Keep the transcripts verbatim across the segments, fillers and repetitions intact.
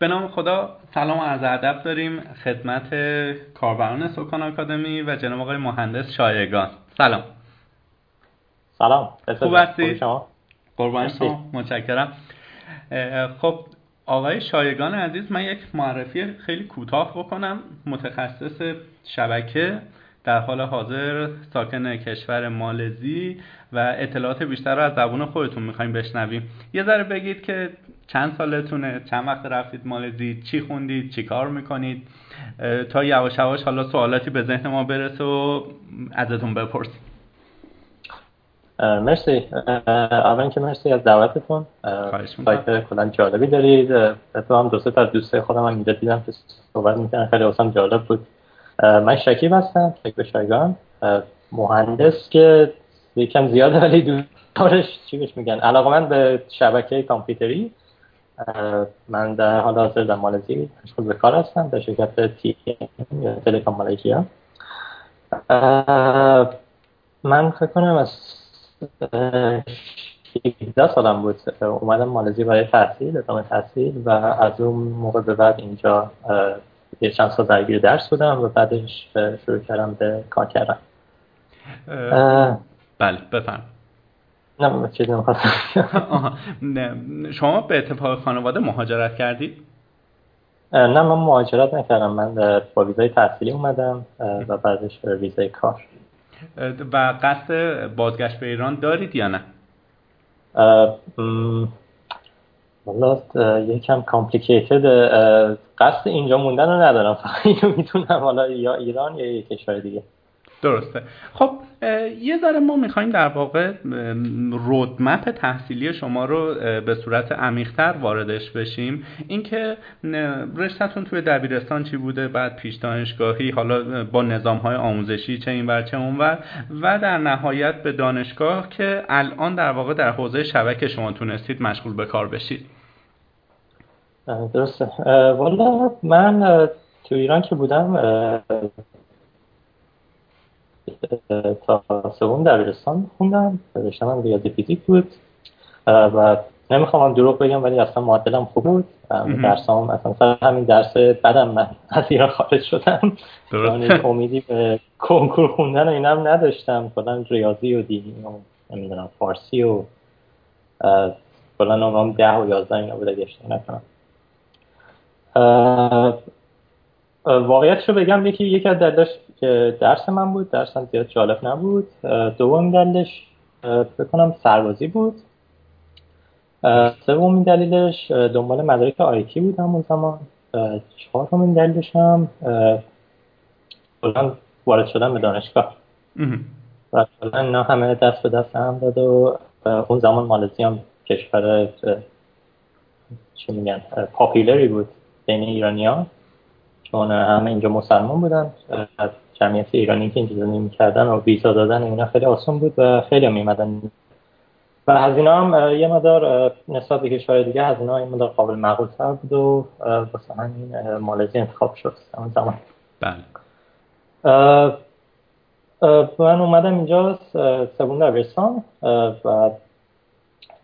به نام خدا. سلام و عرض ادب داریم خدمت کاربران سکان آکادمی و جناب آقای مهندس شایگان. سلام. سلام. خوب هستی؟ قربان شما. متشکرم. خب آقای شایگان عزیز، من یک معرفی خیلی کوتاه بکنم. متخصص شبکه، در حال حاضر ساکن کشور مالزی، و اطلاعات بیشتر رو از زبون خودتون میخوایم بشنویم. یه ذره بگید که چند سالتونه، چند وقت رفتید مالزی، چی خوندید، چی کار میکنید، تا یواش یواش حالا سوالاتی به ذهن ما برسه و ازتون بپرسیم. مرسی. اول که مرسی از دعوتتون. سایت کلا جالبی دارید. اتفاقا دو سه تا دوست خودم هم اینجا دیدم که صحبت میکنن، خیلی واسم جالب بود. من شکیب هستم، شکیب شایگان، مهندس که یکم زیاده ولی دوستارش چی بهش میگن، علاقه‌مند به شبکه کامپیوتری. من در حال حاضر در مالزی مشغول به کار هستم در شرکت تی ام یا تلکام مالزیا. من فکر کنم از هجده سالم بود اومدم مالزی برای تحصیل، ادامه تحصیل، و از اون موقع به بعد اینجا یه چند سال درگیر درس بودم و بعدش شروع کردم به کار کردن. بله بفهم. نه من چیزی نمیخواستم. شما به اتفاق خانواده مهاجرت کردی؟ نه من مهاجرت نکردم، من با ویزای تحصیلی اومدم و بعدش به ویزای کار. و قصد بازگشت به ایران دارید یا نه؟ والله یکم کامپلیکیتد. قصد اینجا موندن رو ندارم، فقط اینو میتونم، حالا یا ایران یا یک کشور دیگه. درسته. خب یه ذره ما میخوایم در واقع رودمپ تحصیلی شما رو به صورت عمیق‌تر واردش بشیم. اینکه رشته‌تون توی دبیرستان چی بوده، بعد پیش دانشگاهی، حالا با نظام‌های آموزشی چه اینور چه اونور، و در نهایت به دانشگاه که الان در واقع در حوزه شبکه شما تونستید مشغول به کار بشید. درسته. والا من تو ایران که بودم تا سوم دبیرستان خوندم، رشته‌م هم ریاضی فیزیک بود و نمیخوام دروغ بگم ولی اصلا معدلم خوب بود، درسام اصلا سر همین درس بعدم من از ایران خارج شدم. درسته. امیدی به کنکور خوندن و اینم نداشتم، کلا ریاضی و دینی و نمیدونم فارسی و کلا نمرم ده و یازده اینا بود اگه اشتباه نکنم. واقعیتش رو بگم، یکی یکی از دلایلش که درس من بود، درسم زیاد جالب نبود. دوم دلیلش فکر کنم سربازی بود. سومین دلیلش دنبال مدارک آیتی بودم اون زمان. چهارمین دلیلش هم کلاً وارد شدن به دانشگاه و کلاً اینا همه دست به دست هم داد و اون زمان مالزی هم کشور چی میگن پاپولاری بود بین ایرانی‌ها، چون همه اینجا مسلمان بودن. جمعیت ایرانی که اینجا زندگی می‌کردن و ویزا دادن اینا خیلی آسان بود و خیلی می‌اومدن و هزینه هم یه مقدار نسبت به کشورهای دیگه هزینه ها یه مقدار قابل معقول‌تر بود و واسه همین مالزی انتخاب شد اون زمان. بله. من اومدم اینجا سوم دبیرستان و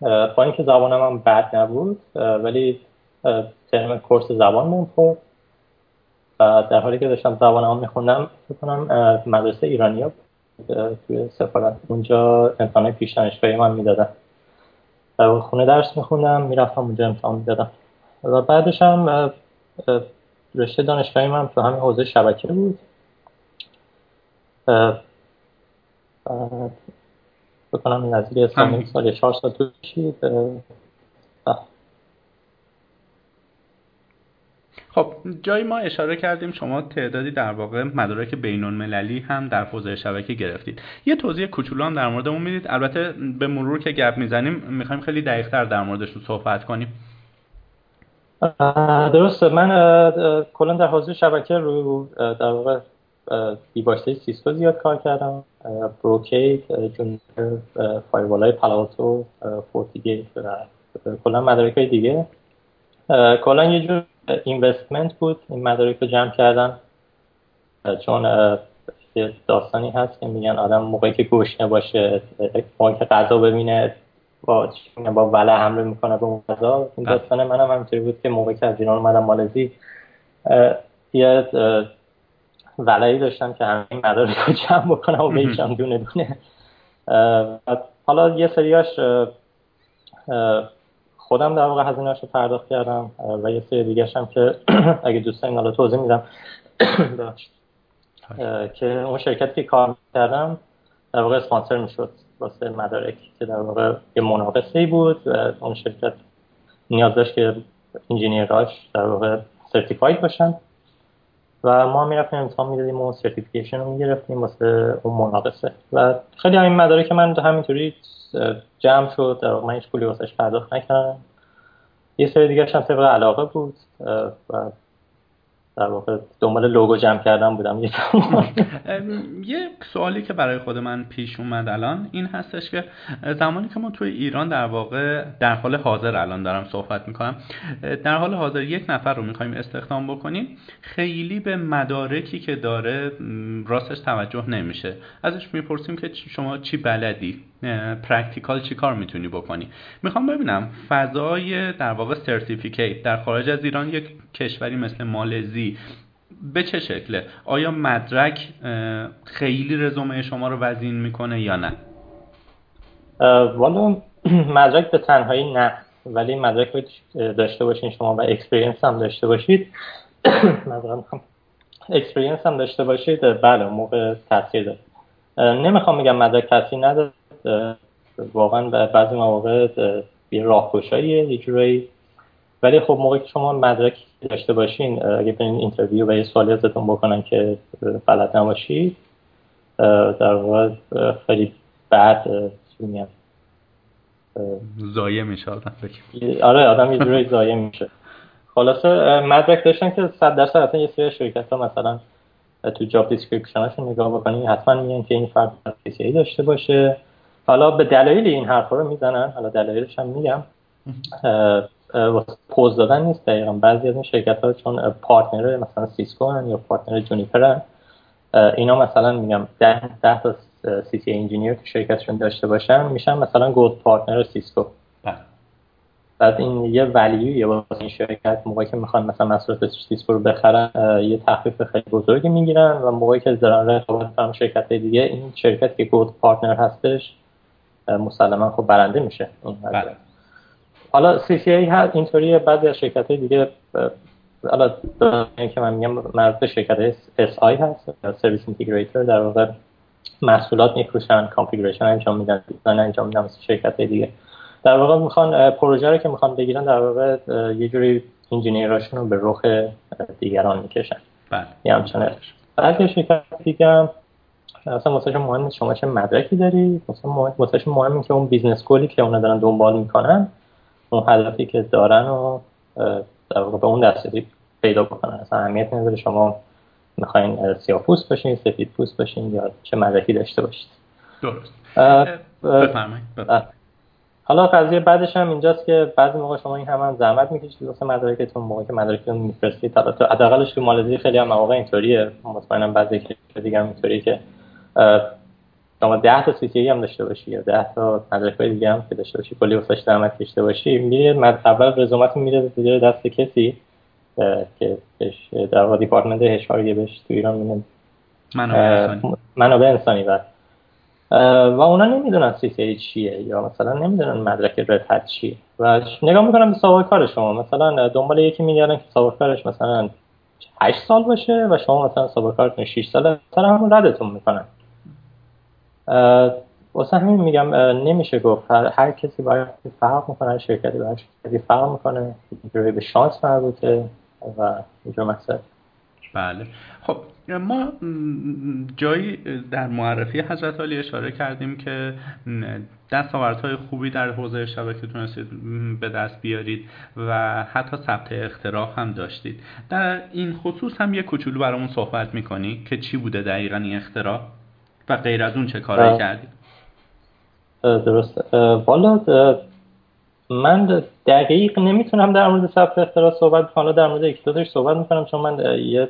با اینکه زبانم هم بد نبود ولی ترم کورس زبان من خورد و در حالی که داشتم زبانمو میخوندم فکر کنم مدرسه ایرانیا توی سفارت، اونجا امتحانای پیش دانشگاهی من میدادن، در خونه درس میخوندم، میرفتم اونجا امتحان میدادم و بعدش هم رشته دانشگاهی من تو همین حوزه شبکه بود. فکر کنم نزدیک سه سال یا چهار سال طول کشید. خب جایی ما اشاره کردیم شما تعدادی در واقع مدارک بین‌المللی هم در حوزه شبکه گرفتید. یه توضیح کوچولو هم در موردمون میدید؟ البته به مرور که گپ میزنیم میخوایم خیلی دقیق‌تر در موردش رو صحبت کنیم. درسته. من کلا در حوزه شبکه رو در واقع دیوایس‌های سیسکو زیاد کار کردم، بروکید، جونیپر، فایروال‌های پلوآلتو، فورتیگیت و کلا مدارک‌های دیگه. کلا یه جور اینوستمنت بود این مدارک رو جمع کردن، چون یه داستانی هست که میگن آدم موقعی که گشنه باشه، موقعی که غذا ببینه با با ولع حمله میکنه به اون قضا. این داستان منم همینطوری بود که موقعی که از جنان اومدم مالزی یه ولعی داشتم که همین مدارک رو جمع بکنم و بکشم دونه دونه. حالا یه سریاش خودم در واقع هزینه‌اش رو پرداخت کردم و یه سری دیگه‌ش هم که اگه دوست دارین حالا توضیح میدم که اون شرکتی که کار می‌کردم در واقع اسپانسر می‌شد واسه مدارک، که در واقع یه مناقصه‌ای بود و اون شرکت نیاز داشت که انجینیراش در واقع سرتیفاید باشن و ما می‌رفتیم امتحان می‌دادیم و سرتیفیکیشن رو می‌گرفتیم واسه اون مناقصه و خیلی همین مدارک من همینطوری جمع شد. در واقع من هیچ پولی واسش پرداخت نکردم. یه سری دیگه هم طبق علاقه بود و در واقع دنبال لوگو جمع کردم بودم. یه سوالی که برای خود من پیش اومد الان این هستش که زمانی که ما توی ایران در واقع در حال حاضر الان دارم صحبت میکنم، در حال حاضر یک نفر رو میخوایم استخدام بکنیم، خیلی به مدارکی که داره راستش توجه نمیشه. ازش میپرسیم که شما چی بلدی؟ پرکتیکال چی کار میتونی بکنی؟ میخوام ببینم فضای در واقع سرتیفیکیت در خارج از ایران، یک کشوری مثل مالزی، به چه شکله؟ آیا مدرک خیلی رزومه شما رو وزین میکنه یا نه؟ والا مدرک به تنهایی نه، ولی مدرک داشته باشین شما و اکسپریانس هم داشته باشید مدرک هم اکسپریانس هم داشته باشید بله موقع تاثیر داره. نمیخوام بگم مدرک تاثیر نداره، واقعا بعضی مواقع یه راهگشاییه یه جورایی، ولی خب موقعی که شما مدرک داشته باشین اگه برین اینترویو و یه سوالی ازتون بکنن که بلد نباشید در واقع خیلی بعد میاد ضایع میشه آدم. آره آدم یه جورایی ضایع میشه. خلاصه مدرک داشتن که صد درصد اصلا یه سری شرکت‌ها مثلا تو جاب دیسکریپشناشون نگاه بکنین حتما میگن که این فرد سی ای داشته باشه. حالا به دلایل این حرفا رو میزنن، حالا دلایلش هم میگم، واسه پوز دادن نیست دقیقاً. بعضی از این شرکت‌ها چون پارتنر مثلا سیسکو هن یا پارتنر جونیپر هن، اینا مثلا میگم ده ده تا سی تی انجینیر تو شرکتشون داشته باشن میشن مثلا گولد پارتنر سیسکو. بعد این یه ولیو یه واسه این شرکت موقعی که میخوان مثلا محصولات سیسکو رو بخرن یه تخفیف خیلی بزرگی میگیرن و موقعی که دارن رقابت با شرکت دیگه، این شرکت که گولد پارتنر هستش مسلما خب برنده میشه. بله. حالا سی سی ای ها اینطوریه. بعضی از شرکت‌های دیگه حالا که من میگم مربوط به شرکت‌های اس آی هست، سرویس اینتگریتور، در واقع محصولات میفروشن، کانفیگوریشن انجام میدن، دیزاین انجام میدن. شرکت‌های دیگه در واقع میخوان پروژه رو که میخوان بگیرن در واقع یه جوری انجینیراشون رو به رخ دیگران میکشن. بله. همچنین بعضی شرکت دیگه هم اصلا واسه مهم نیست شما چه مدرکی داری، واسه مهم اینه که اون بیزنس گولی که اونا دارن دنبال میکنن، اون هدفی که دارن و در واقع به اون دسترسی پیدا بکنن. اصلا اهمیت نداره شما میخواین سیاه‌پوست باشین، سفیدپوست باشین یا چه مدرکی داشته باشید. درست. بفرمایید. حالا قضیه بعدش هم اینجاست که بعضی موقع شما این هم, هم زحمت میکشید واسه مدارکتون، موقعی که مدارکتون میفرستید. حالا تو حداقلش تو مالزی خیلی هم مواقع اینطوریه، مطمئنم بعضی که دیگه هم اینطوریه که شما ده تا سی تی ای هم داشته باشی یا ده تا مدرک‌های دیگه هم که داشته باشی، کلی واسش زحمت کشیده باشی، میره اول رزومه‌تون میره به دست کسی که در واقع دیپارتمنت اچ آر بهش تو ایران میگن منابع انسانی، منابع انسانی و و اونا نمیدونن سی تی ای چیه یا مثلا نمیدونن مدرک رد هات چیه و نگاه میکنن به سابقه کار شما. مثلا دنبال یکی میگردن که سابقه کارش مثلا هشت سال باشه و شما مثلا سابقه کارتون شش ساله، مثلا همون ردتون میکنن. واسه همین میگم نمیشه گفت هر, هر کسی باید فرق میکنه، شرکتی باید شرکتی فرق میکنه، اینجوری به شانس مربوطه و اینجور مسئله. بله. خب ما جایی در معرفی حضرت علی اشاره کردیم که دستاوردهای خوبی در حوزه شبکه تونستید به دست بیارید و حتی ثبت اختراع هم داشتید. در این خصوص هم یک کوچولو برامون صحبت میکنی که چی بوده دقیقا این اختراع و غیر از اون چه کارایی کردید؟ درست. والا من دقیق نمیتونم در مورد ثبت اختراع صحبت کنم، در مورد یک دوتش صحبت میکنم چون من یه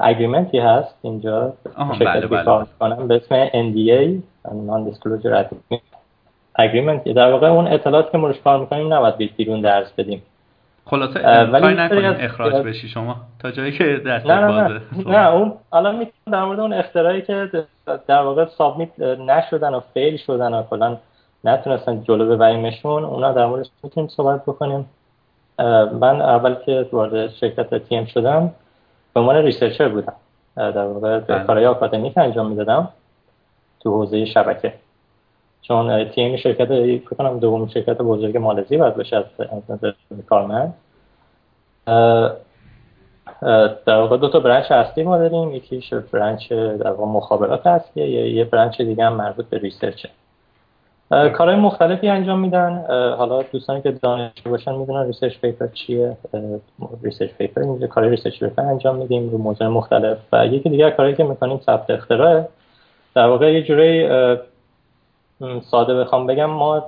اگریمنتی هست اینجا شرکتی کار کنم به اسم ان دی ای، Non Disclosure Agreement. اگریمنت، در واقع اون اطلاعات که مورش کار میکنیم نباید بیش بیرون درس بدیم. خلاصه کاری نکنیم اخراج بشی شما تا جایی که دست نه نه بازه. نه صحبت. نه اون الان میتونم در مورد اون اختراعی که در واقع سابمیت نشدن و فیل شدن و فلان نتونستن جلو ببریمشون، اونا در موردش میتونیم صحبت بکنیم. من اول که وارد شرکت تی ام شدم به عنوان ریسرچر بودم، در واقع کارهای آکادمیک انجام میدادم تو حوزه شبکه، چون تی ام شرکت فکر کنم دومین شرکت بزرگ مالزی بود بشه از نظر کارمند. در واقع دو تا برنچ اصلی ما داریم، یکیش برنچ در واقع مخابرات هست، یه برنچ دیگه هم مربوط به ریسرچه. کارهای مختلفی انجام میدن. حالا دوستانی که دانشجو باشن میدونن ریسرچ پیپر چیه. ریسرچ پیپر اینجوری کار ریسرچ پیپر انجام میدیم رو موضوع مختلف، و یکی دیگه کاری که میکنیم ثبت اختراع. در واقع یه جوری ساده بخوام بگم ما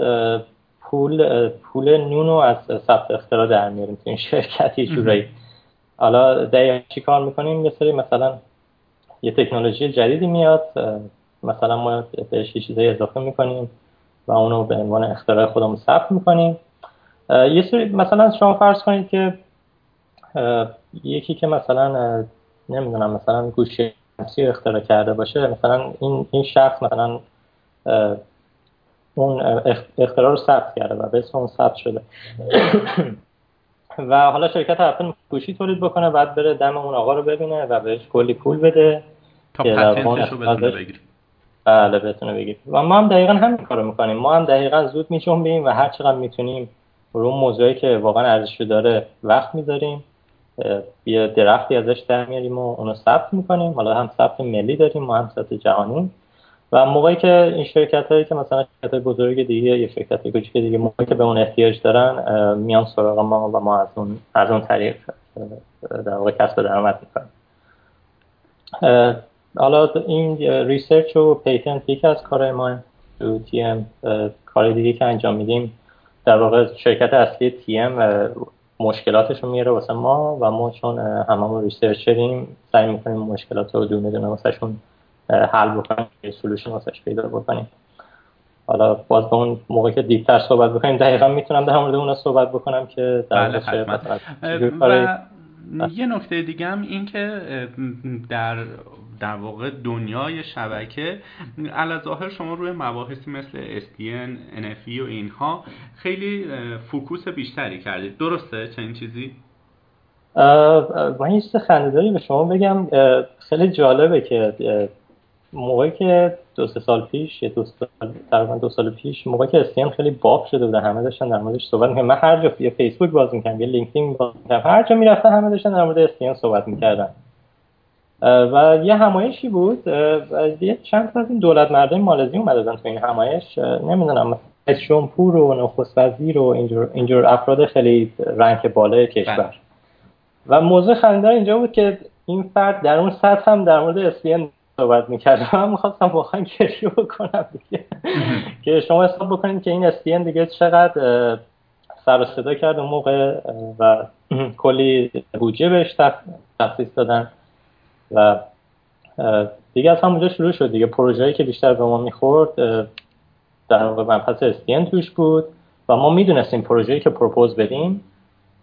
پول پول نونو از ثبت اختراع در میاریم تو این شرکت. یه جوری حالا دقیقاً چی کار میکنیم، یه سری مثلا یه تکنولوژی جدیدی میاد، مثلا ما بهش یه چیزایی اضافه میکنیم و اونو به عنوان اختراع خودمون ثبت میکنیم. یه سری مثلا شما فرض کنید که یکی که مثلا نمیدونم مثلا گوشی شمسی اختراع کرده باشه، مثلا این این شخص مثلا اون اختراع رو ثبت کرده و به اسم اون ثبت شده و حالا شرکت اپل گوشی تولید بکنه، بعد بره دم اون آقا رو ببینه و بهش کلی پول بده تا پتنتش رو بتونه بگیره. بله بتونه بگید. و ما هم دقیقاً همین کارو میکنیم. ما هم دقیقاً زود میجنبیم و هر چقدر میتونیم رو موضوعی که واقعاً ارزشش داره وقت میذاریم، یه درختی ازش در میاریم و اونو ثبت میکنیم. حالا هم ثبت ملی داریم و هم ثبت جهانی. و موقعی که این شرکتایی که مثلا شرکتای بزرگ دیگه یا شرکتای کوچیک دیگه موقعی که به اون احتیاج دارن میان سراغ ما و ما از اون از اون طریق در واقع کسب درآمد میکنیم. حالا این ریسرچ و پیتنت یکی از کارهای ما تو تی ام. کار دیگه که انجام میدیم در واقع شرکت اصلی تی ام مشکلاتش رو میاره واسه ما و ما چون هممون ریسرچریم سعی میکنیم مشکلات رو دونه دونه واسهشون حل بکنیم، یه سولوشن واسهش پیدا بکنیم. حالا باز به با اون موقع که دیپ‌تر صحبت بکنیم دقیقاً میتونم در مورد اون صحبت بکنم که در واقع شرکت. یه نکته دیگه هم این که در در واقع دنیای شبکه علی ظاهر شما روی مباحثی مثل اس دی ان، ان اف ای و اینها خیلی فوکوس بیشتری کردید، درسته چنین چیزی؟ من یه چیز خنده‌داری به شما بگم، خیلی جالبه که موقعی که دو سه سال پیش یا دو سال تقریبا دو سال پیش موقعی که اس دی ان خیلی باب شده بود، همه داشتن در موردش صحبت می‌کردن. من هر جا یه فیسبوک باز می‌کردم، یه لینکدین باز می‌کردم، هر جا می‌رفتم همه داشتن در مورد اس دی ان صحبت می‌کردن. و یه همایشی بود و یه چند تا از این دولت مردای مالزی اومدن تو این همایش، نمیدونم مثلا شومپور و نخست وزیر و اینجور اینجور افراد خیلی رنک بالای کشور. و موضوع خنده‌دار اینجا بود که این فرد در اون سطح هم در مورد اس دی ان صحبت می‌کردم. من می‌خواستم واقعاً گریه بکنم دیگه که شما حساب بکنید که این اس دی ان دیگه چقدر سر و صدا کرد اون موقع و کلی بودجه بهش تخصیص دادن و دیگه از همونجا شروع شد دیگه. پروژه‌ای که بیشتر به ما می‌خورد در واقع منفعت اس دی ان توش بود و ما می‌دونستیم پروژه‌ای که پروپوز بدیم،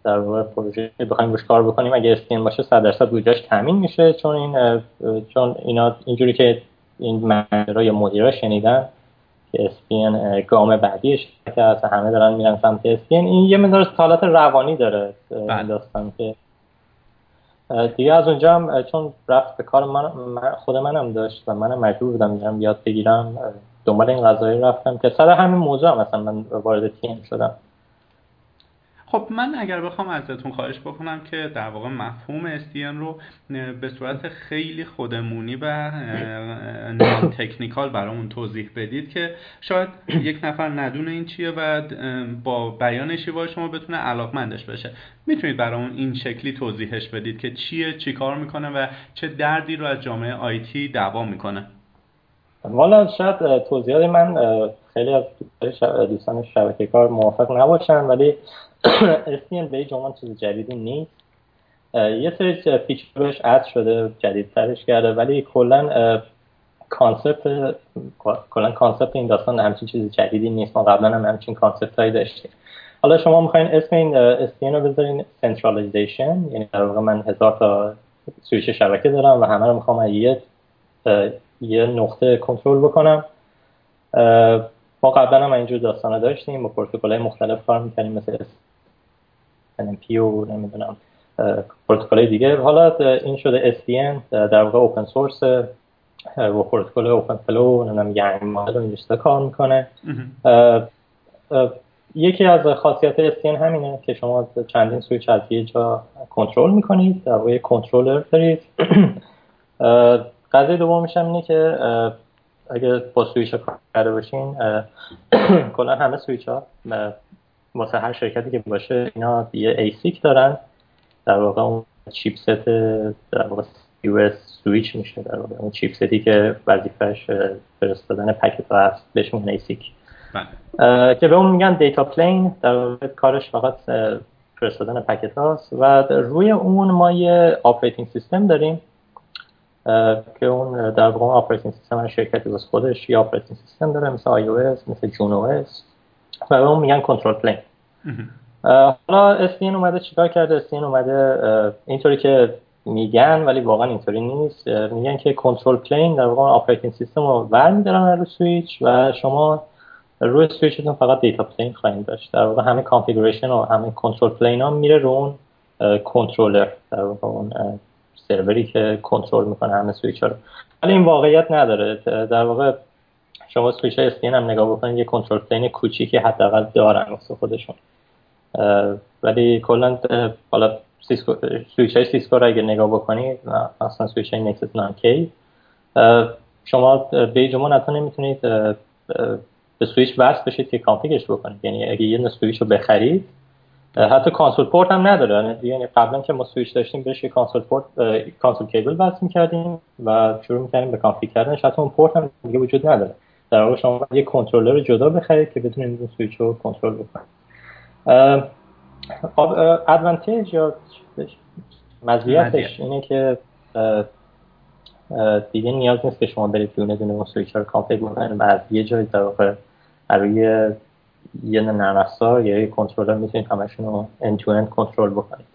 در واقع پروژه‌ای که بخوایم روش کار بکنیم، اگه اس دی ان باشه صد درصد بودجه‌اش تامین میشه، چون این چون اینا اینجوری که این مدیرا یا مدیرا شنیدن که اس دی ان گام بعدیش که اصلا همه دارن میرن سمت اس دی ان، این یه مقدار حالت روانی داره داستان که دیگه. از اونجا هم چون رفت به کار من خود منم داشت و منم مجبور بودم میرم یاد بگیرم، دنبال این قضایی رفتم که سر همین موضوع هم مثلا من وارد تیم شدم. خب من اگر بخوام ازتون خواهش بکنم که در واقع مفهوم اس دی ان رو به صورت خیلی خودمونی و نان تکنیکال برامون توضیح بدید که شاید یک نفر ندونه این چیه و با بیان شیوه شما بتونه علاقمندش بشه. میتونید برامون این شکلی توضیحش بدید که چیه، چی کار میکنه و چه دردی رو از جامعه آیتی دعوا میکنه؟ والا شاید توضیحات من خیلی از دوستان شبکه کار موافق نباشن، ولی اس دی ان به جمعان چیز جدیدی نیست. یه سری فیچرش عد شده جدیدترش کرده، ولی کلن کانسپت کلا کانسپت این داستان همچین چیز جدیدی نیست، ما قبلا هم همچین کانسپت هایی داشتیم. حالا شما میخواین اسم این اس دی ان رو بذارین سنترالایزیشن، یعنی در واقع من هزار تا سویچ شبکه دارم و همه رو میخوام یه یه نقطه کنترل بکنم. ما قبلا هم اینجور داستانا داشتیم، با پروتکل‌های مختلف کار می‌کردیم مثل ان ام پی و نمیدونم پروتکل‌های دیگه. حالا این شده اس دی ان، در واقع اوپن سورس و پروتکل اوپن فلو نمیدونم یانگمال اون دسته کار می‌کنه. یکی از خاصیت‌های اس دی ان همینه که شما چندین سویچ از یه جا کنترل می‌کنید، در واقع کنترلر دارید. قضیه دومش هم اینه که اگه با سویچ کار کرده باشین کلا همه سویچ ها واسه هر شرکتی که باشه اینا یه ایسیک دارن، در واقع اون چیپست در واقع یو اس سویچ میشه، در واقع اون چیپستی که وظیفه‌اش فرستادن پکت ها هست بهش میگن ایسیک، که به اون میگن دیتا پلین، در واقع کارش فقط فرستادن پکت هاست و روی اون ما یه آپریتینگ سیستم داریم که اون در واقع آپریتینگ سیستم شرکتی واسه خودش یا آپریتینگ سیستم داره مثل آی او اس، مثل جون او اس و اون میگن کنترل پلین. حالا اس دی ان اومده چیکار کرده؟ اس دی ان اومده اینطوری که میگن ولی واقعا اینطوری نیست، میگن که کنترل پلین در واقع آپریتینگ سیستم رو برمی‌دارن روی سویچ و شما روی سویچتون فقط دیتا پلین خواهید داشت، در واقع همه کانفیگوریشن و همه کنترل پلین ها میره رو اون کنترلر، در واقع اون سروری که کنترل میکنه همه سویچ ها رو. ولی این واقعیت نداره، در واقع شما سویچ های اس دی ان هم نگاه بکنید یه کنترل پلین کوچیکی حداقل دارن واسه خودشون، ولی کلا حالا سیسکو سویچ های سیسکو رو اگه نگاه بکنید مثلا سویچ های نکسس نه کی شما به یه جمعه حتی نمیتونید به سویچ وصل بشید که کانفیگش بکنید، یعنی اگه یه سویچ رو بخرید حتی کانسول پورت هم نداره، یعنی قبلا که ما سویچ داشتیم بهش یه کانسول پورت کانسول کیبل وصل می‌کردیم و شروع می‌کردیم به کانفیگ کردنش، حتی اون پورت هم دیگه وجود نداره. در واقع شما یه کنترلر رو جدا بخرید که بتونید اون سویچ رو کنترل بکنید. ادوانتیج یا مزیتش اینه که دیگه نیاز نیست که شما برید دونه دونه اون سویچ رو کانفیگ بکنید و از یه جایی در واقع روی یه نرم افزار یا یه کنترلر میتونید همشون رو end to end کنترل بکنید.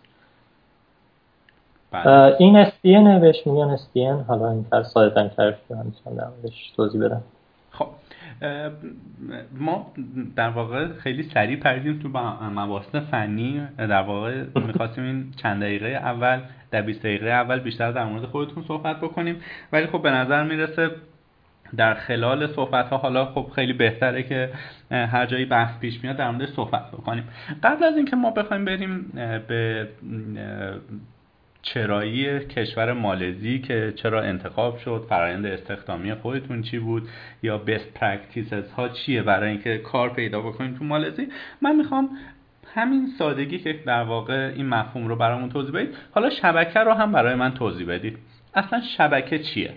این اس دی ان بهش میگن اس دی ان. حالا اینطور ساده‌تر میتونم بهش توضیح بدم. خب ما در واقع خیلی سریع پریدیم تو مباحث فنی، در واقع می‌خواستیم این چند دقیقه اول در بیست دقیقه اول بیشتر در مورد خودتون صحبت بکنیم، ولی خب به نظر میرسه در خلال صحبت‌ها حالا خب خیلی بهتره که هر جایی بحث پیش میاد در موردش صحبت بکنیم. قبل از اینکه ما بخوایم بریم به چرایی کشور مالزی که چرا انتخاب شد، فرآیند استخدامی خودتون چی بود یا best practices ها چیه برای اینکه کار پیدا بکنیم تو مالزی، من میخوام همین سادگی که در واقع این مفهوم رو برامون توضیح بدید، حالا شبکه رو هم برای من توضیح بدید. اصلا شبکه چیه؟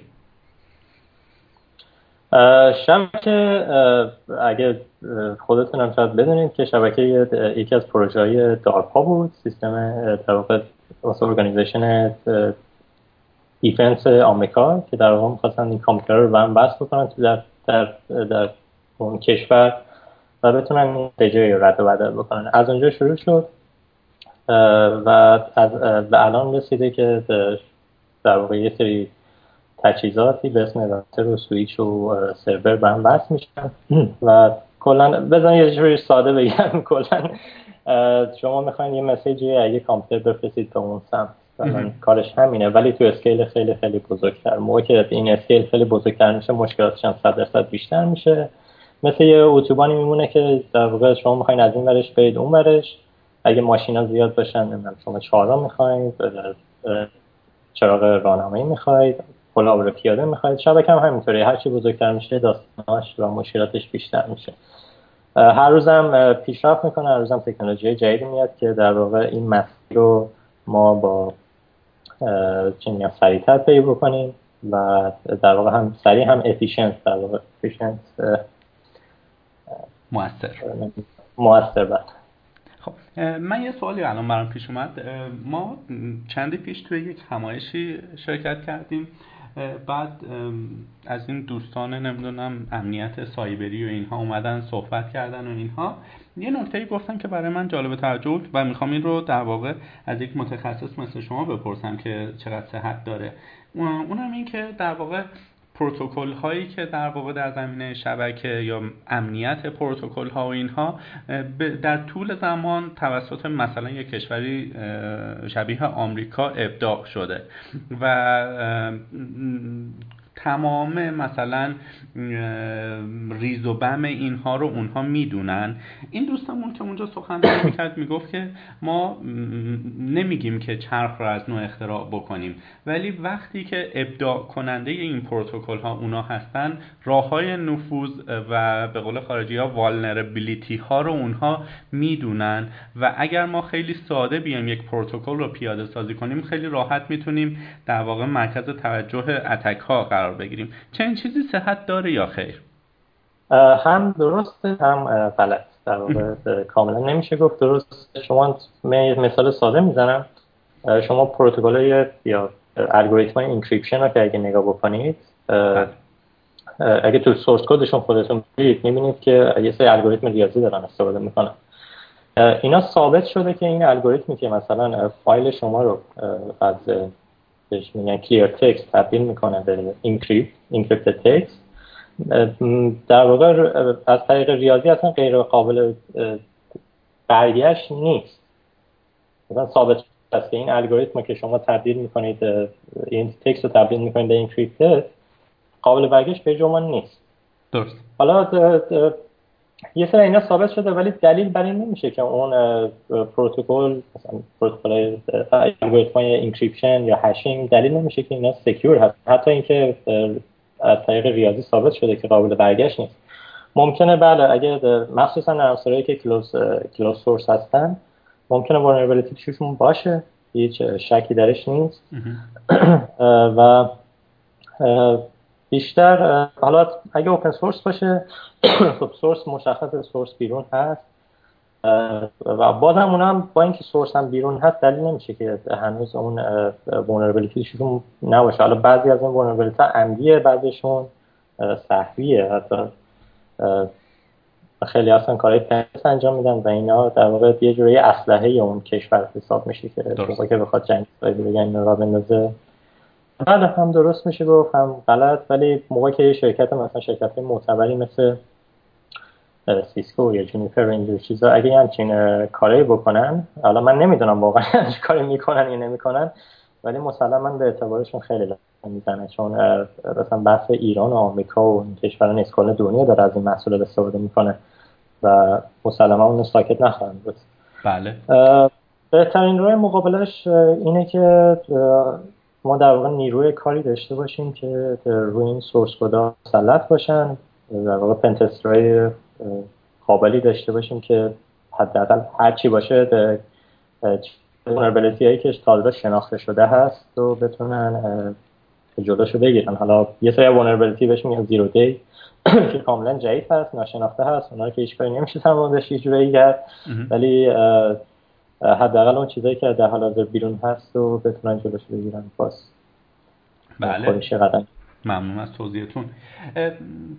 شبکه اگه خودتون هم شاید بدونید که شبکه یکی از پروژه های دارپا بود، سیستم در واقع واسه ارگانیزیشن دیفنس آمریکا، که در واقع می‌خواستن این کامپیوترها رو برن بس بکنن تو در در در اون کشور و بتونن تجاری رد و بدل بکنن. از اونجا شروع شد و به الان رسیده که در واقع یه سری تجهیزاتی به اسم راوتر و سویچ و سرور به هم وصل میشن و کلا بزن یه جوری ساده بگم، کلا شما میخواین یه مسیجی اگه کامپیوتر بفرستید به اون سمت کارش همینه، ولی تو اسکیل خیلی خیلی بزرگتر. موقع که این اسکیل خیلی بزرگتر میشه مشکلاتش هم صد درصد بیشتر میشه، مثل یه اتوبانی میمونه که در واقع شما میخواین از این ورش برید اون ورش، اگه ماشینا زیاد باشن نمیدونم شما چهارراه میخواین، چراغ راهنمایی میخواین، پلابر پیاده میخواید. شبکه هم همینطوره، هرچی بزرگتر میشه داستاناش و مشکلاتش بیشتر میشه. هر روزم پیشرفت میکنه، هر روزم تکنولوژی جدیدی میاد که در واقع این مسیر رو ما با چنین سریعتر پی بکنیم و در واقع هم سریع هم افیشنس، در واقع افیشنس مؤثر مؤثر بعد. خب من یه سوالی الان برام پیش اومد. ما چندی پیش توی یک همایشی شرکت کردیم بعد از این دوستان نمیدونم امنیت سایبری و اینها اومدن صحبت کردن و اینها یه نکته‌ای گفتن که برای من جالب توجه بود و میخوام این رو در واقع از یک متخصص مثل شما بپرسم که چقدر صحت داره. اونم این که در واقع پروتکل هایی که در واقع در زمینه شبکه یا امنیت پروتکل ها و اینها در طول زمان توسط مثلا یک کشوری شبیه آمریکا ابداع شده و تمام مثلا ریز و بم اینها رو اونها میدونن. این دوستمون که اونجا سخنرانی میکرد میگفت که ما نمیگیم که چرخ رو از نوع اختراع بکنیم، ولی وقتی که ابداع کننده این پروتکل ها اونا هستن، راه های نفوذ و به قول خارجی ها والنربیلیتی ها رو اونها میدونن و اگر ما خیلی ساده بیایم یک پروتکل رو پیاده سازی کنیم، خیلی راحت میتونیم در واقع مرکز توجه اتک ها قرار بگیریم. چنین چیزی صحت داره یا خیر؟ هم درسته هم غلط. در واقع کاملا نمیشه گفت درست. شما مثال ساده میزنم، شما پروتکل یا الگوریتم اینکریپشن رو که اگه نگاه بکنید، اگه تو سورس کدشون خودتون برید میبینید که یه سری الگوریتم ریاضی دارن استفاده میکنن. اینا ثابت شده که این الگوریتمی که مثلا فایل شما رو از بهش میگن کلیر تکست تبدیل میکنه به اینکریپت اینکریپتد تکست، در واقع از طریق ریاضی اصلا غیر قابل برگشت نیست. مثلا ثابت است که این الگوریتم که شما تبدیل میکنید، این تکست رو تبدیل میکنید به اینکریپتد، قابل برگشت به جمله نیست. درست. حالا یه سری اینا ثابت شده، ولی دلیل بر این نمیشه که اون پروتکل مثلا پروتکل الگوریتم اینکریپشن یا هشینگ دلیل نمیشه که اینا سکیور هست، حتی اینکه از طریق ریاضی ثابت شده که قابل برگشت نیست. ممکنه بله اگه مخصوصا نرم افزارهایی که کلوز کلوز سورس هستن ممکنه vulnerability توشون باشه، هیچ شکی درش نیست و بیشتر حالا اگه اوپن سورس باشه خب سورس مشخص سورس بیرون هست و باز هم اونم با اینکه سورس هم بیرون هست دلیل نمیشه که هنوز اون vulnerabilityشون نباشه. حالا بعضی از این vulnerability ها عمدیه، بعضیشون سهویه، حتی خیلی اصلا کارهای پس انجام میدن و اینا در واقع یه جوری اسلحه اون کشور حساب میشه که موقعی که بخواد جنگ سایبری بگن را بندازه. بله هم درست میشه گفت هم غلط، ولی موقع که یه شرکت مثلا شرکت معتبری مثل سیسکو یا جونیپر اینجور چیزا اگه همچین کاری بکنن، حالا من نمیدونم واقعا چه کاری میکنن یا نمیکنن، ولی مسلما به اعتبارشون خیلی لطف میزنه، چون مثلا بحث ایران و آمریکا و کشورهای اسکول دنیا داره از این محصولات استفاده میکنه و مسلما اون ساکت نخواهند بود. بله بهترین راه مقابلش اینه که ما در واقع نیروی کاری داشته باشیم که روی این سورس کدها مسلط باشن، در واقع پنتسترای قابلی داشته باشیم که حداقل هر چی باشه vulnerability هایی که تا حالا شناخته شده هست و بتونن جلوشو بگیرن. حالا یه سری vulnerability بهش میگن زیرو دی که کاملا جدید هست، ناشناخته هست، اونا که هیچ کاری نمیشه تمامش هیچ جوری کرد، ولی حداقل اون چیزایی که در حال حاضر بیرون هست و بتونن جلوش بگیرن. باز بله خودشه قدم. ممنون از توضیحتون.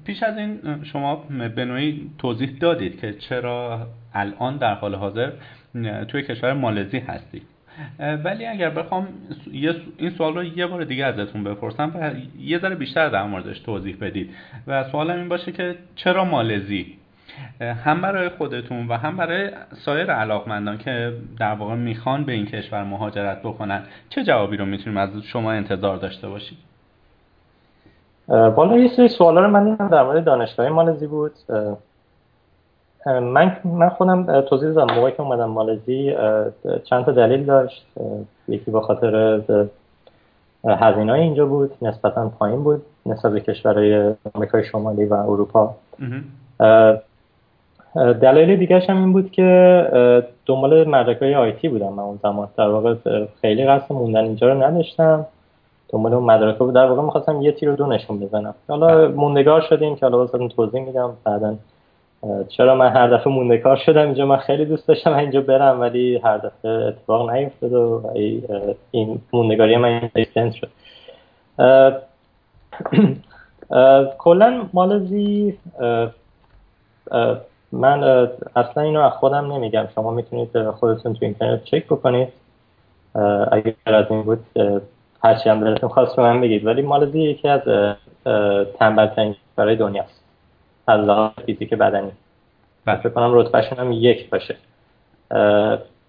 پیش از این شما به نوعی توضیح دادید که چرا الان در حال حاضر توی کشور مالزی هستید، ولی اگر بخوام این سوال رو یه بار دیگه ازتون بپرسم و یه ذره بیشتر در موردش توضیح بدید و سوالم این باشه که چرا مالزی؟ هم برای خودتون و هم برای سایر علاقمندان که در واقع میخوان به این کشور مهاجرت بکنن چه جوابی رو میتونیم از شما انتظار داشته باشید؟ والا یه سری سوالا رو من دیدم در مورد دانشگاه مالزی بود. من من خودم توضیح دادم موقعی که اومدم مالزی چند تا دلیل داشت. یکی به خاطر هزینه‌های اینجا بود، نسبتاً پایین بود نسبت به کشورهای آمریکای شمالی و اروپا. دلیل دیگه‌ش هم این بود که دنبال مدرک‌های آی تی بودم من اون زمان، در واقع خیلی قصد موندن اینجا رو نداشتم، دنبال اون مدرک‌ها بود، در واقع می‌خواستم یه تیر و دو نشون بزنم. حالا موندگار شدیم که حالا واسهتون توضیح میدم بعداً چرا من هر دفعه موندگار شدم اینجا. من خیلی دوست داشتم اینجا برم، ولی هر دفعه اتفاق نیفتاد و این موندگاری من اینجا شد. کلا مالزی من اصلا اینو از خودم نمیگم، شما میتونید خودتون تو اینترنت چک بکنید، اگر از این بود هرچی هم دلتون خواست به من بگید، ولی مالزی یکی از تنبل‌ترین کشورهای دنیاست از لحاظ فیزیک بدنی، فکر کنم رتبهشون هم یک باشه،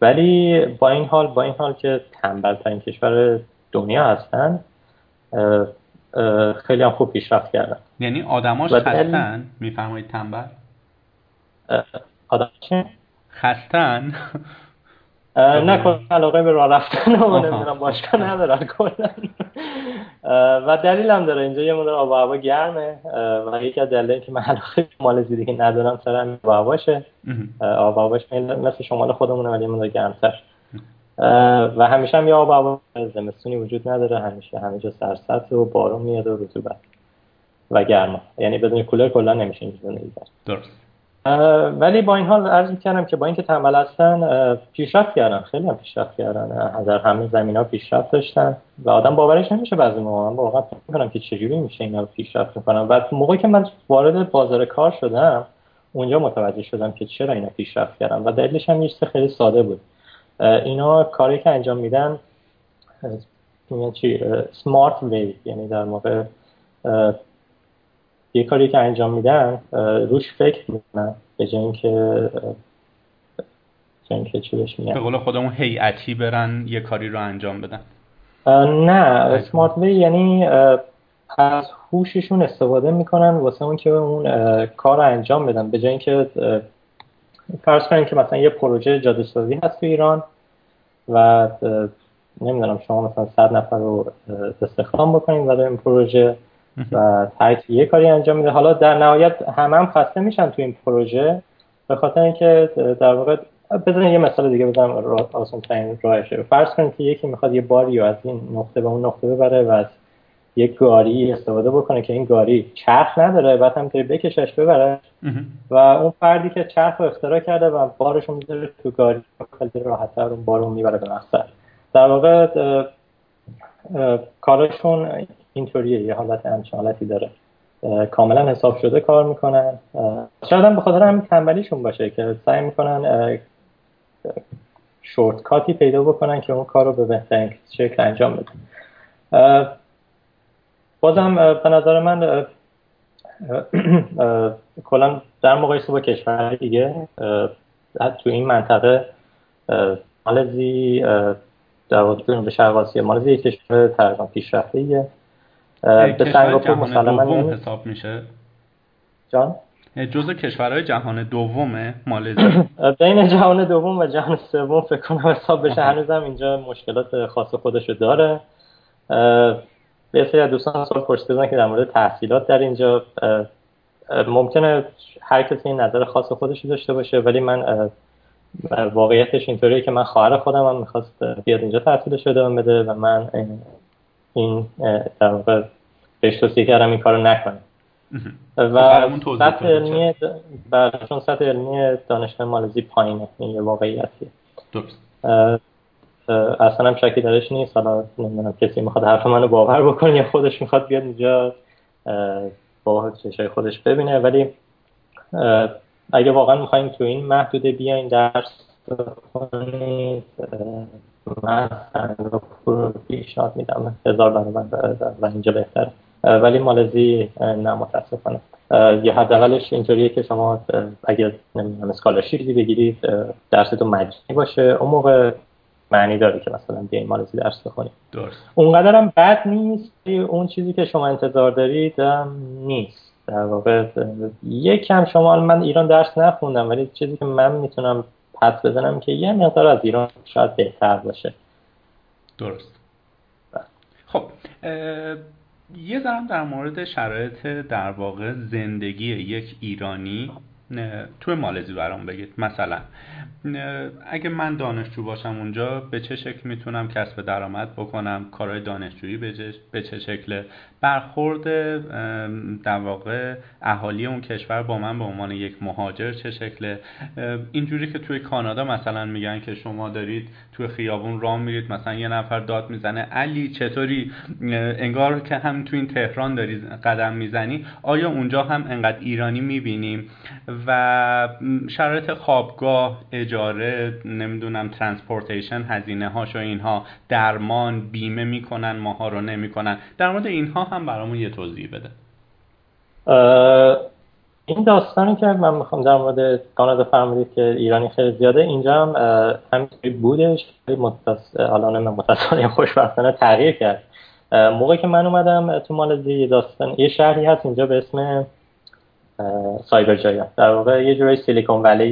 ولی با این حال با این حال که تنبل‌ترین کشور دنیا هستن خیلی هم خوب پیشرفت کردن. یعنی آدماش خستن؟ میفرمایید تنبل؟ آدم چه؟ خستن؟ نه کنم علاقه به راه رفتن و نمیدونم باشگاه ندارن کنن و دلیل هم داره، اینجا یه مدار آب و هوا گرمه و یکی از دلیل که من علاقه مالزی دیگه ندارم سرم آب و هواشه، آب و هواش مثل شمال خودمونه ولی یه مدار گرمتر و همیشه هم یه آب و هوا زمستونی وجود نداره، همیشه همه جا سرسبز و بارون میاد و رطوبت و گرما، یعنی بدون کولر کلا نمیشه اینجا زندگی کرد. درست. ولی با این حال عرض می‌کنم که با اینکه تنبل هستن پیشرفت کردن، خیلی هم پیشرفت کردن، در همه زمینا پیشرفت داشتن و آدم باورش نمیشه بعضی موقع، من واقعا فکر می‌کنم که چجوری میشه اینا رو پیشرفت می‌کنن. بعد موقعی که من وارد بازار کار شدم اونجا متوجه شدم که چرا اینا پیشرفت کردن و دلیلش هم یه چیز خیلی ساده بود. اینا کاری که انجام میدن میگن چی اسمارت وی، یعنی در موقع یه کاری که انجام میدن روش فکر میکنن به جای اینکه اینکه چی بهش میگن به قول خودمون هیئتی برن یه کاری رو انجام بدن. نه اسمارت وی یعنی از هوششون استفاده میکنن واسه اون که اون کار رو انجام بدن، به جای اینکه فرض کنیم که مثلا یه پروژه جاده سازی هست تو ایران و نمیدونم شما مثلا صد نفر رو استخدام بکنید برای این پروژه و هر کی یه کاری انجام میده، حالا در نهایت همه هم خسته میشن تو این پروژه، به خاطر اینکه در واقع بزنید یه مثال دیگه بزنم آسان‌ترین راهش. فرض کنید که یکی میخواد یه باری رو از این نقطه به اون نقطه ببره و از یک گاری استفاده بکنه که این گاری چرخ نداره، بعد هم باید بکشش ببره و اون فردی که چرخ رو اختراع کرده و بارش رو میذاره تو گاری خیلی راحت‌تر اون بارو میبره به مقصد. در واقع کارشون اینطوریه، یه حالت همچین حالتی داره، کاملا حساب شده کار میکنن، شاید هم به خاطر همین تنبلیشون باشه که سعی میکنن شورتکاتی پیدا بکنن که اون کار رو به بهترین شکل انجام بدن. بازم به نظر من کلا در مقایسه با کشورهای دیگه تو این منطقه مالزی در واقع به شرق آسیا مالزی یک کشور تقریبا پیشرفته‌ایه، به سنگاپور مسلماً دوم حساب میشه. جان جزو کشورهای جهان دومه مالزی، بین جهان دوم و جهان سوم فکر کنم حساب بشه، هنوزم اینجا مشکلات خاص خودشو داره. یه سری از دوستان سوال پرسیدن که در مورد تحصیلات در اینجا، ممکنه هر کسی نظر خاص خودشو داشته باشه ولی من واقعیتش اینطوریه که من خواهر خودم هم میخواست بیاد اینجا تحصیلش ادامه بده و من این در واقع بهش توصیه کردم این کارو نکنه و سطح علمی برشون سطح علمی دانشگاه مالزی پایینه، این یه واقعیتیه، اصلا هم شکی درش نیست. حالا نمیدونم کسی میخواد حرف منو باور بکنه یا خودش میخواد بیاد اینجا با چشای خودش ببینه، ولی اگه واقعا میخواییم تو این محدوده بیاییم درس کنید من سنگاپور رو پیشنهاد میدم، هزار برابر و اینجا بهتره، ولی مالزی نه متاسفانه، یه حداقلش اینطوریه که شما اگر نمیدونم اسکالرشیپی بگیرید درستون مجانی باشه، اون موقع معنی داره که مثلا بیاییم مالزی درس بخونید. درست. اونقدر هم بد نیست، اون چیزی که شما انتظار دارید نیست در واقع. یکم شما، من ایران درس نخوندم ولی چیزی که من میتونم پس بزنم که یه مقدار از ایران شاید بهتر باشه. درست. خب یه ذرم در مورد شرایط در واقع زندگی یک ایرانی تو مالزی برام بگید. مثلا اگه من دانشجو باشم اونجا به چه شکل میتونم کسب درآمد بکنم، کارهای دانشجویی به چه شکل، برخورد در واقع اهالی اون کشور با من به عنوان یک مهاجر چه شکله. اینجوری که توی کانادا مثلا میگن که شما دارید توی خیابون راه میرید، مثلا یه نفر داد میزنه علی چطوری، انگار که هم تو این تهران داری قدم میزنی. آیا اونجا هم انقدر ایرانی میبینیم؟ و شرایط خوابگاه، اجاره، نمیدونم ترانسپورتیشن، هزینه هاش و اینها، درمان، بیمه میکنن ماها رو نمیکنن، در مورد اینها هم برامون یه توضیح بده. این داستانی که من میخوام در مورد کانادا فرمودید که ایرانی خیلی زیاده، اینجا هم همینجوری بودش، الان متأسفانه خوشبختانه تغییر کرد. موقعی که من اومدم تو مالزی داستان یه شهری هست اینجا به اسم سایبر جایا، در واقع یه جوری سیلیکون ولی،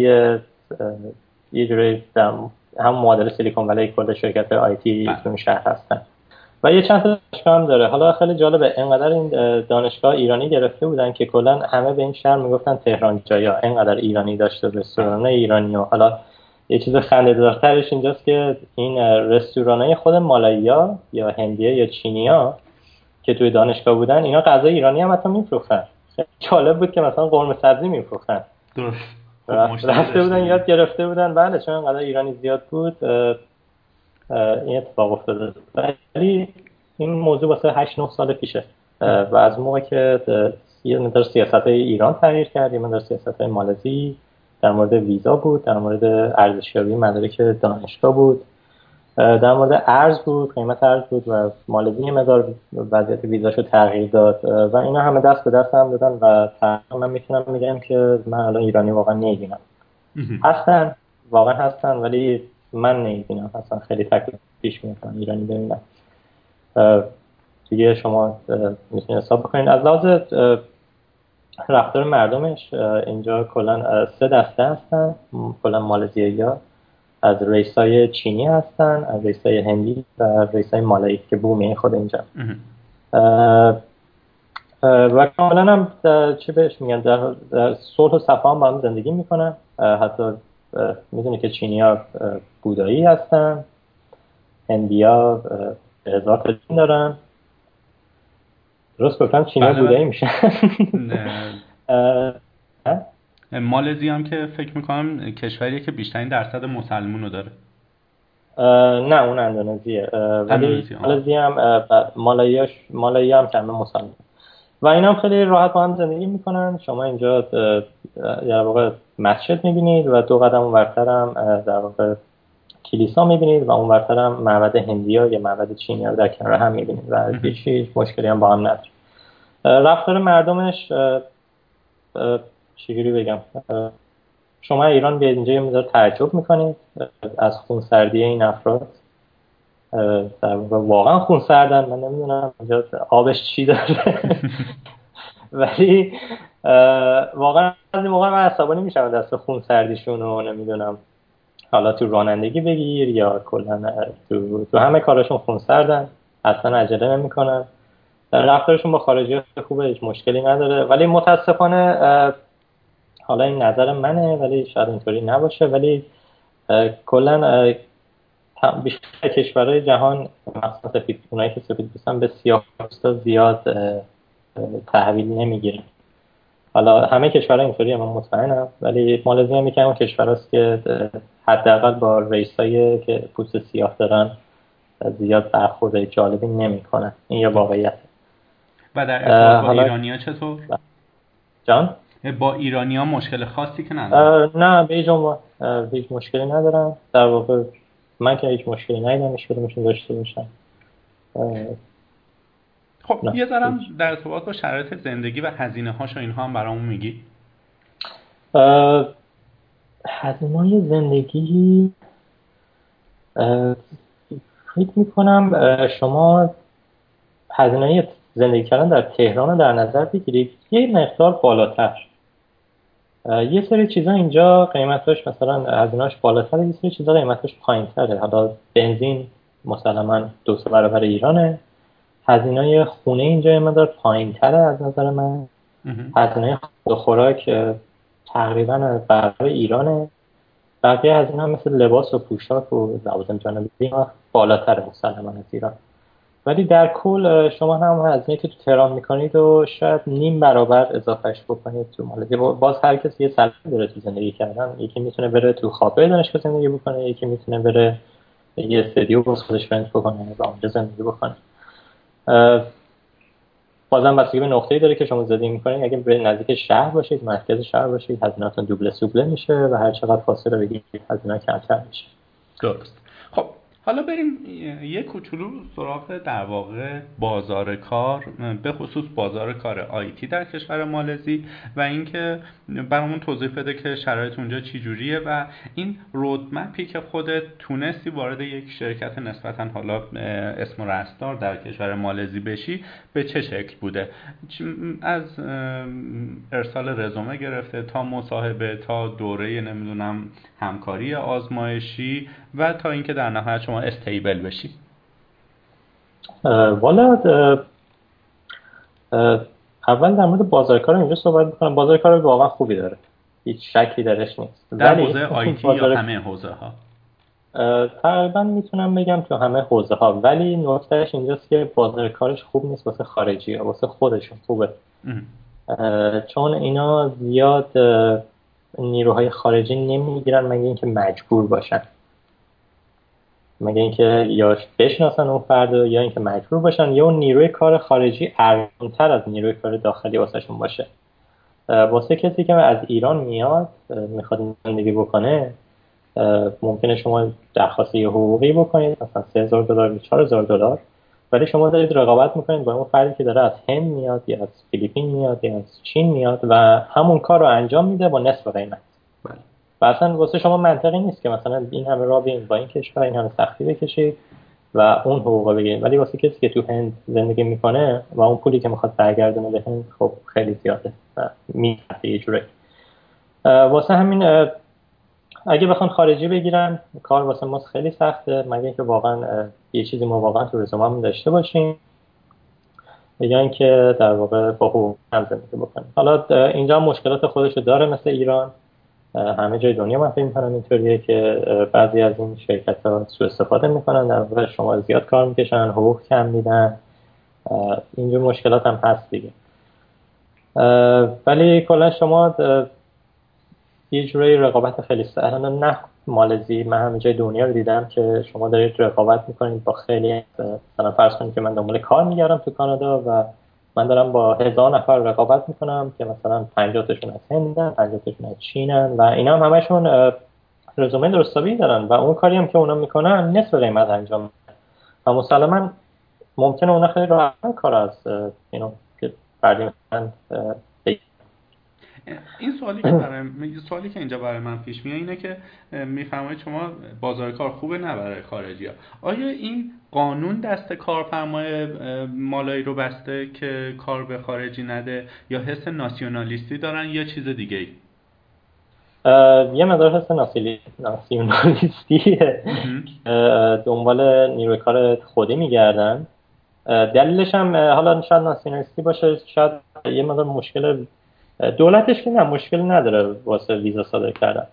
یه جوری هم معادل سیلیکون ولی کل شرکت‌های آی تی تو شهر هستن و یه چند تا دانشگاه هم داره. حالا خیلی جالبه اینقدر این دانشگاه ایرانی گرفته بودن که کلا همه به این شهر میگفتن تهران جایا، اینقدر ایرانی داشته، رستوران ایرانی. و حالا یه چیز خنده‌دارترش اینجاست که این رستورانای خود مالایا یا هندیه یا چینیا که توی دانشگاه بودن، اینا غذای ایرانی هم حتی میفروختن. جالب بود که مثلا قرمه سبزی میفروختن، درست رفته بودن یاد گرفته بودن، بله، چون اینقدر ایرانی زیاد بود این اتفاق افتاده. ولی این موضوع واسه هشت نه سال پیشه و از موقع که یه مقدار سیاست‌های ایران تغییر کرد، یه مقدار سیاست‌های مالزی در مورد ویزا بود، در مورد ارزشیابی مدارک دانشگاه بود، در مورد ارز بود، قیمت ارز بود و مالزی یه مقدار وضعیت ویزاشو تغییر داد و اینا همه دست به دست هم دادن و من میتونم میگم که من الان ایرانی واقعا نمیبینم. هستن، واقعا هستن، ولی من نمیبینم اصلا. خیلی تکلیف پیش میاد ایرانی ببینم. دیگه شما میتونید حساب بکنید از لحاظ رفتار مردمش. اینجا کلا سه دسته هستن کلا مالزیایی‌ها، از رئیسای چینی هستن، از رئیسای هندی و رئیسای مالایی که بومی خود اینجا. و کاملا هم چی بهش میگن، در صلح و صفا با هم زندگی میکنن. حتی میدونی که چینی‌ها بودایی هستن، هندی‌ها هزار تا دین دارن، درست گفتم؟ چینی‌ها بودایی میشن. مالزی هم که فکر میکنم کشوریه که بیشترین درصد مسلمون رو داره. نه، اون اندونزیه. ولی مالزی هم مالاییاش مالایی هم کمه مسلمون و اینا هم خیلی راحت با هم زندگی میکنن. شما اینجا در واقع مسجد میبینید و دو قدم اونورتر هم در واقع کلیسا میبینید و اونورتر هم معبد هندیا یا معبد چینیا رو در کنار هم میبینید و هیچ مشکلی هم با هم نداره. رفتار مردمش چجوری بگم، شما ایران بیاید اینجا یه مقدار تعجب میکنید از خونسردی این افراد. واقعا خونسردن، من نمیدونم اینجا آبش چی داره ولی واقعا از این موقع من عصبانی میشم دست خونسردیشون رو نمیدونم، حالا تو رانندگی بگیر یا کلا تو, تو همه کارشون خونسردن، اصلا عجله نمیکنن. رفتارشون با خارجی ها خوبه، هیچ مشکلی نداره. ولی متاسفانه، حالا این نظر منه ولی شاید اینطوری نباشه، ولی کلا بیشتر کشورهای جهان مخصوصا سفید، اونایی که سفید بستن به سیاه پوستا زیاد تحویل نمیگیرن. حالا همه کشورها اینطوری من مطمئنم، ولی مالزی هم یکی از اون کشورهاست که حداقل با رئیسایی که پوست سیاه دارن زیاد برخورد جالبی نمیکنن. این یه واقعیت. و در ارتباط با ایرانی‌ها چطور؟ جان؟ با ایرانی‌ها مشکل خاصی که ندارن؟ نه، به جنبه هیچ مشکلی ندارن. در واقع من که هیچ مشکلی ندیدم، مشکلی میشون داشته باشن. خب یه ذرم در ارتباط با شرایط زندگی و هزینه‌هاش و اینها هم برامون میگی؟ هزینه‌های زندگی فکر میکنم شما هزینه‌های زندگی کردن در تهران رو در نظر بگیرید یه مقدار بالاتر. یه سری چیزا اینجا قیمتش مثلا هزینه‌اش بالاتره، یه سری چیزا قیمتش پایین‌تره. حالا بنزین مسلماً دو سه برابر ایرانه. هزینه‌ی خونه اینجا یه مقدار پایین‌تره از نظر من. هزینه‌ی خوراک تقریبا از برای ایرانه. بقیه از این هم مثل لباس و پوشاک و لوازم جانبی اینا بالاتره مسلماً از ایران. ولی در کل شما هم هزینه که تو تهران میکنید و شاید نیم برابر اضافهش بکنید تو مالزی. باز هر کسی یه سلیقه داره تو زندگی کردن. یکی میتونه بره تو خابه دانشگاه زندگی بکنه، یکی میتونه بره یه استدیو باز خودش رنت بکنه و اونجا زندگی بکنه. بازم بستگی به نقطه‌ای داره که شما زندگی میکنید. اگه به نزدیک شهر باشید، مرکز شهر باشید، هزینه‌تون دوبله سوبله میشه و هر چقدر فاصله بگیرید هزینه کمتر میشه. درست. خب حالا بریم یه کوچولو سراغ در واقع بازار کار، به خصوص بازار کار آیتی در کشور مالزی و اینکه برامون توضیح بده که شرایط اونجا چی جوریه و این رودمپی که خودت تونستی وارد یک شرکت نسبتاً حالا اسم و رستار در کشور مالزی بشی به چه شکل بوده؟ از ارسال رزومه گرفته تا مصاحبه تا دوره نمیدونم همکاری آزمایشی و تا اینکه در نهایت شما استیبل بشی. والا اول در مورد بازار کار اینجا صحبت می‌کنم. بازار کار واقعا خوبی داره، هیچ شکی درش نیست. در حوزه آیتی یا همه حوزه ها تقریبا میتونم بگم تو همه حوزه ها، ولی نکتهش اینجاست که بازار کارش خوب نیست واسه خارجی، واسه خودشون خوبه. چون اینا زیاد نیروهای خارجی نمیگیرن مگه اینکه مجبور باشن، مگه اینکه یا بشناسن اون فرد یا اینکه مجبور باشن یا اون نیروی کار خارجی ارزان‌تر از نیروی کار داخلی واسهشون باشه. واسه کسی که از ایران میاد میخواد زندگی بکنه، ممکنه شما درخواست یه حقوقی بکنید مثلا سه هزار دلار یا چهار هزار دلار، ولی شما دارید رقابت میکنید با اون فردی که داره از هند میاد یا از فیلیپین میاد یا از چین میاد و همون کار رو انجام میده با نصف قیمت. بله. و اصلا واسه شما منطقی نیست که مثلا این همه راه بیاین با این کشور این همه سختی بکشید و اون حقوق بگیرید، ولی واسه کسی که تو هند زندگی میکنه و اون پولی که میخواد برگردونه به هند خب خیلی زیاده و میترسه یه جوری. واسه همین اگه بخوان خارجی بگیرن کار واسه ما خیلی سخته، مگه اینکه واقعا یه چیزی ما واقعا تو رزومه‌مون داشته باشیم یا اینکه در واقع با حقوق هم زندگی بکنیم. حالا اینجا مشکلات خودشو داره مثل ایران، همه جای دنیا من فکر می‌کنم اینطوریه که بعضی از این شرکت‌ها سوء استفاده می‌کنن، در واقع شما زیاد کار می‌کشن، حقوق کم میدن. اینجور مشکلات هم هست دیگه. ولی کلا شما یه جوری رقابت خیلی سخته. نه مالزی، من همه جای دنیا رو دیدم که شما دارید رقابت می‌کنید با خیلی، مثلا فرض کنید که من دنبال کار می‌گردم تو کانادا و من دارم با هزار نفر رقابت میکنم که مثلا پنجاه تاشون از هندن، پنجاه تاشون از چینن و اینا هم همشون رزومه درستابی دارن و اون کاری هم که اونا میکنن نصف قیمت انجام میدن و مسلما ممکنه اونا خیلی راحت کار از اینو که بردی مثلا این سوالی که برای سوالی که اینجا برای من پیش میاد اینه که میفرمایید شما بازار کار خوبه نه برای خارجی‌ها. آیا این قانون دست کارفرمای مالایی رو بسته که کار به خارجی نده یا حس ناسیونالیستی دارن یا چیز دیگه‌ای؟ یه مقدار حس ناسیونالیستی دنبال نیروی کار خودی میگردن. دلیلش هم حالا شاید ناسیونالیستی باشه، شاید یه مقدار مشکل دولتش که نه مشکل نداره واسه ویزا صادر کردن.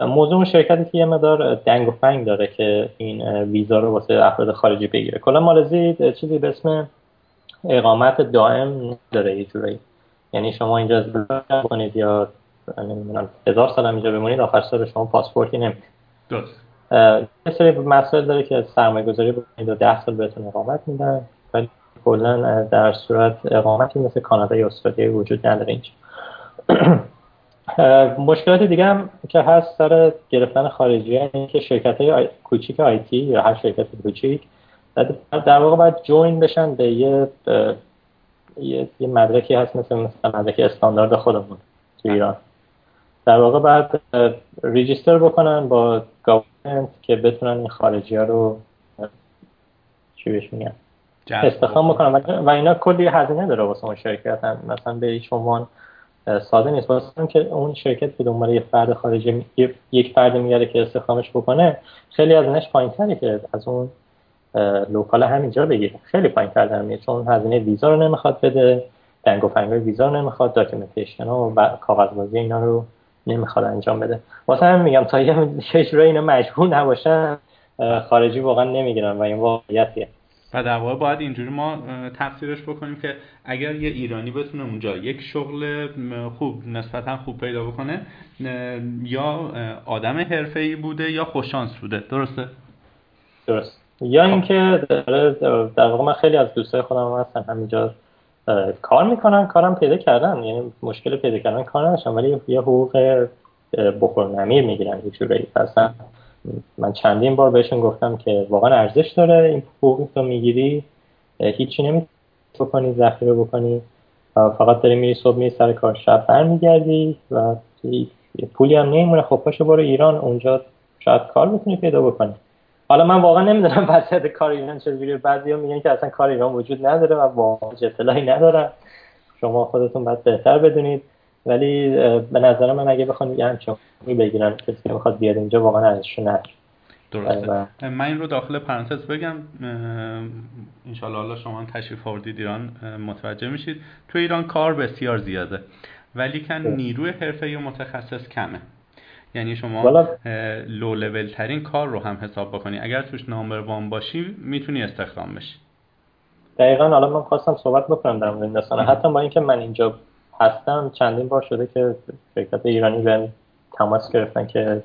موضوع شرکتی که یه مقدار دنگ و فنگ داره که این ویزا رو واسه افراد خارجی بگیره. کلا مالزی چیزی به اسم اقامت دائم نداره یه جوری، یعنی شما اینجا از بلد کنید یا نمیدونم هزار سال هم اینجا بمونید آخر سال شما پاسپورتی نمیدید. درست. یه سری مسائل داره که سرمایه‌گذاری بکنید و ده سال بهتون اقامت میدن، ولی کلا در صورت اقامتی مثل کانادا یا استرالیا وجود نداره اینجا. مشکلات دیگه هم که هست سر گرفتن خارجی ها اینه که شرکت‌های کوچیک آیتی یا هر شرکت کوچیک در واقع باید جوین بشن به یه یه مدرکی هست مثل مثلا مدرک استاندارد خودمون تو ایران. در واقع باید ریجیستر بکنن با گورنمنت که بتونن این خارجی‌ها رو چی بهش میگن استخدام بکنن و اینا کلی هزینه داره واسه اون شرکت. هم مثلا به هیچ عنوان ساده نیست، واسه که اون شرکت که دنبال یه فرد خارجی یک فرد میاره که استخدامش بکنه خیلی از هزینه‌اش پایین‌تره که از اون لوکال همینجا بگیره. خیلی پایین‌تر در میاد چون هزینه ویزا رو نمیخواد بده، دنگ و فنگای ویزا رو نمیخواد، داکیومنتیشن ها و کاغذبازی اینا رو نمیخواد انجام بده. واسه هم میگم تا یه جوری اینا مجبور نباشن خارجی واقعا نمیگیرن و این واقعیتیه. و در واقع باید اینجوری ما تفسیرش بکنیم که اگر یه ایرانی بتونه اونجا یک شغل خوب نسبتا خوب پیدا بکنه، یا آدم حرفه‌ای بوده یا خوششانس بوده. درسته؟ درست. یا اینکه در واقع من خیلی از دوستای خودم هستن همینجا کار میکنن، کارم پیدا کردن، یعنی مشکل پیدا کردن کار نداشتن، ولی یه حقوق بخور نمیر میگیرن یه جوری. اصلا من چندین بار بهشون گفتم که واقعا ارزش داره این حقوقی تو میگیری، هیچی نمیتونی بکنی، ذخیره بکنی، فقط داری میری صبح میری سر کار، شب برمیگردی و پولی هم نمیمونه. خب پاشو برو ایران، اونجا شاید کار میتونی پیدا بکنی. حالا من واقعا نمیدونم وضعیت کار ایران چجوریه، بعضیا میگن که اصلا کار ایران وجود نداره و واقعا اطلاعی ندارم، شما خودتون باید بهتر بدونید، ولی به نظر من اگه بخوام یه همچین می بگیرن کسی که میخواد بیاد اینجا واقعا ازشون نداره. درسته. من این رو داخل پرانتز بگم، انشالله الله شما تشریف آوردید ایران متوجه میشید تو ایران کار بسیار زیاده ولی که نیروی حرفه‌ای متخصص کمه. یعنی شما لو لول ترین کار رو هم حساب بکنی، اگر توش نامبر وان باشی میتونی استخدام بشی. دقیقاً. حالا من خواستم صحبت بکنم در مورد این داستان. حتی با اینکه من اینجا هستم چندین بار شده که شرکت ایرانی بهم تماس گرفتن که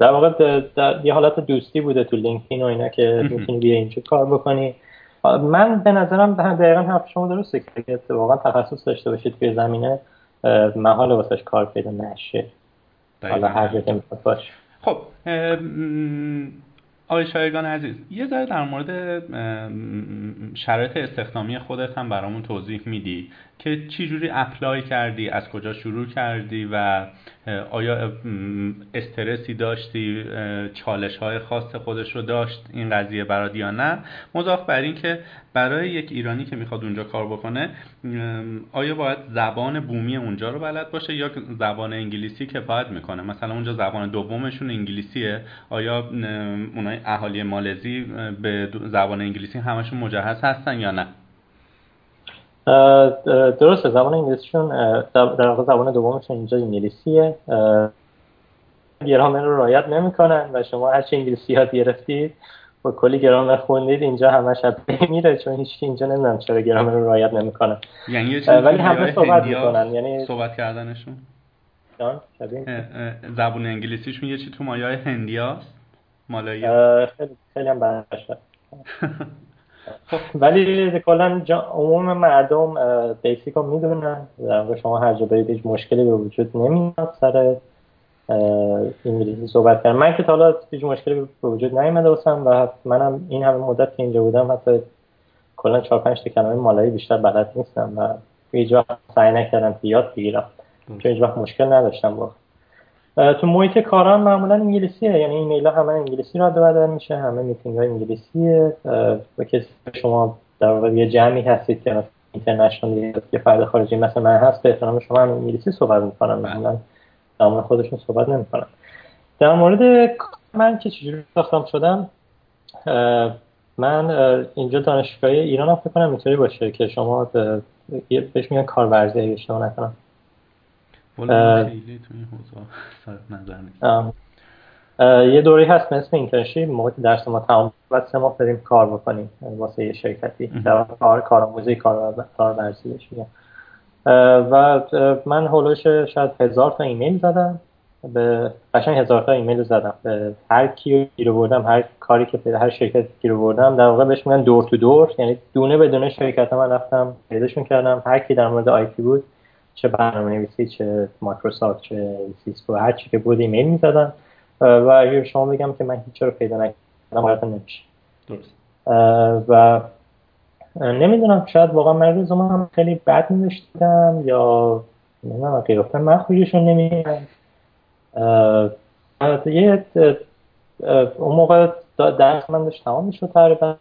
در واقع در یه حالت دوستی بوده تو لینکدین و اینا که میتونی بیا اینجا کار بکنی. من به نظرم دقیقاً حرف شما درسته که واقعا تخصص داشته باشید توی زمینه، محال واسش کار پیدا نشه. حالا هر جا میخواد باشه. خب آقای شایگان عزیز، یه ذره در مورد شرایط استخدامی خودت هم برامون توضیح میدی که چی جوری اپلای کردی، از کجا شروع کردی و آیا استرسی داشتی، چالش های خاص خودش رو داشت این قضیه برات یا نه؟ مضاف بر این که برای یک ایرانی که میخواد اونجا کار بکنه آیا باید زبان بومی اونجا رو بلد باشه یا زبان انگلیسی کفایت میکنه؟ مثلا اونجا زبان دومشون انگلیسیه، آیا اونای اهالی مالزی به زبان انگلیسی همشون مجهز هستن یا نه؟ درسته. زبان انگلیسیشون در واقع زبان دومشون اینجا انگلیسیه، گرامر رو رعایت نمیکنن و شما هرچی انگلیسی ها گرفتید و کلی گرامر خوندید اینجا همش به میره، چون هیچ کی اینجا نمیدونم چرا گرامر رو رعایت نمیکنه. یعنی ولی همه صحبت میکنن، یعنی صحبت کردنشون جان زبان انگلیسیشون یه چی تو مایه‌های هندیاست، مالایی خیلی خیلی هم برشته. ولی کلا عموم مردم بیسیک ها میدونن، در واقع شما هر جا برید هیچ مشکلی به وجود نمیاد سر انگلیسی صحبت کردن. من که تا حالا هیچ مشکلی به وجود نیامده بودم و منم این همه مدت که اینجا بودم حتی کلا چهار پنج تا کلمه مالایی بیشتر بلد نیستم و هیچ وقت سعی نکردم که یاد بگیرم، چون هیچ وقت مشکل نداشتم واقعا. تو محیط کارم معمولا انگلیسیه، یعنی ایمیل ها همه انگلیسی رد و بدل میشه، همه میتینگ ها انگلیسیه و کسی شما در واقع یه جمعی هستید که مثلا اینترنشنال یه فرد خارجی مثلا من هست به احترام شما هم انگلیسی صحبت میکنم، معمولا زبان خودشون صحبت نمیکنم. در مورد من که چجوری ساختم شدم، من اینجا دانشگاه ایران هم فکر کنم اینطوری باشه که شما بهش میگن کارورزی اگه اشتباه نکنم. ولی خیلی تو این حوزه صرف نظر نیست. یه دوری هست مثل اینترنشیپ، موقع که درس ما تمام بعد سه ماه بریم کار بکنیم واسه یه شرکتی، در کار کارآموزی کار کارورزی بهش میگن. و من هولوش شاید هزار تا ایمیل زدم، به قشنگ هزار تا ایمیل زدم به هر کی رو بردم، هر کاری که پیدا، هر شرکتی که رو بردم در واقع بهش میگن دور تو دور، یعنی دونه به دونه شرکت من رفتم پیداشون کردم، هر کی در مورد آی تی بود، چه برنامه‌نویسی، چه مایکروسافت، چه سیسکو، هر چی که بود ایمیل می‌زدن و اگه شما بگم که من هیچ چیزی رو پیدا نکردم واقعا نمیشه. درست. و نمیدونم شاید واقعا من رزومه هم خیلی بد نوشتم یا نمیدونم واقعا گفتم من خوششون نمیاد. یه اون موقع درس من داشت تمام میشد تقریبا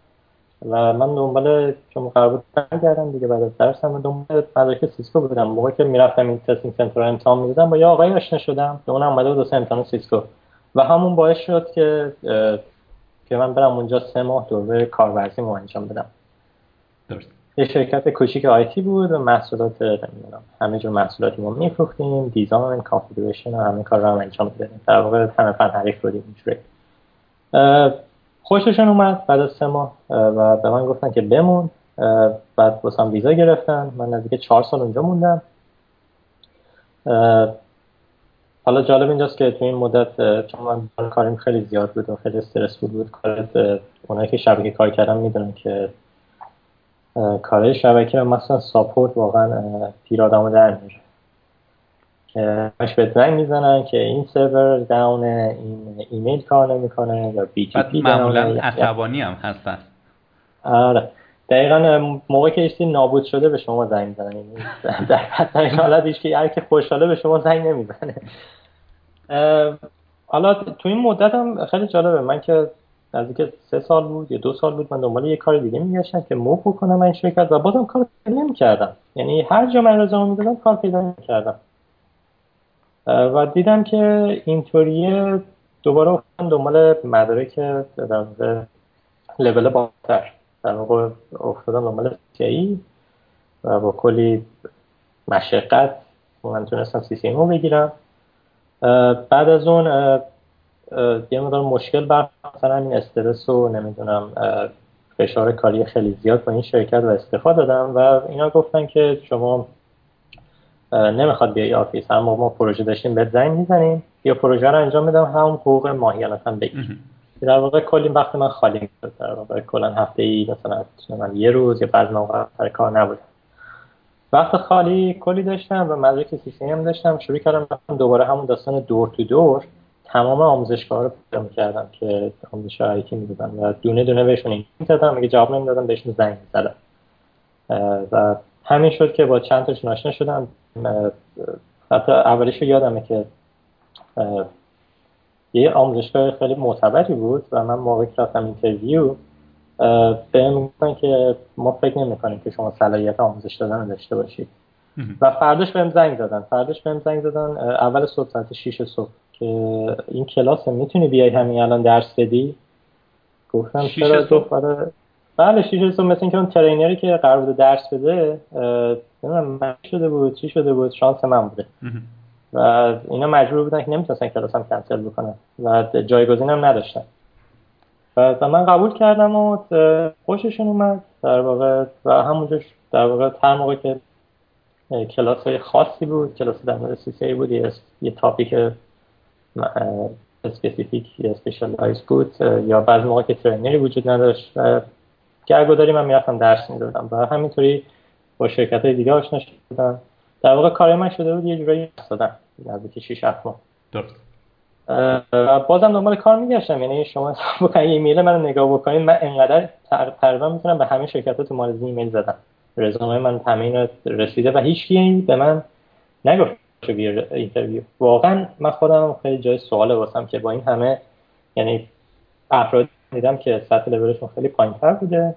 و من دنبال شما قرار بود برگردم دیگه، بعد از درسم دنبال مدارک سیسکو بودم. موقع که میرفتم این تستینگ سنتر رو امتحان میدادم با یه آقای آشنا شدم که اون اومده بود واسه امتحان سیسکو و همون باعث شد که که من برم اونجا سه ماه دوره کارورزی مو انجام بدم. درست. یه شرکت کوچیک آیتی بود و محصولات نمیدونم همه جور محصولاتی ما میفروختیم، دیزاین، کانفیگوریشن و همه کار رو هم انجام میدادیم، در واقع همه فن حریف بودیم اینجوری. خوششون اومد بعد از سه ماه و به من گفتن که بمون، بعد واسم ویزا گرفتن. من نزدیک چهار سال اونجا موندم. حالا جالب اینجاست که تو این مدت چون من کاریم خیلی زیاد بود و خیلی استرسفول بود کارت، اونایی که شبکه کار کردم میدونن که کارهای شبکه مثلا ساپورت واقعا پیر آدمو در میاره، که مش بهت زنگ میزنن که این سرور داون، این ایمیل کار نمیکنه یا بی تی پی. معمولا عصبانی هم هستن. آره دقیقاً، موقعی که هستی نابود شده به شما زنگ میزنن، در این حالت هیچ کی هر کی خوشحاله به شما زنگ نمیزنه. حالا تو این مدت هم خیلی جالبه، من که نزدیک سه سال بود یا دو سال بود من دنبال یه کار دیگه میگشتم که موو بکنم این شرکت و بازم کار نمی‌کردم، یعنی هر جا من رزومه میدادم کار پیدا نمی‌کردم و دیدم که اینطوریه. دوباره افتادم دنبال مدارک در لول بالاتر، در واقع افتادم دنبال سی ای و با کلی مشقت من تونستم سی سی امو بگیرم. بعد از اون یه مقدار مشکل برخواستن، این استرس و نمیدونم فشار کاری خیلی زیاد با این شرکت و استعفا دادم و اینا گفتن که شما نمیخواد بیایی آفیس، اما ما پروژه داشتیم بهت زنگ میزنیم یا پروژه رو انجام میدم، همون حقوق ماهیانه هم بگیر. در واقع کلی وقت من خالی میشد، در واقع کلا هفته‌ای مثلا من یه روز یا بعضی موقع سر کار نبودم، وقت خالی کلی داشتم و مدرک سی سی ام داشتم. شروع کردم دوباره همون داستان دور تو دور، تمام آموزشگاه‌ها رو پیدا می‌کردم که آموزشگاه آیتی می‌دادم و دونه دونه بهشون این می‌دادم، اگه جواب نمی‌دادم بهشون زنگ می‌زدم و همین شد که با چند تاشون آشنا شدم. حتی اولش یادمه که یه آموزشگاه خیلی معتبری بود و من موقعی که رفتم اینترویو بهم گفتن که ما فکر نمی‌کنیم که شما صلاحیت آموزش دادن رو داشته باشید و فرداش بهم زنگ زدن فرداش بهم زنگ زدن اول صبح ساعت شش صبح که این کلاس میتونی بیای همین الان درس بدی. گفتم چرا دوباره؟ بله شش صبح، مثل اینکه اون ترینری که قرار بود درس بده نمیدونم من شده بود چی شده بود، شانس من بوده و اینا مجبور بودن که نمیتونستن کلاسم کنسل بکنن و جایگزینم نداشتن و من قبول کردم و خوششون اومد در واقع و همونجا در واقع هر موقع که کلاس‌های خاصی بود، کلاس در مورد سی سی ای بود، یه تاپیک اسپسیفیک یا اسپیشالایز بود یا بعضی موقع که ترینری وجود نداشت گرگوداری من میرفتم درس میدادم و همینطوری با شرکت‌های دیگه آشنا شدم. در واقع کار من شده بود یه جورایی افتادم نزدیک شش هفت ماه. درست. و بازم دنبال کار میگشتم، یعنی شما حساب بکنید ایمیل منو نگاه بکنید، من انقدر تقریبا میتونم به همه شرکت‌ها تو مالزی ایمیل زدم، رزومه من تامین رسیده و هیچکی به من نگفت تو بیار اینترویو. واقعا من خودم خیلی جای سواله واسم که با این همه، یعنی افراد دیدم که سطح لولشون خیلی پایین‌تر بوده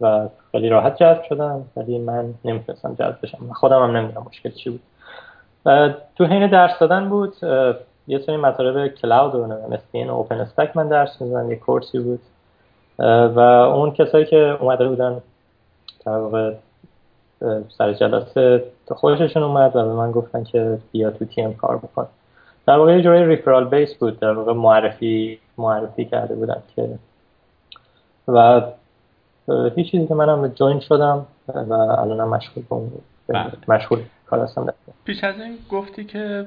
و خیلی راحت جذب شدم ولی من نمی‌تونستم جذب بشم. من خودم هم نمی‌دونم مشکل چی بود. تو حین درس دادن بود، یه سری مطالب کلاود و اس پی ان و اوپن استک من درس می‌دادم، یه کورسی بود و اون کسایی که اومده بودن در واقع سر جلسه خوششون اومد و به من گفتن که بیا تو تیم کار بکن. در واقع یه جوری ریفرال بیس بود، در واقع معرفی معرفی کرده بودن که و هیچ چیزی که منم جوین شدم و الانم مشغول بودم مشغول کار هستم. پیش از این گفتی که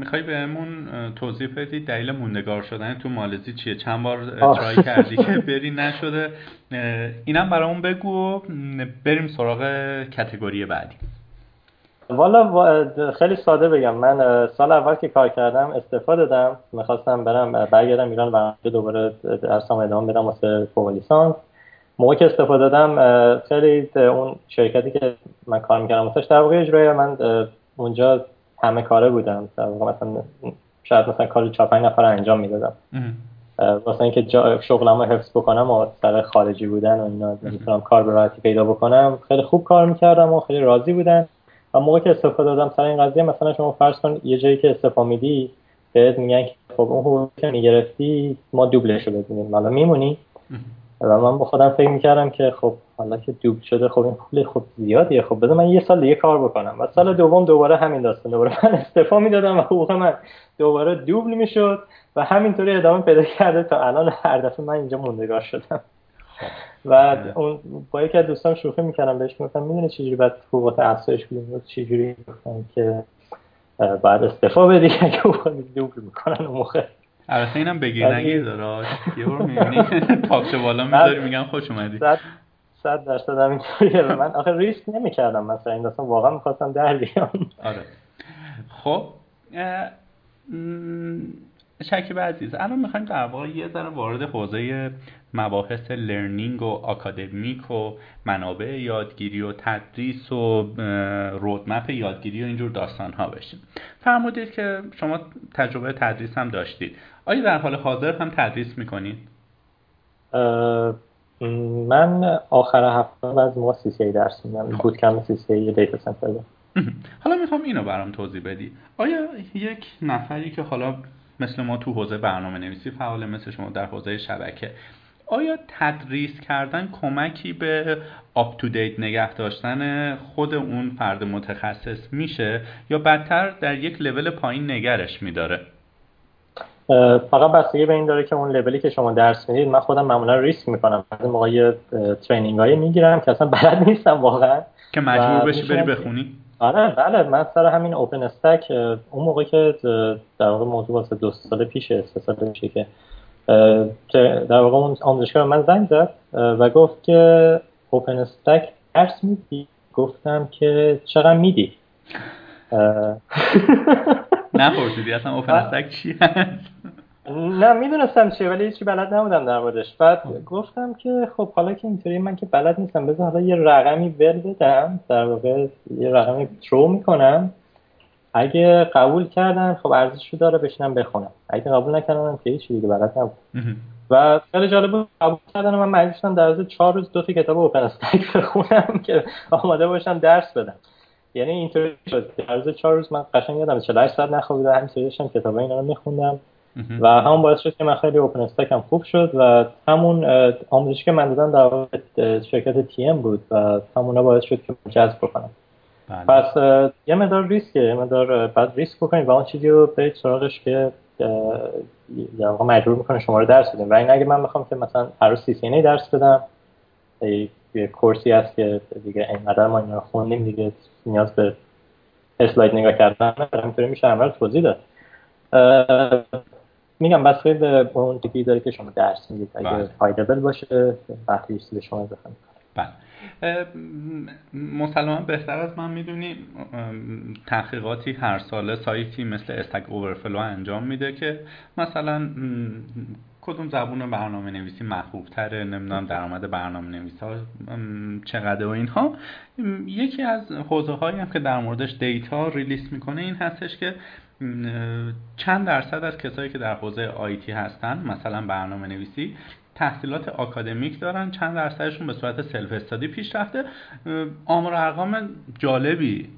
میخوای بهمون توضیح بدی دلیل موندگار شدن تو مالزی چیه؟ چند بار ترای کردی که بری نشده، اینم برامون بگو بریم سراغ کاتگوری بعدی. والا خیلی ساده بگم، من سال اول که کار کردم استعفا دادم، میخواستم برم برگردم ایران و دوباره درسام ادامه بدم واسه فوق لیسانس. موقعی که استعفا دادم خیلی اون شرکتی که من کار میکردم واسش در واقع اجرایی من اونجا همه کاره بودم، در واقع مثلا شاید مثلا کار چهار پنج نفر انجام میدادم واسه اینکه شغلمو حفظ بکنم و سر خارجی بودن و اینا نمیتونم کار به راحتی پیدا بکنم. خیلی خوب کار میکردم و خیلی راضی بودن و موقع که استعفا دادم سر این قضیه، مثلا شما فرض کن یه جایی که استعفا میدی بهت میگن که خب اون حقوقی که میگرفتی ما دوبلش رو بدیم، حالا میمونی و من با خودم فکر میکردم که خب حالا که دوب شده، خب این پول خب زیادیه، خب بذار من یه سال دیگه کار بکنم. و سال دوم دوباره همین داستان، دوباره من استعفا میدادم و حقوق من دوباره دوبل میشد و همینطوری ادامه پیدا کرده تا الان. هر دفعه من اینجا موندگار شدم. و اون با یکی از دوستام شوخی میکردم، بهش میگفتم میدونی چجوری باید حقوقات افزایش بدیم؟ چجوری گفتن که بعد استعفا بدی که دوبل میکنن اون موقع. البته اینم بگیر نگیر داره، یه بار میبینی تاپچه بالا میذاری میگم خوش اومدی. صد درصد همینطوریه. من آخه ریسک نمیکردم مثلا این داستان، واقعا میخواستم در بیام. آره خب شکیب عزیز، الان میخوایم در واقع یه ذره وارد حوزه مباحث لرنینگ و اکادمیک و منابع یادگیری و تدریس و رودمپ یادگیری و اینجور داستان ها بشیم. فرمودید که شما تجربه تدریس هم داشتید. آیا در حال حاضر هم تدریس میکنید؟ من آخر هفته از ما سی سی درس میدم، بودکم سی سی دیتا سنتر. حالا میخوام اینو برام توضیح بدی. آیا یک نفری که حالا مثل ما تو حوزه برنامه نویسی فعاله، مثل شما در حوزه شبکه، آیا تدریس کردن کمکی به آپ تو دیت نگه داشتن خود اون فرد متخصص میشه یا بدتر در یک لول پایین نگرش میداره؟ فقط بستگی به این داره که اون لولی که شما درس میدید. من خودم معمولا ریسک میکنم، از این موقع ترینینگ هایی میگیرم که اصلا بلد نیستم واقعا، که مجبور بشی بری بخونی. آره بله، من سر همین اوپن استک اون موقع که در واقع موضوع واسه دو سال پیش سه سال پیشه که در واقع اون آموزشگاه من زنگ زد و گفت که اوپن استک درس میدی؟ گفتم که چقدر میدی؟ نپرسیدی اصلا اوپن استک چی هست؟ نه میدونستم چیه ولی هیچی بلد نبودم در موردش. بعد گفتم که خب حالا که اینطوری من که بلد نیستم، بذار حالا یه رقمی ول بدم، در واقع یه رقمی ترو میکنم، اگه قبول کردن خب ارزششو داره بشینم بخونم، اگه قبول نکردن که هیچی دیگه بلد نبود. و خیلی جالب بود قبول کردن. من مجبور شدم در از چهار روز دو تا کتاب اوپن استک بخونم که آماده باشم درس بدم. یعنی اینطوری شد در از چهار روز من قشنگ یادم چهل و هشت ساعت نخوابیدم، همینطوری داشتم کتابای اینا رو میخوندم و همون باعث شد که من خیلی اوپن استک هم خوب شد. و همون آموزشی که من دادم در واقع شرکت تی ام بود و همونا باعث شد که جذب بکنم. بله. پس یه مقدار ریسکه، یه مقدار بعد ریسک بکنید و اون چیزی رو برید سراغش که در واقع مجبور میکنه شما رو درس بدیم. و این اگه من بخوام که مثلا هر سی سی ای درس بدم، یه کورسی هست که دیگه اینقدر ما اینا رو خوندیم دیگه نیاز به اسلاید نگاه کردن همینطوری میشه عمل توضیح داد. میگم بس خیلی به اون تکی داره که شما درس میدید، اگه های لول باشه وقتی ایشتی به شما بخونید. بله مسلماً بهتر از من میدونی تحقیقاتی هر ساله سایتی مثل استک اوورفلو انجام میده که مثلا کدوم زبون برنامه نویسی محبوب تره، نمیدونم درآمد برنامه نویس ها چقدر و اینها. یکی از حوزه هایی هم که در موردش دیتا ریلیس میکنه این هستش که چند درصد از کسایی که در حوزه آیتی هستن، مثلا برنامه نویسی، تحصیلات آکادمیک دارن، چند درصدشون به صورت سلف استادی پیش رفته. آمار ارقام جالبی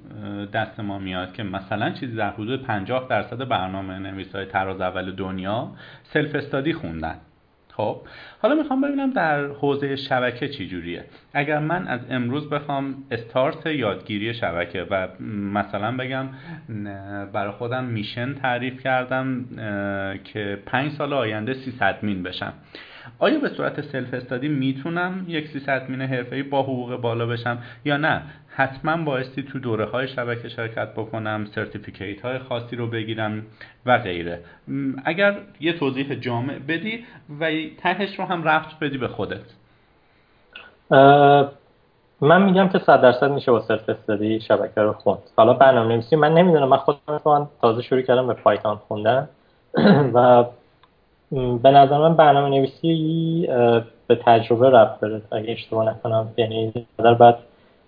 دست ما میاد که مثلا چیزی در حدود پنجاه درصد برنامه نویسای تراز اول دنیا سلف استادی خوندن. خب حالا میخوام ببینم در حوزه شبکه چی جوریه. اگر من از امروز بخوام استارت یادگیری شبکه و مثلا بگم برای خودم میشن تعریف کردم که پنج سال آینده سیصد مین بشم، آیا به صورت سلف استادی میتونم یک سیصد مین حرفه‌ای با حقوق بالا بشم یا نه حتما بایستی تو دوره های شبکه شرکت بکنم، سرتیفیکیت های خاصی رو بگیرم و غیره؟ اگر یه توضیح جامع بدی و تهش رو هم رفت بدی به خودت. من میگم که صد درصد میشه با سلف استادی شبکه رو خوند. حالا برنامه‌نویسی من نمیدونم، من خودم تازه شروع کردم به پایتون خوندن و به نظر من برنامه نویسی به تجربه ربط داره اگه اشتباه نکنم. یعنی در بعد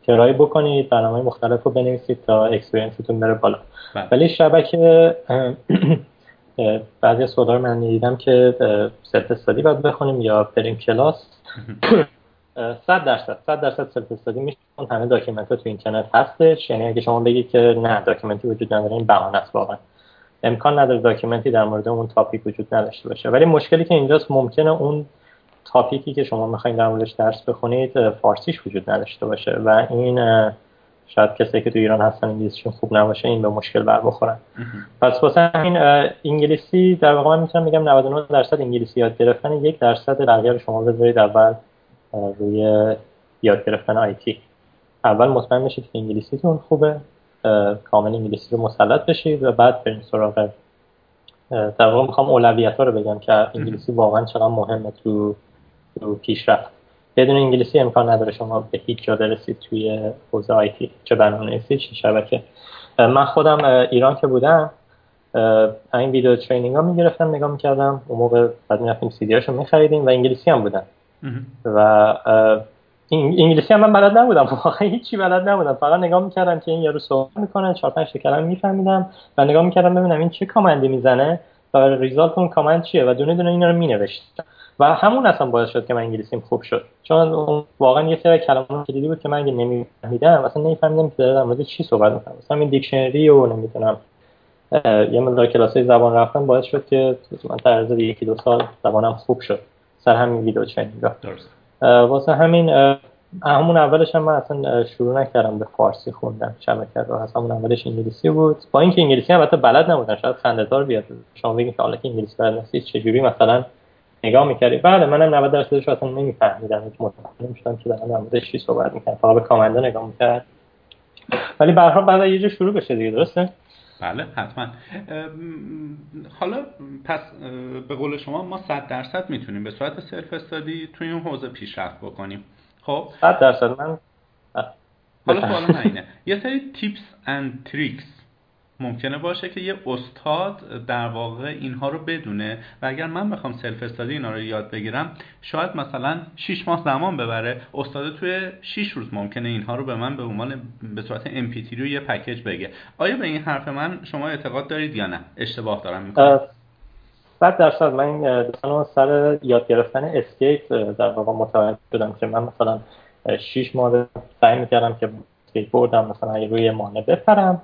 ترای بکنید، برنامه مختلف رو بنویسید تا اکسپریانستون بره بالا. ولی شبکه بعضی از سوال‌ها من دیدم که سلف استادی باید بخونیم یا بریم کلاس. صد درصد صد درصد سلف استادی میشه. همه داکیومنت ها تو اینترنت هستش. یعنی اگه شما بگید که نه داکیومنتی وجود نداره، این بهانه است. واقعا امکان نداره داکیومنتی در مورد اون تاپیک وجود نداشته باشه. ولی مشکلی که اینجاست ممکنه اون تاپیکی که شما میخواین در موردش درس بخونید فارسیش وجود نداشته باشه و این شاید کسی که تو ایران هستن انگلیسیشون خوب نباشه این به مشکل بر بخورن. پس واسه همین انگلیسی در واقع من میتونم میگم نود و نه درصد انگلیسی یاد گرفتن، یک درصد بقیه رو شما بذارید اول روی یاد گرفتن آی تی. اول مطمئن بشید که انگلیسیتون خوبه، کامل انگلیسی رو مسلط بشید و بعد بریم سراغ در واقع میخوام اولویت‌ها رو بگم که انگلیسی واقعا چقدر مهمه تو تو پیشرفت. بدون انگلیسی امکان نداره شما به هیچ جا برسید توی حوزه آی تی، چه برنامه‌نویسی چه شبکه. من خودم ایران که بودم این ویدیو ترینینگ‌ها می‌گرفتم، نگاه می‌کردم، اون موقع بعد می‌رفتیم سی دی‌هاشو می‌خریدیم و انگلیسی هم بودن. و انگلیسی هم من بلد نبودم، واقعا هیچی بلد نبودم، فقط نگاه می‌کردم که این یارو صحبت می‌کنه، چهار پنج تا کلمه می‌فهمیدم و نگاه می‌کردم ببینم این چه کامندی می‌زنه و ریزالت اون کامند چیه و دونه دونه اینا رو می‌نوشتم و همون اصلا باعث شد که من انگلیسیم خوب شد، چون واقعا یه سری کلمات کلیدی بود که من اگه نمی‌فهمیدم اصلا نمی‌فهمیدم که در مورد چی صحبت می‌کنه. مثلا این دیکشنری و نمی‌دونم یه مقدار کلاس‌های زبان رفتم باعث شد که من در عرض یکی دو سال زبانم خوب شد سر همین ویدیو چنینگ. واسه همین همون اولش هم من اصلا شروع نکردم به فارسی خوندم، شبکه رو اصلا همون اولش انگلیسی بود، با اینکه انگلیسی هم البته بلد نبودم، شاید خنده‌دار بیاد شما بگید که حالا که انگلیسی بلد نیستی چجوری مثلا نگاه می‌کردی. بله منم نود درصدش اصلا نمی‌فهمیدم، متوجه نمی‌شدم که دارن در مورد چی صحبت می‌کنن، فقط به کامندا نگاه می‌کرد، ولی به هر حال بعد یه جور شروع بشه دیگه. درسته؟ بله حتما. حالا پس به قول شما ما صد درصد میتونیم به صورت سلف استادی توی اون حوزه پیشرفت بکنیم. خب صد درصد من حالا سوال من اینه یه سری تیپس اند تریکس ممکنه باشه که یه استاد در واقع اینها رو بدونه و اگر من بخوام سلف استادی اینا رو یاد بگیرم شاید مثلا شش ماه زمان ببره، استاد توی شش روز ممکنه اینها رو به من به عنوان به صورت ام پی تی رو یه پکیج بگه. آیا به این حرف من شما اعتقاد دارید یا نه اشتباه دارم میکنم؟ صد درصد من مثلا سر یاد گرفتن اسکیت در واقع متوجه شدم که من مثلا شش ماه سعی می‌کردم که اسکیت بردم مثلا روی مانع بپرم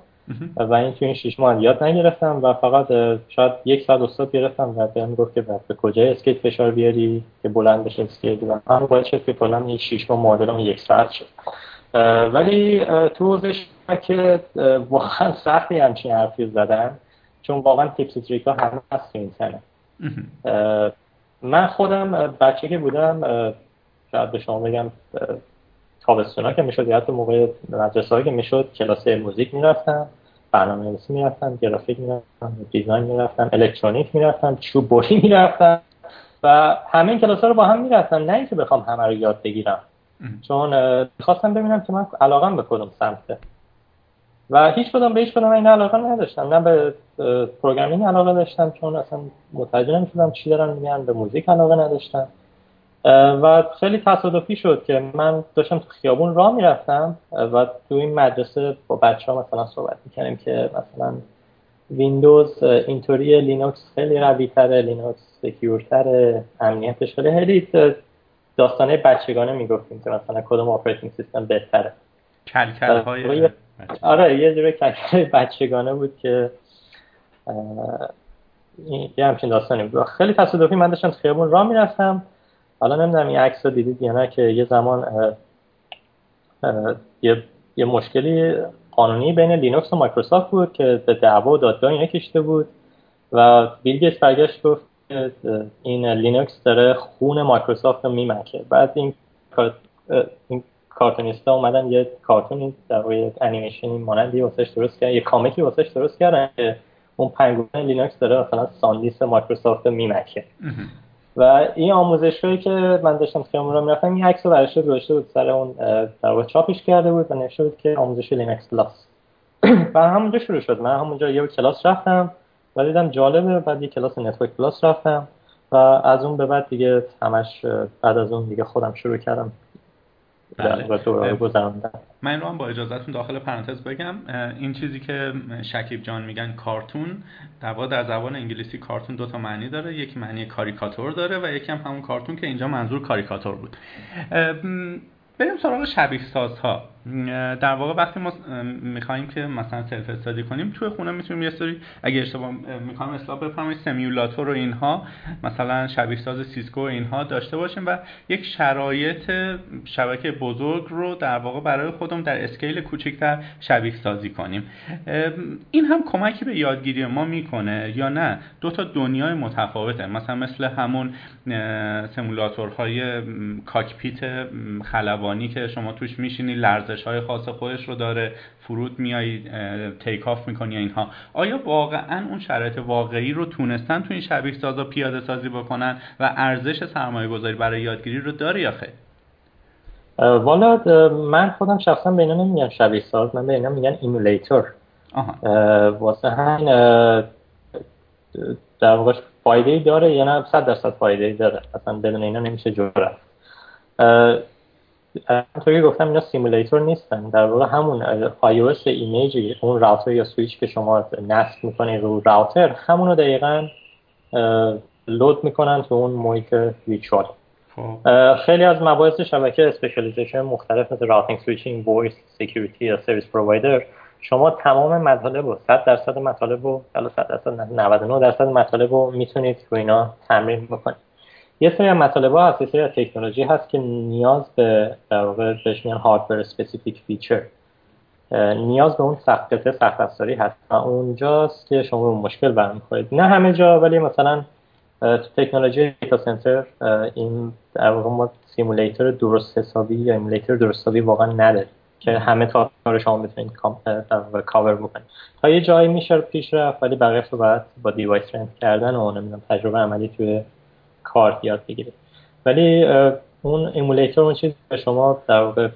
و این تو این شش ماه یاد نگرفتم و فقط شاید یک ساعت استاد گرفتم و بهم گفت که بعد به کجای اسکیت فشار بیاری که بلند بشه اسکیت و من باید شد که کلا این شش ماه معادلم یک ساعت شد. ولی تو روش که واقعا سختی همچین حرفی زدن، چون واقعا تیپس و تریک‌ها همه هست تو این سنه. من خودم بچه که بودم شاید به شما بگم تابستونا که میشد یا حتی موقع مدرسه‌ای که میشد کلاس موزیک میرفتم، برنامه‌نویسی میرفتم، گرافیک میرفتم، دیزاین میرفتم، الکترونیک میرفتم، چوب‌بری میرفتم و همه این کلاس‌ها رو با هم میرفتم، نه اینکه بخوام همه رو یاد بگیرم چون می‌خواستم ببینم که من علاقم به کدوم سمته و هیچ کدوم به هیچ کدوم این علاقه نداشتم، نه به پروگرامینگ علاقه داشتم چون اصلا متوجه نمی‌شدم چی دارن میگن، به موزیک علاقه نداشتم و خیلی تصادفی شد که من داشتم تو خیابون راه میرفتم و تو این مدرسه با بچه‌ها مثلا صحبت می‌کردیم که مثلا ویندوز اینطوریه، لینوکس خیلی قوی‌تره، لینوکس سکیورتره، امنیتش خیلی خیلی داستانه بچگانه میگفتیم که مثلا کدوم آپراتینگ سیستم بهتره. کلکل‌های آره یه جوری کلکل بچگانه بود که یه همچین داستانی بود. خیلی تصادفی من داشتم تو خیابون راه میرفتم، حالا نمیدونم این عکس رو دیدید یا نه که یه زمان اه اه یه،, یه مشکلی قانونی بین لینوکس و مایکروسافت بود که به دعوا و دادگاه اینا کشیده بود و بیل گیتس برگشت گفت این لینوکس داره خون مایکروسافت رو میمکه. بعد این این کارتونیستا اومدن یه کارتونی در روی انیمیشنی مانندی واسش درست کردن، یه کامیکی واسش درست کردن که اون پنگوئن لینوکس داره مثلا ساندیس مایکروسافت رو میمکه و این آموزش‌هایی که من داشتم خیامون رو می‌رفتم این عکس رو برش گذاشته بود سر اون در واقع چاپش کرده بود و نوشته بود که آموزش لینکس کلاس و همونجا شروع شد. من همونجا یه کلاس رفتم و دیدم جالبه، بعد یه کلاس نتورک کلاس رفتم و از اون به بعد دیگه همش بعد از اون دیگه خودم شروع کردم. بله. من رو هم با اجازهتون داخل پرانتز بگم این چیزی که شکیب جان میگن کارتون در واقع در زبان انگلیسی کارتون دوتا معنی داره، یکی معنی کاریکاتور داره و یکی هم همون کارتون که اینجا منظور کاریکاتور بود. بریم سراغ شبیه سازها. در واقع وقتی ما میخوایم که مثلا سلف استادی کنیم توی خونه میتونیم یه سری، اگه اشتباه میخوایم اصلاح بفهمیم، سیمولاتور و اینها، مثلا شبیه ساز سیسکو و اینها داشته باشیم و یک شرایط شبکه بزرگ رو در واقع برای خودم در اسکیل کوچکتر شبیه سازی کنیم. این هم کمکی به یادگیری ما میکنه یا نه؟ دو تا دنیای متفاوته، مثلا مثل همون سیمولاتورهای کاکپیت خلبانی که شما توش میشینی، لرز های خاص خودش رو داره، فرود میایی تیک آف میکنی اینها. آیا واقعا اون شرایط واقعی رو تونستن تو این شبیه سازا پیاده سازی بکنن و ارزش سرمایه گذاری برای یادگیری رو داره یا خیر؟ والا من خودم شخصا به اینا نمیگم شبیه ساز، من به اینا میگن ایمولیتور. واسه همین در واقع فایده‌ای داره یا نه؟ صد درصد فایده‌ای داره، اصلا بدون اینا نمیشه جور رفت. همونطور که گفتم اینا سیمولیتور نیستن، در واقع همون iOS ایمیج، اون راوتر یا سویچ که شما نصب میکنید رو راوتر، همونو دقیقاً لود میکنن تو اون محیط ویچوال. خیلی از مباحث شبکه اسپشیالیزیشن مختلف مثل راوتینگ، سویچینگ، وایس، سکیوریتی یا سرویس پرووایدر، شما تمام مطالب رو صد درصد مطالب رو حالا صد درصد نود و نه درصد مطالب رو میتونید رو اینا تمرین بکنید. یه سری مطالب ها هست، یه سری تکنولوژی هست که نیاز به در واقع بهش میگن هاردور اسپسیفیک فیچر، نیاز به اون سخت سخت افزاری هست و اونجاست که شما اون مشکل برمیخورید. نه همه جا، ولی مثلا تو تکنولوژی دیتا سنتر این در واقع ما سیمولیتور درست حسابی یا ایمولیتور درست حسابی واقعا نداریم که همه تا رو شما بتونید کاور بکنید. تا یه جایی میشه پیش رفت، ولی بقیه رو باید با دیوایس رنت کردن و نمیدونم تجربه عملی توی کار یاد بگیرید. ولی اون ایمولیتور اون چیز به شما در واقع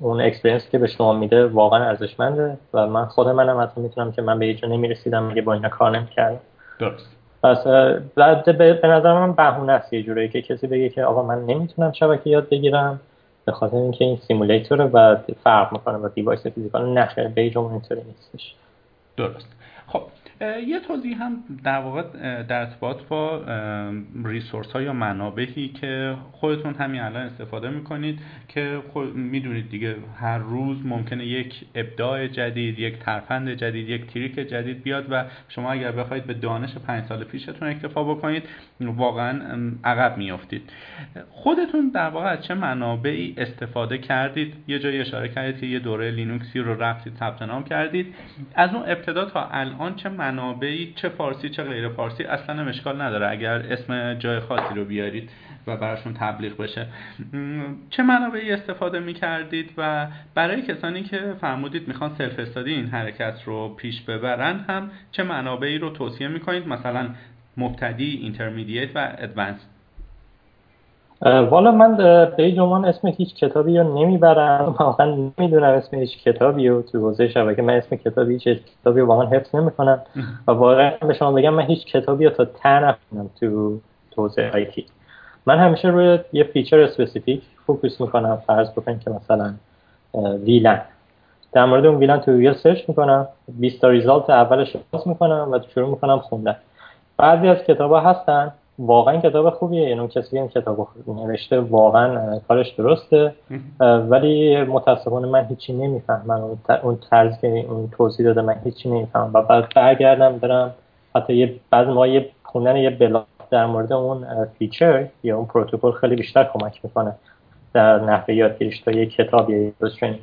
اون اکسپریانس که به شما میده واقعا ارزشمنده و من خود منم حتی میتونم که من به یه جا نمیرسیدم اگه با اینا کار نمیکردم. درست. پس به نظر من بهونه است یه جوری که کسی بگه که آقا من نمیتونم شبکه یاد بگیرم به خاطر اینکه این سیمولیتوره و فرق میکنه با دیوایس فیزیکال. نه خیر، به جمله اینطوری نیستش. درست. خب یه توضیح هم در واقع در ارتباط با ریسورس ها یا منابعی که خودتون همین الان استفاده میکنید که میدونید دیگه هر روز ممکنه یک ابداع جدید، یک ترفند جدید، یک تریک جدید بیاد و شما اگر بخواید به دانش پنج سال پیشتون اکتفا بکنید واقعا عقب میافتید. خودتون در واقع از چه منابعی استفاده کردید؟ یه جایی اشاره کردید که یه دوره لینوکسی رو رفتید ثبت نام کردید. از اون ابتدا تا الان چه منابعی، چه فارسی چه غیر فارسی، اصلا هم اشکال نداره اگر اسم جای خاصی رو بیارید و براشون تبلیغ بشه، چه منابعی استفاده می‌کردید؟ و برای کسانی که فرمودید میخوان سلف استادی این حرکت رو پیش ببرن هم چه منابعی رو توصیه می‌کنید؟ مثلا مبتدی، اینترمدییت و ادوانس. والا من به جمان اسم هیچ کتابی رو نمیبرم، واقعا نمیدونم اسم هیچ کتابی رو تو حوزه شبکه. من اسم کتابی هیچ کتابی رو واقعا حفظ نمیکنم و واقعا به شما بگم من هیچ کتابی رو تا ته نخوندم تو حوزه آی تی. من همیشه روی یه فیچر اسپسیفیک فوکوس میکنم. فرض بکنید که مثلا ویلن، در مورد اون ویلن تو گوگل سرچ میکنم، بیست تا ریزالت اولش رو باز میکنم و شروع میکنم خوندن. بعضی از کتابا هستن واقعا کتاب خوبیه، یعنی کسی این کتاب نوشته واقعا کارش درسته، ولی متاسفانه من هیچی نمیفهمم. اون طرز که اون توضیح داده من هیچی نمیفهمم و بعد برگردم برم حتی یه بعضی ما یه خوندن یه بلاگ در مورد اون فیچر یا اون پروتکل خیلی بیشتر کمک میکنه در نحوه یادگیریش تا یه کتاب یا یه دوسترینگ.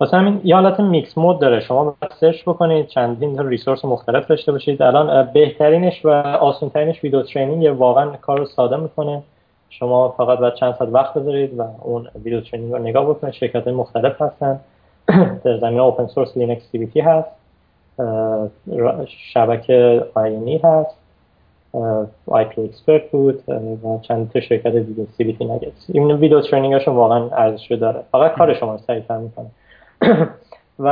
واسه همین یه حالت میکس مود داره، شما باید سرچ بکنید، چندین تا ریسورس مختلف داشته باشید. الان بهترینش و آسان‌ترینش ویدیو ترینینگ، واقعا کار رو ساده میکنه. شما فقط باید چند ساعت وقت بذارید و اون ویدیو ترینینگ رو نگاه بکنید. شرکت‌های مختلف هستن در زمینه اوپن سورس، لینکس سی وی تی هست، شبکه آینی هست، آی پی اکسپرت بود و چند تا شرکت دیگه سی وی تی نگس. این ویدیو ترینینگش واقعا ارزش داره، فقط کار شما رو سریع‌تر میکنه. و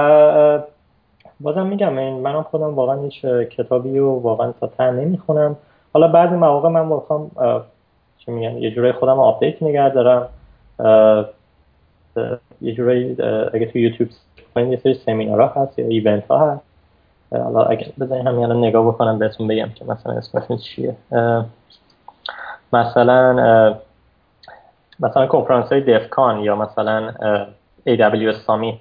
بازم میگم منم خودم واقعا هیچ کتابی رو واقعا تا ته نمیخونم. حالا بعضی مواقع من میخوام چه میگن یه جوری خودم رو آپدیت نگه دارم، یه جوری اگه تو یوتیوب یه سری سمینارها هست یا ایونت ها هست، حالا اگه بزنین همین الان نگاه بکنم بهتون بگم که مثلا اسمشون چیه. مثلا مثلا کنفرانس های دفکان یا مثلا ای دبلیو Summit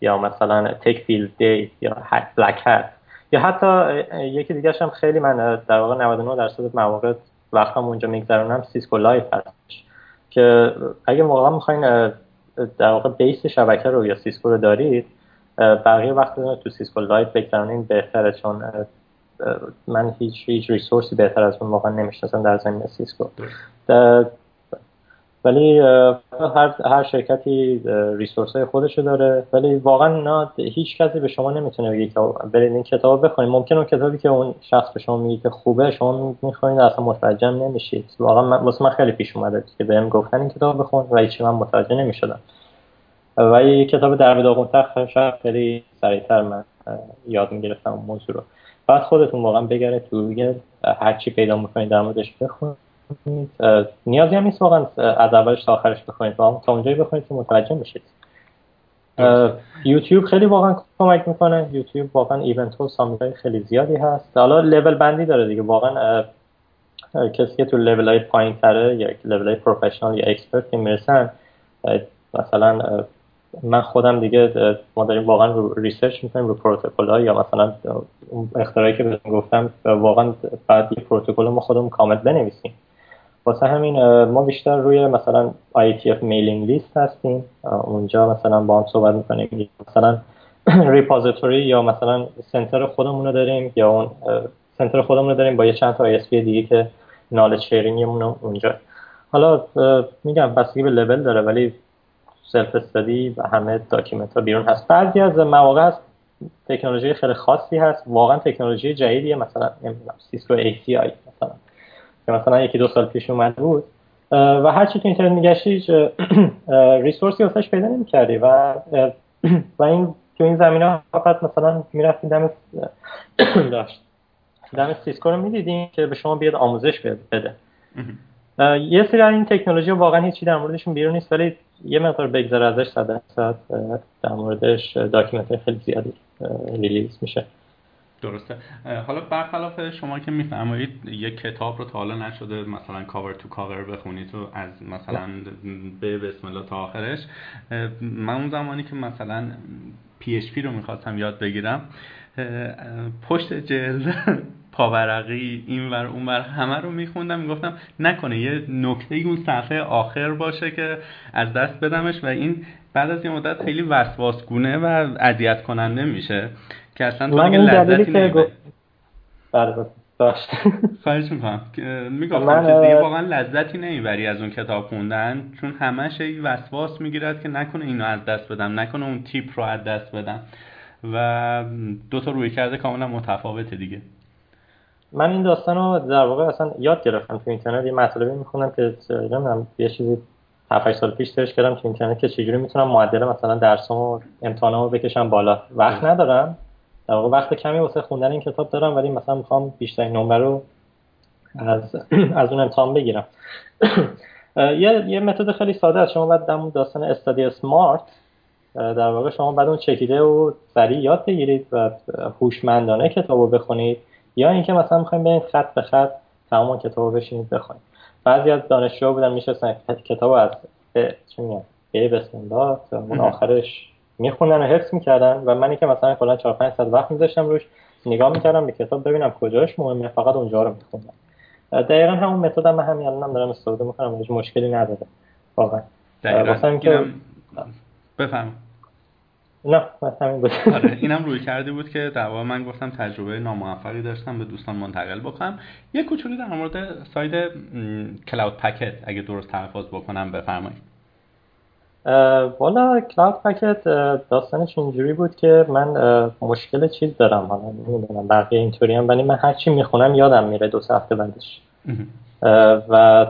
یا مثلا Tech Field Day یا Black Hat یا حتی یکی دیگه هم خیلی من در واقع نود و نه درصد مواقع وقتم اونجا میگذرونم سیسکو لایف هستش که اگه واقعا میخواین در واقع بیس شبکه رو یا سیسکو رو دارید بقیه وقت رو تو سیسکو لایف بگذرونین بهتره، چون من هیچ هیچ ریسورسی بهتر از اون واقعا نمیشناسم در زمینه سیسکو. ولی هر هر شرکتی ریسورس‌های خودشو داره، ولی واقعا نه هیچ کسی به شما نمیتونه بگه که برید این کتاب بخونید. ممکنه اون کتابی که اون شخص به شما میگه که خوبه شما میخونید اصلا متوجه نمیشید. واقعا من واسه من خیلی پیش اومده که بهم گفتن این کتاب بخون و هیچ من متوجه نمیشدم. ولی کتاب درب داغونتخت شاید خیلی سریعتر من یاد میگرفتم اون موضوع رو. بعد خودتون واقعا بگرید تو گوگل هر چی پیدا می‌کنید در موردش بخونید. نیازی هم نیست واقعا از اولش تا آخرش بخونید، تا اونجایی بخونید که متوجه میشید. یوتیوب خیلی واقعا کمک میکنه. یوتیوب واقعا ایونت ها و سامیت های خیلی زیادی هست. حالا لیول بندی داره دیگه، واقعا کسی که تو لیول های پایین تره یا لیول های پروفیشنال یا اکسپرت میرسن، مثلا من خودم دیگه ما داریم واقعا رو ریسرچ میکنیم رو پروتکل ها، یا مثلا اختراعی که بهتون گفتم واقعا بعد یه پروتکل ما خودمون کامل بنویسیم. واسه همین ما بیشتر روی مثلا آی تی اف mailing list هستیم، اونجا مثلا با هم صحبت میکنیم، مثلا ریپوزیتوری یا مثلا سنتر خودمون رو داریم، یا اون سنتر خودمون رو داریم با یه چند تا آی اس پی دیگه که نالج شیرینگمون اونجا. حالا میگم بستگی به لول داره، ولی سلف استادی و همه داکیومنت ها بیرون هست. بعضی از مواقع هست تکنولوژی خیلی خاصی هست، واقعا تکنولوژی جدیدیه، مثلا نمیدونم سیسکو ای سی آی مثلا که مثلا یکی دو سال پیش اومد بود و هر چی تو اینترنت میگشتی ریسورسی واسش پیدا نمی‌کردی و و این تو این زمینا فقط مثلا میرفتی دم داشت دم سیسکو رو میدیدین که به شما بیاد آموزش بده. یه سری این تکنولوژی واقعا هیچی در موردشون بیرون نیست، ولی یه مقدار بگذره ازش صد درصد در موردش داکیومنت خیلی زیادی ریلیز میشه. درسته. حالا برخلاف شما که میفرمایید یک کتاب رو تا حالا نشده مثلا کاور تو کاور بخونید و از مثلا به بسم الله تا آخرش، من اون زمانی که مثلا پی اچ پی رو میخواستم یاد بگیرم پشت جلد پاورقی این ور اون ور همه رو میخوندم، میگفتم نکنه یه نکته‌ای اون صفحه آخر باشه که از دست بدمش، و این بعد از یه مدت خیلی وسواس گونه و اذیت کننده میشه که اصلا تو دیگه لذتی نمیبری. بله داشت خواهش میکنم میگفتم که دیگه واقعا لذتی نمیبری از اون کتاب خوندن، چون همش یه وسواس میگیرد که نکنه اینو از دست بدم، نکنه اون تیپ رو از دست بدم، و دو تا رویکرد کاملا متفاوته دیگه. من این داستانو در واقع اصلا یاد گرفتم تو اینترنت، یه مطلبی میخوندم که نمیدونم یه چیزی هفت هشت سال پیش سرچ کردم تو اینترنت که چجوری میتونم معدل مثلا درسامو امتحانامو بکشم بالا. وقت ندارم در واقع، وقت کمی واسه خوندن این کتاب دارم، ولی مثلا میخوام بیشترین نمره رو از از اون امتحان بگیرم. یه یه متد خیلی ساده است. شما بعد دم داستان استادی اسمارت در واقع شما بعد اون چکیده و سریع یاد بگیرید و هوشمندانه کتابو بخونید، یا اینکه مثلا می‌خوایم بریم خط به خط تمام کتابو بشینید بخونید. بعضی از دانشجوها بودن می‌شستن کتابو از چی میگن به بسم الله تا اون آخرش می‌خوندن و حفظ می‌کردن، و منی که مثلا کلا چهار پنج ساعت وقت می‌ذاشتم روش نگاه می‌کردم به کتاب ببینم کجاش مهمه، فقط اونجا رو می‌خوندم. دقیقاً همون متدم من همین الانم دارم استفاده می‌کنم، هیچ مشکلی نداره واقعاً. واسه اینکه بفهم نه مثلا بود. آره اینم روی کرده بود که در واقع من گفتم تجربه ناموفقی داشتم به دوستان منتقل بکنم. یه کوچولو در مورد سایت کلاود پکت اگه درست تلفظ بکنم بفرمایید. والا کلاود پکت داستانش اینجوری بود که من مشکل چیز دارم، حالا نمیدونم بقیه اینطوری هم، ولی من هر چی میخونم یادم میره دو هفته بعدش. و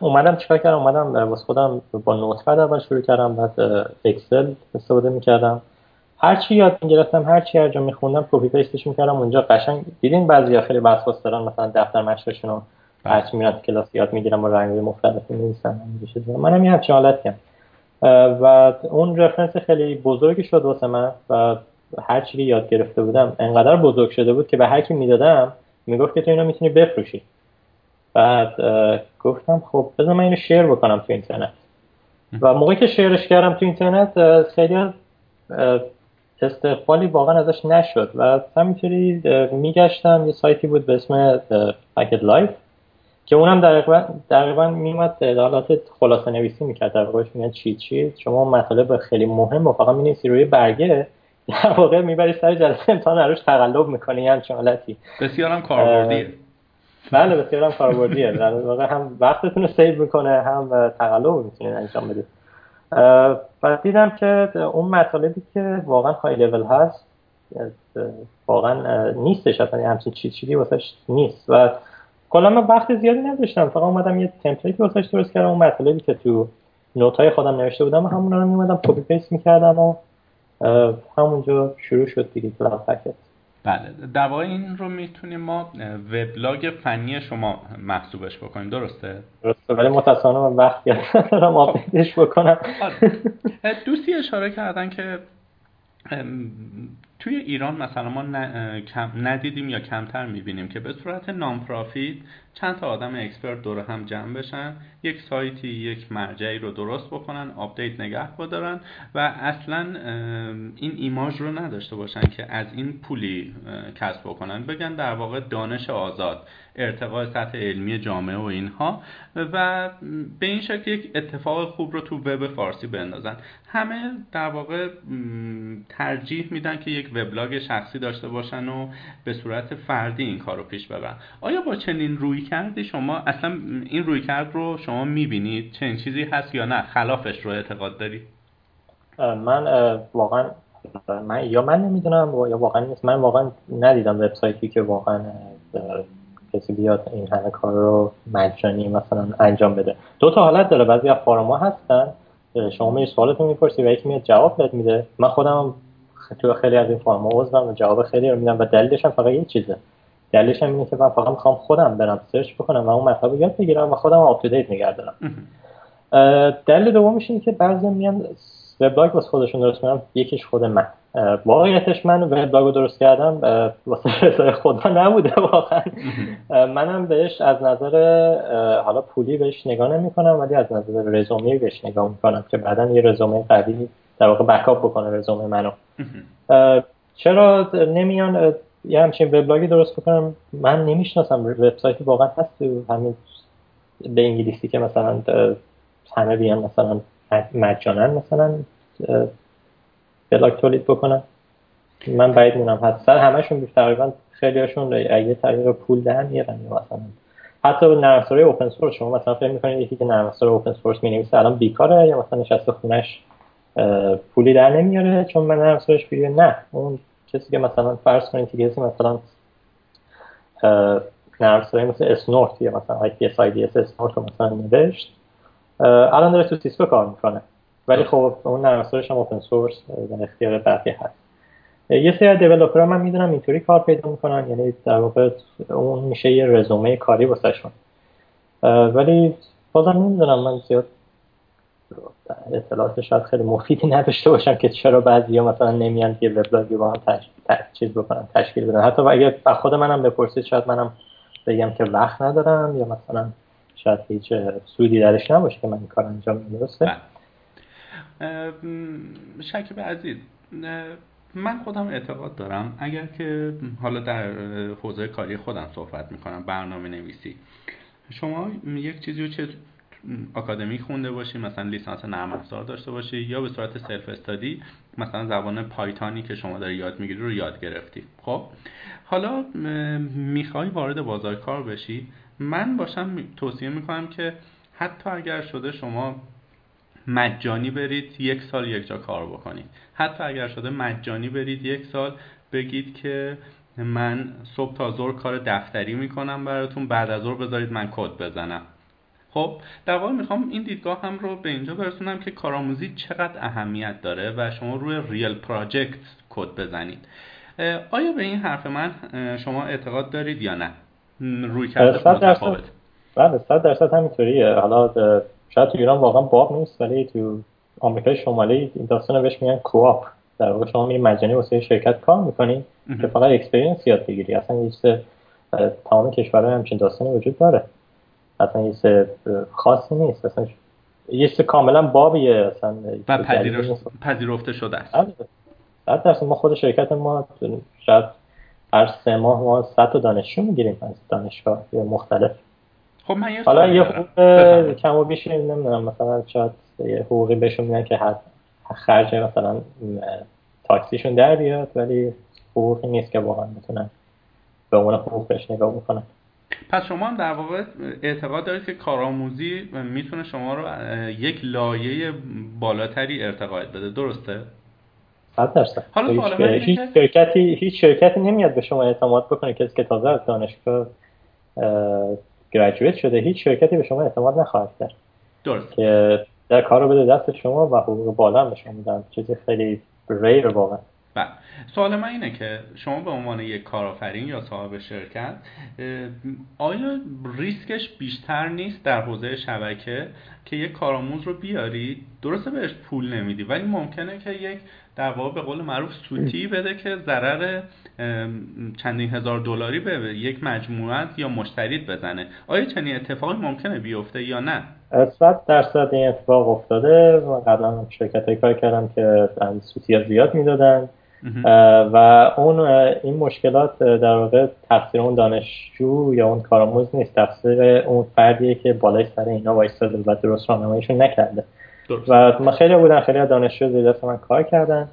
اومدم چیکار کردم، اومدم واسه خودم با نوتپد اول شروع کردم، بعد اکسل استفاده می‌کردم، هر چی یاد می‌گرفتم هر چی هر جا می‌خوندم کپی پیستش می‌کردم اونجا. قشنگ دیدین بعضیا خیلی وسواس دارن مثلا دفتر مشقشون رو هرچی میرن کلاس یاد می‌گیرن و رنگ‌های مختلفی می‌نویسن، منم یه همچین حالتیم و اون رفرنس خیلی بزرگی شد واسه من و هر چی یاد گرفته بودم انقدر بزرگ شده بود که به هر کی می‌دادم میگفت که تو اینو می‌تونی بفروشی. بعد گفتم خب بذار من اینو شیر بکنم تو اینترنت، و موقعی که شیرش کردم تو اینترنت خیلی استقبالی واقعا ازش نشد و همینطوری میگشتم. یه سایتی بود به اسم پکت لایف که اونم دقیقا دقیقاً میومد حالات خلاصه نویسی میکرد، در واقعش میگن چی چی شما مطالب خیلی مهم و فقط می‌نویسی روی برگه، در واقع میبری سر جلسه امتحان روش تقلب میکنی، همین حالتی. بسیار هم کاربردیه. بله بسیار هم کاربردیه. در واقع هم وقتتون رو سیو میکنه، هم تقلب میتونید انجام بدید. و دیدم که اون مطالبی که واقعا های لول هست واقعا نیستش، اصلا همچین چیز چیزی واسش نیست و کلا من وقت زیادی نداشتم، فقط اومدم یه تمپلیت واسش درست کردم، اون مطالبی که تو نوت‌های خودم نوشته بودم همونا رو میومدم کپی پیست می‌کردم و همونجا شروع شد دیگه کلاس پکت. بله در واقع این رو میتونیم ما وبلاگ فنی شما محسوبش بکنیم، درسته؟ درسته ولی متأسفانه من وقت ندارم آپدیتش بکنم. دوستی اشاره کردن که توی ایران مثلا ما ندیدیم یا کمتر میبینیم که به صورت نان پرافیت چند تا آدم اکسپرت دور هم جمع بشن، یک سایتی، یک مرجعی رو درست بکنن، آپدیت نگه بدارن و اصلا این ایماژ رو نداشته باشن که از این پولی کسب بکنن، بگن در واقع دانش آزاد، ارتقاء سطح علمی جامعه و اینها، و به این شکل یک اتفاق خوب رو تو وب فارسی بندازن. همه در واقع ترجیح میدن که یک وبلاگ شخصی داشته باشن و به صورت فردی این کارو پیش ببرن. آیا با چنین رویکردی شما اصلا این رویکرد رو شما میبینید چنین چیزی هست یا نه؟ خلافش رو اعتقاد داری؟ من واقعا من یا من نمیدونم یا واقعا نیست. من واقعا ندیدم وبسایتی که واقعا کسی بیاد این همه کار رو مجانی مثلا انجام بده. دو تا حالت داره، بعضی از فارما هستن شما می سوالتون میپرسی و یکی میاد جواب بهت میده. من خودم تو خیلی از این فارما عضوم و جواب خیلی رو میدم و دلیلش هم فقط یه چیزه، دلیلش هم اینه که من فقط میخوام خودم برم سرچ بکنم و اون مطلب رو یاد بگیرم و خودم آپ تو دیت نگه دارم. دلیل دومش اینه که بعضی میان وبلاگ واسه خودشون درست میکنن، یکیش خود من. واقعیتش من وبلاگ رو درست کردم واسه رضای خدا نبوده واقعا. منم بهش از نظر حالا پولی بهش نگاه نمیکنم ولی از نظر رزومه بهش نگاه میکنم که بعداً یه رزومه قوی در واقع بکاپ بکنه رزومه منو. چرا نمیان یه همچین وبلاگی درست بکنم؟ من نمیشناسم وبسایتی واقعا هست همین به انگلیسی که مثلا همه بیان مثلا مجانن مثلا بلاگ تولید بکنن. من بعید میدونم حتما همشون بیشتر خیلی هاشون اگه طریق پول دهن میرن مثلا حتی به نرم افزار اوپن سورس. شما مثلا فکر میکنید یکی که نرم افزار اوپن سورس مینویسه الان بیکاره یا مثلا نشسته خونش پولی در نمیاره چون من نرم افزارش بیاره؟ نه، اون کسی که مثلا فرض کنید که کسی مثلا نرم افزاری مثل اسنورت یا مثلا آی پی اس آی دی اس اسنورت مثلا نوشت الان داره تو سیسکو کار میکنه ولی خب اون نرم افزارش هم اوپن سورس در اختیار بقیه هست. یه سری از دیولپرها من میدونم اینطوری کار پیدا میکنن، یعنی در واقع اون میشه یه رزومه کاری واسهشون، ولی بازم نمیدونم من زیاد اطلاعات شاید خیلی مفیدی نداشته باشم که چرا بعضیا مثلا نمیان یه وبلاگی با هم تش... ت... چیز بکنن تشکیل بدن. حتی اگه خود منم بپرسید شاید منم بگم که وقت ندارم یا مثلا شاید هیچ سودی درش نباشه که من این کار انجام میدم. درسته؟ شکیب عزیز، من خودم اعتقاد دارم اگر که حالا در حوزه کاری خودم صحبت میکنم برنامه نویسی، شما یک چیزی رو چه اکادمی خونده باشی، مثلا لیسانس نرم افزار داشته باشی یا به صورت سلف استادی مثلا زبان پایتانی که شما داری یاد میگیری رو یاد گرفتی، خب حالا میخوای وارد بازار کار بشی، من باشم توصیه میکنم که حتی اگر شده شما مجانی برید یک سال یک جا کار بکنید، حتی اگر شده مجانی برید یک سال بگید که من صبح تا ظهر کار دفتری میکنم براتون، بعد از ظهر بذارید من کد بزنم. خب در واقع میخوام این دیدگاه هم رو به اینجا برسونم که کارآموزی چقدر اهمیت داره و شما روی ریل پراجکت کد بزنید. آیا به این حرف من شما اعتقاد دارید یا نه؟ روی کرده متفاوت. بله صد درصد همینطوریه. حالا شاید تو ایران واقعا باب نیست ولی تو آمریکای شمالی این داستانو بهش میگن کوآپ. در واقع شما میری مجانی واسه شرکت کار میکنی که فقط اکسپریانس یاد بگیری. اصلا یه چیز تمام کشورها همچین داستانی وجود داره، اصلا یه خاصی نیست، اصلا یه چیز کاملا بابیه اصلا و پذیرفته شده است. صد درصد ما خود شرکت ما شاید هر سه ماه ما صد تا دانشجو میگیریم از دانشگاه مختلف. خب من یه حالا یه حقوق کم و بیش نمیدونم، مثلا شاید یه حقوقی بهشون میدن که هر خرج مثلا تاکسیشون در بیاد، ولی حقوقی نیست که واقعا بتونن به اون حقوق بهش نگاه بکنن. پس شما هم در واقع اعتقاد دارید که کارآموزی میتونه شما رو یک لایه بالاتری ارتقا بده، درسته؟ صد درصد. حالا هیچ شرکتی هیچ شرکتی نمیاد به شما اعتماد بکنه کسی که تازه از دانشگاه گریجویت شده، هیچ شرکتی به شما اعتماد نخواهد کرد. درست. که در کارو بده دست شما و حقوق بالا به شما میدن، چیزی خیلی ریر واقعا. بله. سوال من اینه که شما به عنوان یک کارآفرین یا صاحب شرکت، آیا ریسکش بیشتر نیست در حوزه شبکه که یک کارآموز رو بیاری، درسته بهش پول نمیدی ولی ممکنه که یک در واقع به قول معروف سوتی بده که ضرر چندین هزار دلاری به یک مجموعه یا مشتریت بزنه. آیا چنین اتفاقی ممکنه بیفته یا نه؟ صد درصد این اتفاق افتاده. من قبلا شرکت‌های کار کردم که سوتی‌ها زیاد میدادن و اون این مشکلات در واقع تقصیر اون دانشجو یا اون کارآموز نیست، تقصیر اون فردیه که بالای سر اینا وایساده و درست راهنماییشون نکرده. درست. و من خیلی بودن خیلی دانشجو زیر دست من کار کردن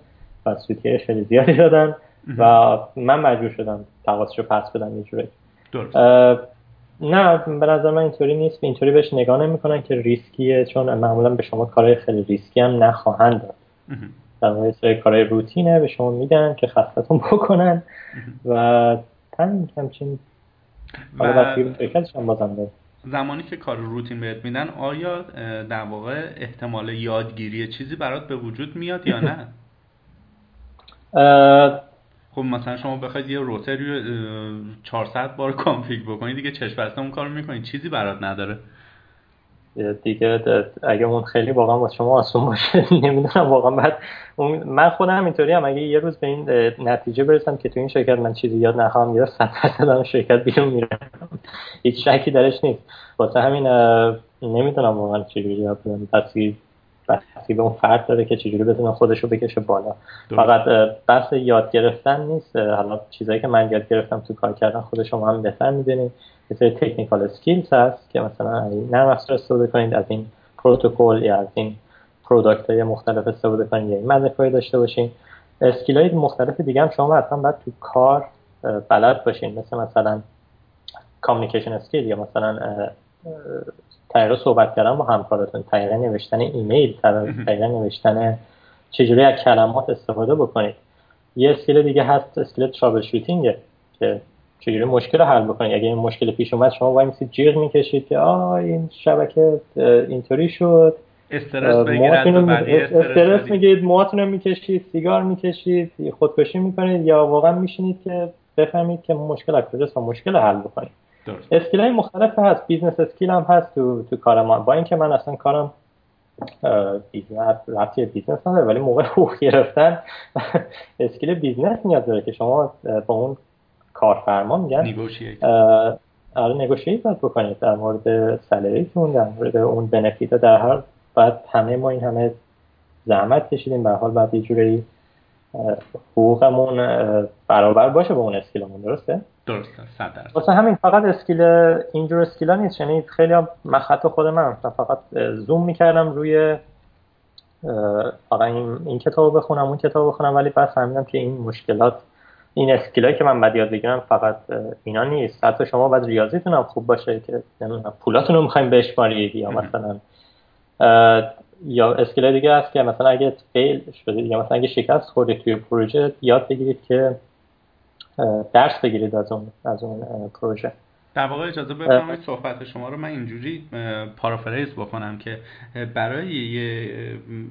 و سوتیه خیلی زیادی دادن و من مجبور شدم تقاضاشو پس بدم یه جوری. نه به نظر من اینطوری نیست، اینطوری بهش نگاه نمی‌کنن که ریسکیه، چون معمولا به شما کارهای خیلی ریسکی هم نخواهند داد. در واقع سری کارهای روتینه به شما میدن که خستتون بکنن و تن همچین و شما بازم داره. زمانی که کار روتین بهت میدن، آیا در واقع احتمال یادگیری چیزی برات به وجود میاد یا نه؟ خب مثلا شما بخواید یه روتر رو چهارصد بار کانفیگ بکنید دیگه چشم بسته اون کارو میکنید، چیزی برات نداره دیگه. اگه اون خیلی واقعا واسه شما آسون باشه نمیدونم واقعا. بعد من خودم هم اینطوری ام، اگه یه روز به این نتیجه برسم که تو این شرکت من چیزی یاد نخواهم گرفت، صد درصد از شرکت بیرون میرم، هیچ شکی درش نیست. واسه همین نمیدونم واقعا چجوری یاد بدم، پس بحثی به اون فرد داره که چجوری بتونه خودشو بکشه بالا. دوست. فقط بحث یاد گرفتن نیست. حالا چیزایی که من یاد گرفتم تو کار کردن خود شما هم بهتر میدونید، یه سری تکنیکال اسکیلز هست که مثلا نرم افزار استفاده کنید، از این پروتکل یا از این پروداکت های مختلف استفاده کنید یا این مدرک‌های داشته باشین. اسکیل‌های مختلف دیگه هم شما حتما باید تو کار بلد باشین، مثل مثلا کامیکیشن اسکیل یا مثلا طریقه صحبت کردن با همکارتون، طریقه نوشتن ایمیل، طریقه نوشتن چجوری از کلمات استفاده بکنید. یه اسکیل دیگه هست، اسکیل ترابل شوتینگ، که چجوری مشکل رو حل بکنید. اگه این مشکل پیش اومد شما وای میسید جیغ میکشید که آه این شبکه اینطوری شد، استرس بگیرید، استرس میگیرید، موهاتون رو میکشید، سیگار میکشید، خودکشی میکنید، یا واقعا میشینید که بفهمید که مشکل از کجاست و مشکل رو حل بکنید. اسکیل های مختلف هست، بیزنس اسکیل هم هست تو تو کار ما، با اینکه من اصلا کارم بیزنس رابطه بیزنس نداره ولی موقع حقوق گرفتن اسکیل بیزنس نیاز داره که شما با اون کارفرما میگن نگوشییت، آره نگوشییت باید بکنید در مورد سالریتون، در مورد اون بنفیت ها. در هر باید همه ما این همه زحمت کشیدیم، به هر حال باید یه جوری حقوقمون برابر باشه با اون اسکیلمون، درسته؟ درسته، صد درصد. واسه همین فقط اسکیل اینجور اسکیلا نیست، یعنی خیلی من خط خود من فقط زوم میکردم روی فقط این, این کتاب بخونم اون کتاب بخونم، ولی بعد فهمیدم که این مشکلات این اسکیلایی که من باید یاد بگیرم فقط اینا نیست. حتی شما باید ریاضیتون هم خوب باشه که نمیدونم پولاتون رو میخوایم بشمارید یا مثلا یا اسکیل دیگه هست که مثلا اگه فیل شدید یا مثلا اگه شکست خوردید توی پروژه، یاد بگیرید که درس بگیرید از اون از اون پروژه. در واقع اجازه بفرمایید صحبت شما رو من اینجوری پارافریز بکنم که برای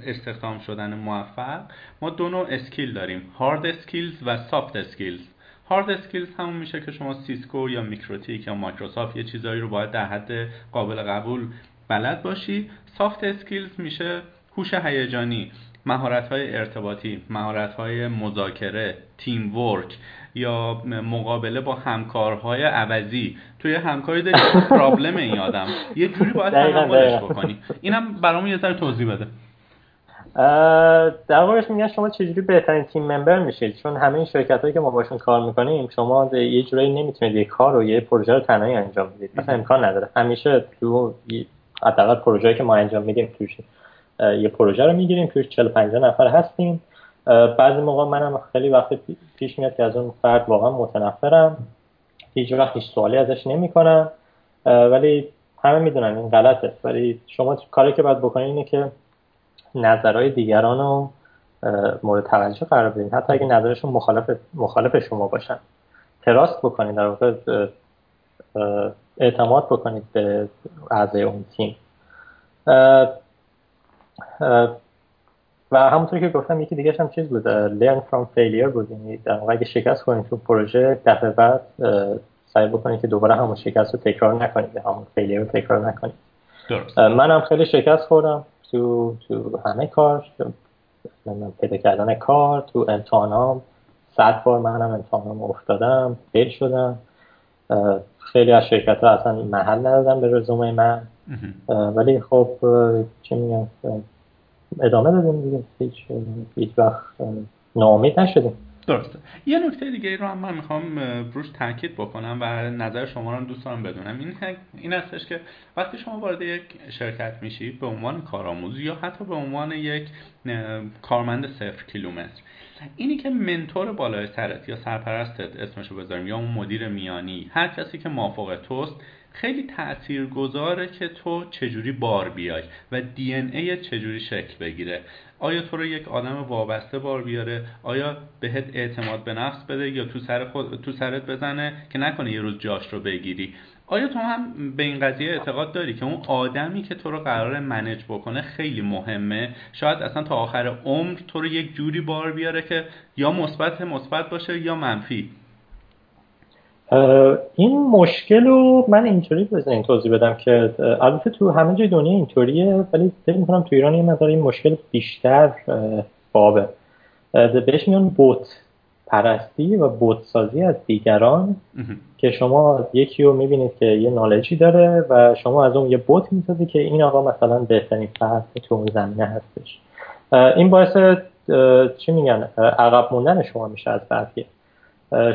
استخدام شدن موفق ما دو نوع اسکیل داریم، هارد اسکیلز و سافت اسکیلز. هارد اسکیلز همون میشه که شما سیسکو یا میکروتیک یا مایکروسافت یه چیزایی رو باید در حد قابل قبول بلد باشی. سافت اسکیلز میشه هوش هیجانی، مهارت‌های ارتباطی، مهارت‌های مذاکره، تیم ورک یا مقابله با همکارهای عوضی، توی همکاری داری پرابلم این آدم یه جوری باید تحملش بکنی. اینم برامون یه ذره توضیح بده. در واقعش میگن شما چجوری بهترین تیم ممبر میشید، چون همه این شرکتایی که ما باشون کار میکنیم شما یه جوری نمیتونید یه کار و یه پروژه رو تنهایی انجام بدید، اصلا امکان نداره. همیشه تو حداقل پروژه‌ای که ما انجام میدیم توش یه پروژه رو میگیریم، توش چهل پنجاه نفر هستیم. بعضی موقع منم خیلی وقت پیش میاد که از اون فرد واقعا متنفرم، هیچ وقت هیچ سوالی ازش نمیکنم، ولی همه میدونن این غلطه. ولی شما کاری که باید بکنید اینه که نظرهای دیگران رو مورد توجه قرار بدید، حتی اگه نظرشون مخالف مخالف شما باشن. تراست بکنید، در واقع اعتماد بکنید به اعضای اون تیم. و همونطور که گفتم یکی دیگه هم چیز بود، learn from failure بود. یعنی در واقع اگه شکست خوردین تو پروژه، دفعه بعد سعی بکنید که دوباره همون شکست رو تکرار نکنید، همون failure رو تکرار نکنید. درست. منم خیلی شکست خوردم تو تو همه کار، مثلا پیدا کردن کار، تو امتحانام صد بار منم امتحانام افتادم، فیل شدم. خیلی از شرکت‌ها اصلا محل ندادن به رزومه من. ولی خب چه میگم ادامه دادیم دیگه، هیچ هیچ وقت ناامید نشدیم. درسته. یه نکته دیگه رو هم من میخوام روش تاکید بکنم و نظر شما رو دوست دارم بدونم، این این هستش که وقتی شما وارد یک شرکت میشی به عنوان کارآموز یا حتی به عنوان یک کارمند صفر کیلومتر، اینی که منتور بالای سرت یا سرپرستت اسمشو بذاریم یا اون مدیر میانی، هر کسی که مافوق توست، خیلی تاثیرگذاره که تو چجوری بار بیای و دی ان ای چجوری شکل بگیره. آیا تو رو یک آدم وابسته بار بیاره، آیا بهت اعتماد به نفس بده یا تو سر خود تو سرت بزنه که نکنه یه روز جاش رو بگیری. آیا تو هم به این قضیه اعتقاد داری که اون آدمی که تو رو قراره منیج بکنه خیلی مهمه، شاید اصلا تا آخر عمر تو رو یک جوری بار بیاره که یا مثبت مثبت باشه یا منفی؟ این مشکل رو من اینطوری بزنین توضیح بدم که البته تو همه جای دنیا اینطوریه، ولی فکر می‌کنم تو ایران یه مقدار این مشکل بیشتر بابه. بهش میگن بت پرستی و بت سازی از دیگران که شما یکی رو می‌بینید که یه نالجی داره و شما از اون یه بت می‌سازی که این آقا مثلا بهترین فرد تو اون زمینه هستش. این باعث چی میگن عقب موندن شما میشه از بقیه.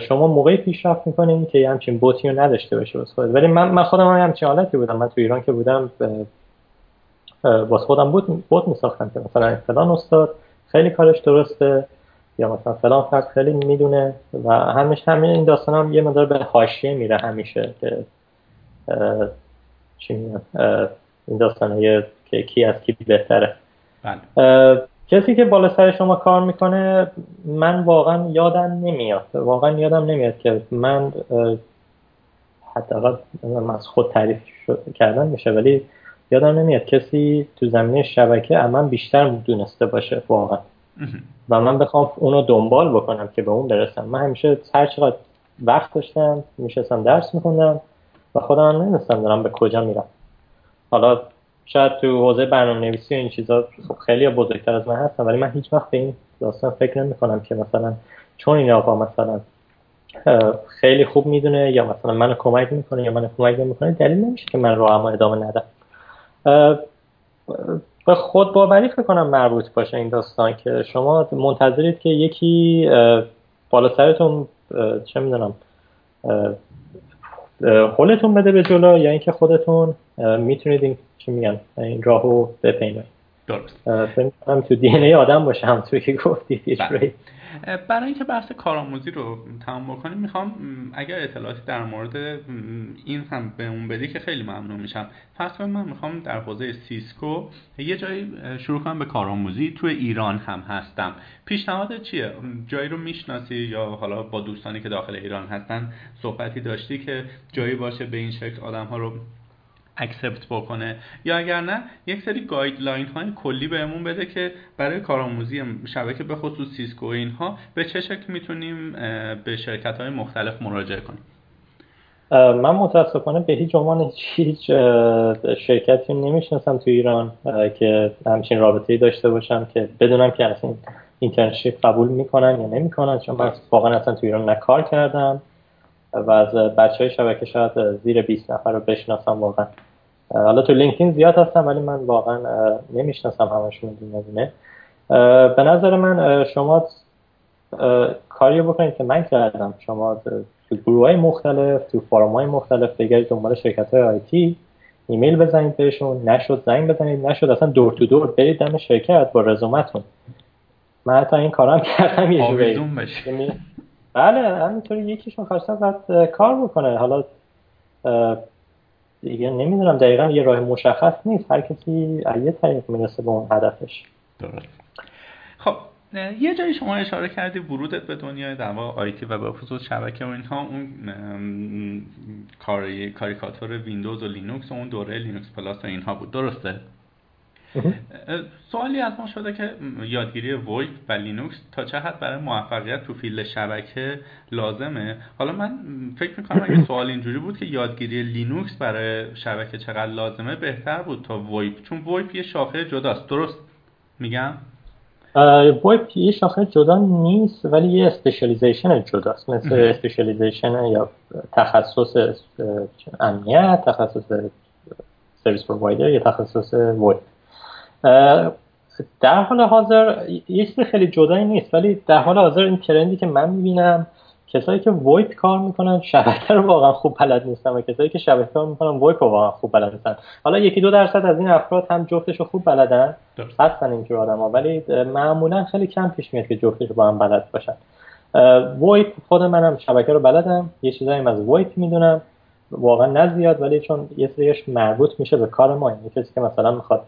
شما موقعی پیشرفت میکنین که همچین بوتی رو نداشته باشه واسه خودت. ولی من من خودم هم همچین حالتی بودم، من تو ایران که بودم واسه خودم بوت بوت میساختم که مثلا فلان استاد خیلی کارش درسته یا مثلا فلان فرد خیلی میدونه و همیشه همین این داستانا هم یه مقدار به حاشیه میره همیشه که چی میگم این داستانه که کی از کی بهتره. بله. کسی که بالا سر شما کار میکنه، من واقعا یادم نمیاد واقعا یادم نمیاد که من حداقل من از خود تعریف کردن میشه، ولی یادم نمیاد کسی تو زمینه شبکه من بیشتر دونسته باشه واقعا و من بخوام اونو دنبال بکنم که به اون برسم. من همیشه هر چقدر وقت داشتم میشستم درس میخوندم و خودم نمیدونستم دارم به کجا میرم. حالا شاید تو حوزه برنامه‌نویسی و این چیزا خیلی بزرگتر از من هستن، ولی من هیچ وقت به این داستان فکر نمی‌کنم که مثلا چون این آقا مثلا خیلی خوب میدونه یا مثلا منو کمک میکنه یا منو کمک نمی‌کنه دلیل نمیشه که من راهمو ادامه ندم. به خود باوری فکر کنم مربوط باشه این داستان که شما منتظرید که یکی بالا سرتون چه می‌دونم خودتون بده به جلو یا اینکه خودتون میتونید این چی میگن این راهو بپیمه. درست. هم تو دی ان ای آدم باشه، هم توی که گفتید. برای اینکه بحث کارآموزی رو تمام بکنیم میخوام اگر اطلاعاتی در مورد این هم به اون بدی که خیلی ممنون میشم. فقط من میخوام در حوزه سیسکو یه جایی شروع کنم به کارآموزی، توی ایران هم هستم. پیشنهاد چیه؟ جایی رو میشناسی یا حالا با دوستانی که داخل ایران هستن صحبتی داشتی که جایی باشه به این شکل آدم‌ها رو اکسپت بکنه، یا اگر نه یک سری گایدلاین های کلی بهمون بده که برای کارآموزی شبکه به خصوص سیسکو اینها به چه شکل میتونیم به شرکت های مختلف مراجعه کنیم؟ من متاسفانه به هیچ عنوان هیچ شرکتی نمیشناسم تو ایران که همچین رابطه‌ای داشته باشم که بدونم که اصلا اینترنشیپ قبول میکنن یا نمیکنن، چون من واقعا اصلا تو ایران نکار کردم و از بچهای شبکه شاید زیر بیست نفر رو بشناسم واقعا. حالا تو لینکدین زیاد هستم ولی من واقعا نمیشناسم همشون دونه دونه. به نظر من شما کاری بکنید که من کردم، شما تو گروهای مختلف، تو فارم‌های مختلف بگردید دنبال شرکت‌های آی‌تی، ایمیل بزنید بهشون، نشد زنگ بزنید، نشد اصلا دور تو دور برید دم شرکت با رزومتون. من حتی این کارام کردم یه جوری. بله همینطوری یکیشون خواستم بعد کار بکنه. حالا دیگه نمیدونم دقیقا یه راه مشخص نیست، هر کسی یه طریق میرسه به اون هدفش. درست. خب یه جایی شما اشاره کردی ورودت به دنیای در واقع آی‌تی و به خصوص شبکه و اینها اون کاری کاریکاتور ویندوز و لینوکس و اون دوره لینوکس پلاس و اینها بود، درسته؟ سوالی از ما شده که یادگیری ویب و لینوکس تا چه حد برای موفقیت تو فیلد شبکه لازمه. حالا من فکر میکنم اگه سوال اینجوری بود که یادگیری لینوکس برای شبکه چقدر لازمه بهتر بود تا ویب، چون ویب یه شاخه جداست، درست میگم؟ ویب یه شاخه جدا نیست ولی یه اسپشیالیزیشن جداست، مثل اسپشیالیزیشن یا تخصص امنیت، تخصص سرویس پرووایدر یا تخصص ویب. در حال حاضر یه چیز خیلی جدایی نیست ولی در حال حاضر این ترندی که من میبینم کسایی که ویب کار میکنن شبکه رو واقعا خوب بلد نیستن و کسایی که شبکه کار میکنن ویب رو واقعا خوب بلد نیستن. حالا یکی دو درصد از این افراد هم جفتش رو خوب بلدن، هستن اینجور آدم‌ها، ولی معمولا خیلی کم پیش میاد که جفتش رو با هم بلد باشن. ویب خود منم شبکه رو بلدم، یه چیزایی از ویب میدونم، واقعا نه زیاد، ولی چون یه سریش مربوط میشه به کار ما، یعنی کسی که مثلا میخواد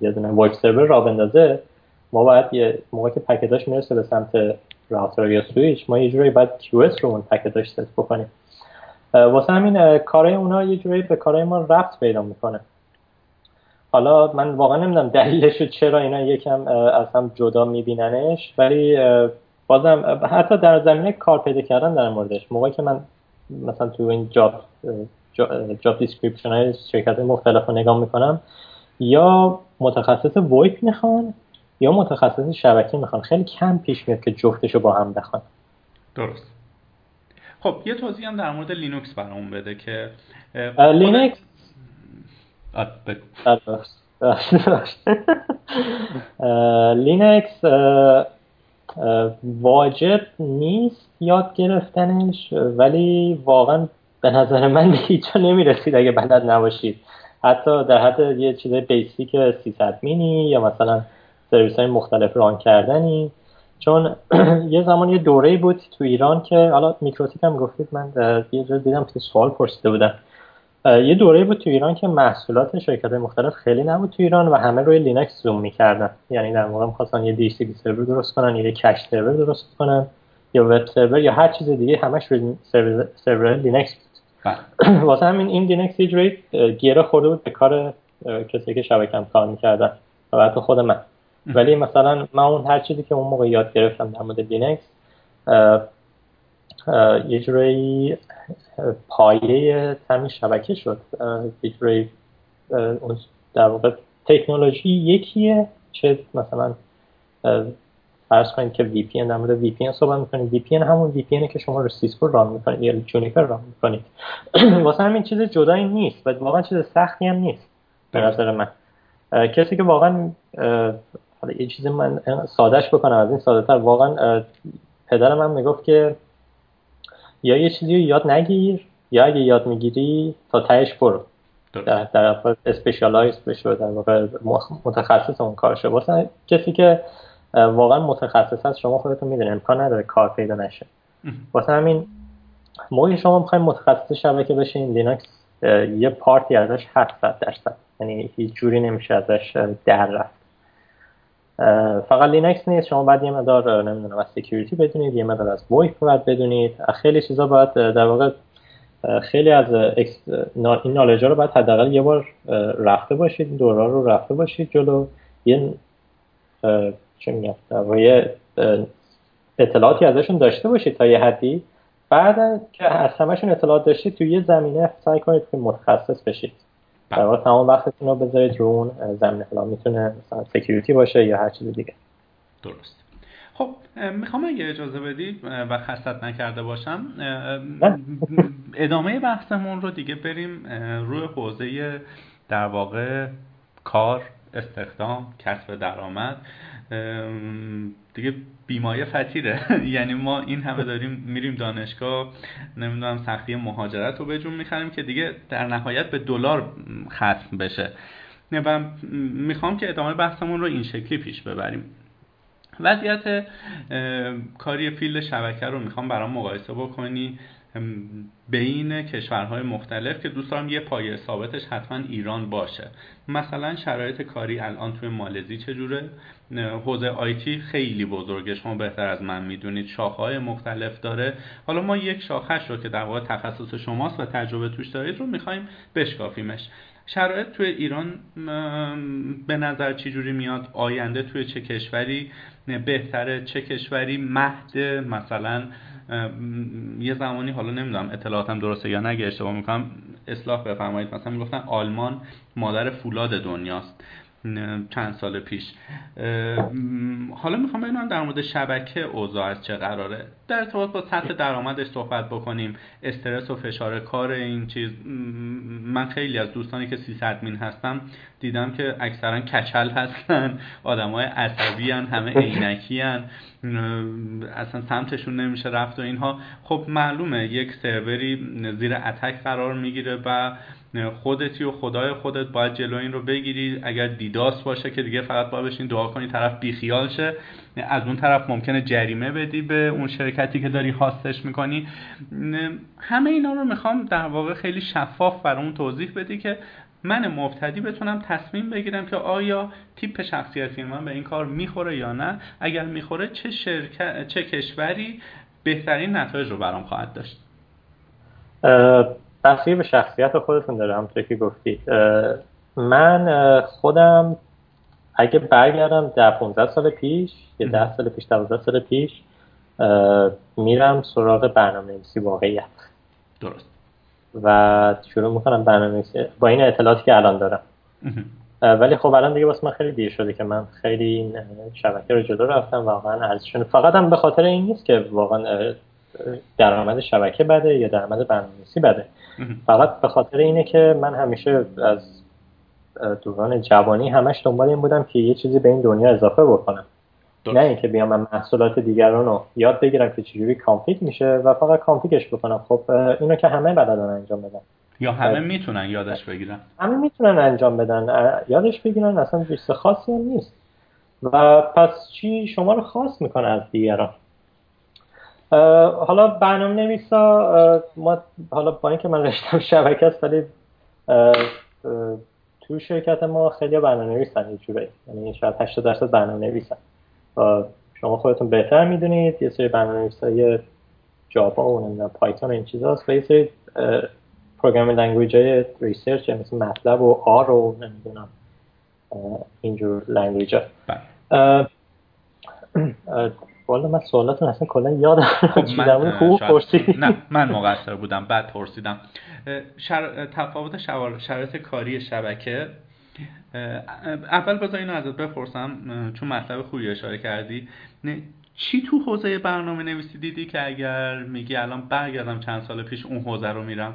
یه دونه ویب سرور راه بندازه، ما باید یه موقعی که پکیجاش میرسه به سمت راوتر یا سوئیچ، ما یه جوری باید کیو اس رو اون پکیجاش ست بکنیم. واسه همین کارهای اونا یه جوری به کارهای ما ربط پیدا میکنه. حالا من واقعا نمیدونم دلیلش رو چرا اینا یکم از هم جدا میبیننش، ولی بازم حتی در زمینه کار پیدا کردن در موردش، موقعی که من مثلا تو این جاب جاب دیسکریپشن های شرکت مختلف رو نگاه میکنم، یا متخصص ویب میخوان یا متخصص شبکه میخوان، خیلی کم پیش میاد که جفتشو با هم بخوان. درست. خب یه توضیح هم در مورد لینوکس برامون بده که لینوکس لینوکس واجب نیست یاد گرفتنش، ولی واقعا به نظر من به هیچ جا نمیرسید اگه بلد نباشید، حتی در حد یه چیزای بیسیک سیصد مینی یا مثلا سرویس‌های مختلف ران کردنی. چون یه زمان یه دوره‌ای بود تو ایران که حالا میکروتیک هم گفتید، من یه جا دیدم که سوال پرسیده بودن، یه دوره‌ای بود تو ایران که محصولات شرکت‌های مختلف خیلی نبود تو ایران و همه روی لینکس زوم می‌کردن، یعنی در واقع می‌خواستن یه دی اچ تی پی سرور درست کنن یا یه کش سرور درست کنن یا وب سرور یا هر چیز دیگه، همش روی سرور سرور لینکس. واسه همین این لینکس یه جوری گیره خورده بود به کار کسی که شبکه‌ام کار می‌کردن و حتی خود من. ولی مثلا من اون هر چیزی که اون موقع یاد گرفتم در مورد لینکس یه جوری پایه همین شبکه شد، یه جوری در واقع تکنولوژی یکیه، چه مثلا فرض کنید که وی پی ان، در مورد وی پی ان صحبت می‌کنید، وی پی ان همون وی پی ان که شما رو سیسکو ران می‌کنید یا جونیپر ران می‌کنید. واسه همین چیز جدایی نیست و واقعا چیز سختی هم نیست به نظر من. کسی که واقعا حالا یه چیز من سادهش بکنم از این ساده‌تر، واقعا پدرم هم میگفت که یا یه چیزی رو یاد نگیر یا اگه یاد میگیری تا تهش برو، در در واقع اسپشیالایز بشو، در واقع متخصص اون کارشه. واسه کسی که واقعا متخصص هست شما خودتون میدونید امکان نداره کار پیدا نشه. واسه همین موقعی شما میخواین متخصص شبکه بشین، لینوکس یه پارتی ازش هفتصد درصد، یعنی هیچ جوری نمیشه ازش در رفت. فقط لینکس نیست، شما باید یه مقدار نمیدونم از سکیوریتی بدونید، یه مقدار از ویب باید بدونید، خیلی چیزا باید در واقع خیلی از این نالج‌ها رو باید حداقل یه بار رفته باشید، این دوره‌ها رو رفته باشید جلو، یه چه میگم یه اطلاعاتی ازشون داشته باشید تا یه حدی، بعد که از همه‌شون اطلاعات داشتید تو یه زمینه سعی کنید که متخصص بشید. در واقع تمام وقتتون رو بذارید رو اون زمینه، فلان میتونه مثلا سکیوریتی باشه یا هر چیز دیگه. درست. خب میخوام اگه اجازه بدید و خستت نکرده باشم ادامه بحثمون رو دیگه بریم روی حوزه در واقع کار، استخدام، کسب درآمد. دیگه بیمایه فطیره، یعنی ما این همه داریم میریم دانشگاه، نمیدونم سختی مهاجرت رو به جون میخریم که دیگه در نهایت به دلار ختم بشه و میخوام که ادامه بحثمون رو این شکلی پیش ببریم. وضعیت کاری فیلد شبکه رو میخوام برام مقایسه بکنی بین کشورهای مختلف که دوست دارم یه پایه ثابتش حتما ایران باشه. مثلا شرایط کاری الان توی مالزی چجوره؟ حوزه آیتی خیلی بزرگه، شما بهتر از من میدونید، شاخه‌های مختلف داره. حالا ما یک شاخهش رو که در واقع تخصص شماست و تجربه توش دارید رو میخوایم بشکافیمش. شرایط توی ایران به نظر چی جوری میاد؟ آینده توی چه کشوری بهتره؟ چه کشوری مهد مثلا یه زمانی، حالا نمیدونم اطلاعاتم درسته یا نه اگه اشتباه میکنم اصلاح بفرمایید، مثلا میگفتن آلمان مادر فولاد دنیاست چند سال پیش. حالا میخوام ببینم در مورد شبکه اوضاع از چه قراره، در ارتباط با سطح درآمدش صحبت بکنیم، استرس و فشار کار این چیز. من خیلی از دوستانی که سیصد مین هستم دیدم که اکثرا کچل هستن، آدمای عصبی ان، همه عینکی ان، اصلا سمتشون نمیشه رفت و اینها. خب معلومه یک سروری زیر اتک قرار میگیره و خودتی و خدای خودت باید جلو این رو بگیری. اگر دیداس باشه که دیگه فقط باید بشین دعا کنی طرف بیخیال شه، از اون طرف ممکنه جریمه بدی به اون شرکتی که داری هاستش میکنی. همه اینا رو میخوام در واقع خیلی شفاف برامون توضیح بدی که من مبتدی بتونم تصمیم بگیرم که آیا تیپ شخصیتی من به این کار میخوره یا نه، اگر میخوره چه شرکت چه کشوری بهترین نتایج رو برام خواهد داشت. تاثیر به شخصیت خودتون داره همونطور که گفتید. من خودم اگه برگردم در پانزده سال پیش یا ده سال پیش دوازده سال پیش میرم سراغ برنامه‌نویسی واقعیت. درست. و شروع میکنم برنامه‌نویسی با این اطلاعاتی که الان دارم. ولی خب الان دیگه واسه من خیلی دیر شده که من خیلی این شبکه رو جلو رفتم واقعا ارزششون. فقط هم به خاطر این نیست که واقعا درآمد شبکه بده یا درآمد برنامه‌نویسی بده. فقط به خاطر اینه که من همیشه از دوران جوانی همش دنبال این بودم که یه چیزی به این دنیا اضافه بکنم. نه اینکه بیام من محصولات دیگران رو یاد بگیرم که چجوری کانفیگ میشه و فقط کانفیگش بکنم. خب اینو که همه بلدن انجام بدن یا همه میتونن یادش بگیرن. همه میتونن انجام بدن، یادش بگیرن، اصلا چیز خاصی هم نیست. و پس چی شما رو خاص میکنه از دیگران؟ حالا برنامه‌نویسا ما، حالا با اینکه من رشتم شبکه است ولی تو شرکت ما خیلی برنامه‌نویسن یه جوری، یعنی شاید هشتاد درصد برنامه‌نویسن. شما خودتون بهتر میدونید یه سری برنامه‌نویسای جاوا و نمیدونم پایتون این چیزاست و یه سری پروگرامینگ لنگویج‌های ریسرچ مثل مطلب و آر و نمیدونم اینجور لنگویج‌ها. والا من سوالاتون اصلا کلا یادم چیزمون خوب پرسید. نه من مقصر بودم، بعد پرسیدم. شر... تفاوت شوار... شرایط کاری شبکه. اول بذار اینو ازت بپرسم چون مطلب خوبی اشاره کردی. نه چی تو حوزه برنامه نویسی دیدی که اگر میگی الان برگردم چند سال پیش اون حوزه رو میرم؟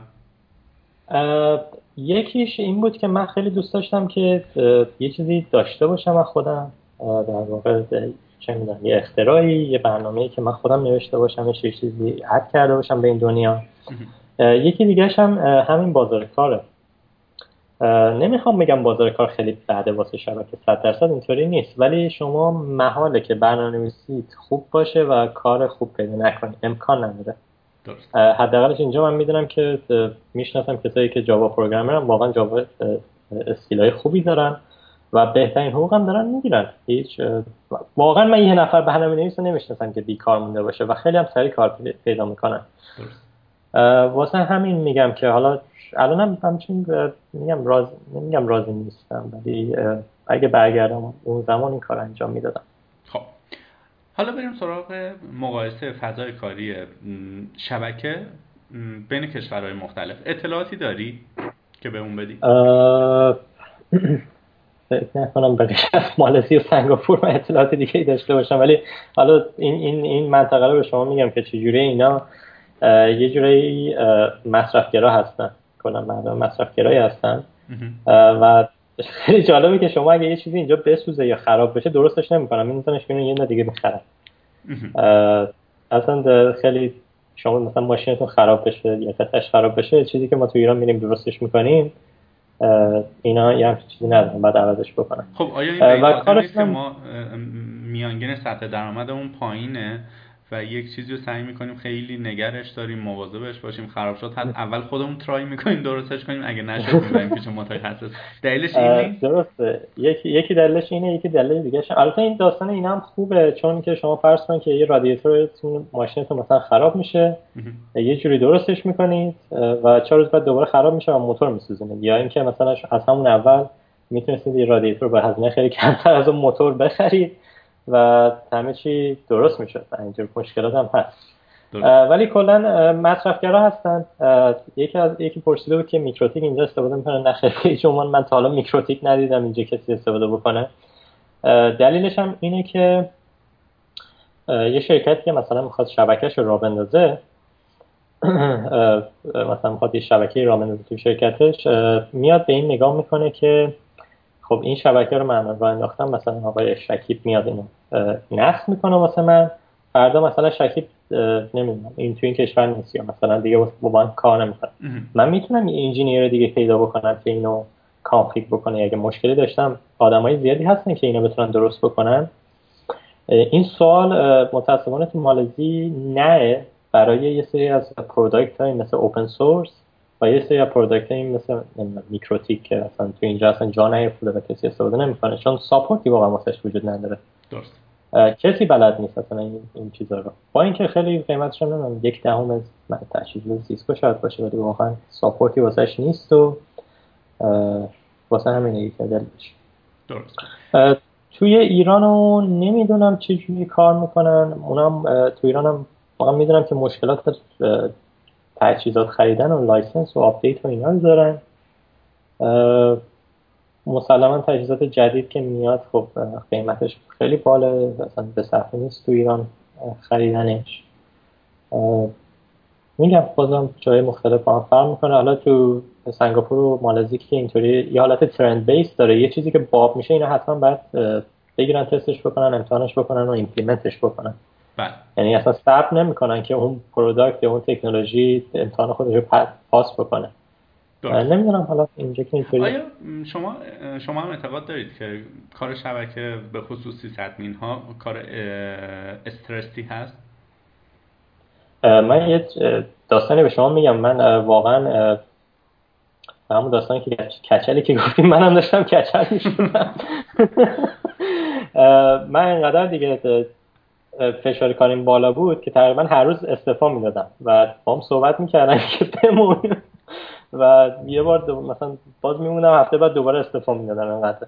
یکیش این بود که من خیلی دوست داشتم که یه چیزی داشته باشم من خودم، در واقع چه میدونم یه اختراعی، یه برنامه‌ای که من خودم نوشته باشم، یه چیزی اد کرده باشم به این دنیا. یکی دیگه‌ش هم همین بازار کاره. نمیخوام بگم بازار کار خیلی بده واسه شبکه، صد درصد اینطوری نیست، ولی شما محاله که برنامه‌نویسیت خوب باشه و کار خوب پیدا نکنی، امکان نداره. درست. حداقلش اینجا من میدونم که میشناسم کسایی که جاوا پروگرامرن، واقعا جاوا اسکیل‌های خوبی دارن و بهترین حقوق هم دارن میگیرن. هیچ واقعا من یه نفر برنامه‌نویس نمیشناسم که بیکار مونده باشه و خیلی هم سریع کار پیدا میکنن. واسه همین میگم که حالا الانم همچین میگم راز نمیگم راضی نیستم، ولی اگه برگردم اون زمان این کار انجام میدادم. خب حالا بریم سراغ مقایسه فضای کاری شبکه بین کشورهای مختلف. اطلاعاتی داری که بهمون بدی؟ فکر نکنم به غیر از مالزی و سنگاپور من اطلاعات دیگه داشته باشم، ولی حالا این این این منطقه رو به شما میگم که چجوری اینا یه جوری مصرفگرا هستن، کلا مردم مصرفگرایی هستن و خیلی جالبه که شما اگه یه چیزی اینجا بسوزه یا خراب بشه درستش نمی‌کنن، می‌ذارنش بیرون یه دیگه می‌خرن. اصلا خیلی شما مثلا ماشینتون خراب بشه یا قطعش خراب بشه، چیزی که ما تو ایران می‌ریم درستش می‌کنیم، اینا یه همچین چیزی ندارن بعد عوضش بکنن. خب آیا این واقعا ما میانگین سطح درآمدمون پایینه و یک چیزی رو سعی می‌کنیم خیلی نگرش داریم، مواظبش باشیم، خراب شد حد اول خودمون ترای می‌کنیم درستش کنیم، اگه نشه می‌بریم پیش متای حساس. دلیلش اینه درسته، یکی یکی دلیلش اینه، یکی دلیل دیگه‌ش البته این داستان اینا هم خوبه، چون که شما فرض کن که یه رادیاتورتون ماشینتون مثلا خراب میشه یه جوری درستش می‌کنید و چهار روز بعد دوباره خراب میشه و موتور می‌سوزونه، یا اینکه مثلا از همون اول می‌تونید یه رادیاتور با هزینه خیلی کمتر از اون موتور بخرید و همه چی درست میشد. اینجور مشکلات هم هست ولی کلا مصرفگرا هستن. یکی از یکی پرسیده بود که میکروتیک اینجا استفاده میکنه؟ نه خیلی، چون من تا حالا میکروتیک ندیدم اینجا کسی استفاده بکنه. دلیلش هم اینه که یه شرکتی که مثلا میخواد شبکه‌اش رو راه بندازه، مثلا میخواد یه شبکه راه بندازه تو شرکتش، میاد به این نگاه میکنه که خب این شبکه رو من راه انداختم، مثلا آقای شکیب میاد اینو نصب میکنه واسه من، فردا مثلا شکیب نمیدونم این تو این کشور نیست یا مثلا دیگه با من کار نمیکنه، من میتونم یه انجینیر دیگه پیدا بکنم که اینو کانفیگ بکنه. اگه مشکلی داشتم آدمای زیادی هستن که اینو بتونن درست بکنن. این سوال متأسفانه تو مالزی نه، برای یه سری از پروداکت های مثل اوپن سورس و یه سری از پروداکت های مثل میکروتیک که اصلا تو اینجا اصلا جا نیفتاده و کسی استفاده نمیکنه، چون ساپورتی واقعا واسش وجود نداره. درست. کسی بلد نیست اصلا این این چیزا رو. با اینکه خیلی قیمتش هم نمیدونم یک دهم از تجهیزات سیسکو شاید باشه، ولی واقعا ساپورتی واسش نیست و واسه همینه یک دلش. درست. توی ایران رو نمیدونم چجوری کار میکنن. اونم تو ایران هم واقعا میدونم که مشکلات تجهیزات خریدن و لایسنس و آپدیت و اینا دارن. مسلماً تجهیزات جدید که میاد خب قیمتش خیلی بالا، اصلا به صرفه نیست تو ایران خریدنش. میگم بازم جای مختلف با فرق میکنه. حالا تو سنگاپور و مالزی که اینطوری یه حالت ترند بیس داره، یه چیزی که باب میشه اینا حتما باید بگیرن تستش بکنن، امتحانش بکنن و ایمپلیمنتش بکنن. یعنی اصلا صبر نمیکنن که اون پروداکت یا اون تکنولوژی امتحان خودش رو پاس بکنه. من نمیدونم حالا اینجا که اینطوری. آیا شما شما هم اعتقاد دارید که کار شبکه به خصوص سیصدمین ها کار استرسی هست؟ من یه داستانی به شما میگم. من واقعا همون داستانی که کچلی که گفتیم منم داشتم کچل میشدم. من اینقدر دیگه فشار کاریم بالا بود که تقریبا هر روز استعفا میدادم و با هم صحبت میکردن که بمون و یه بار مثلا باز میمونم، هفته بعد دوباره استعفا میدادم. انقدر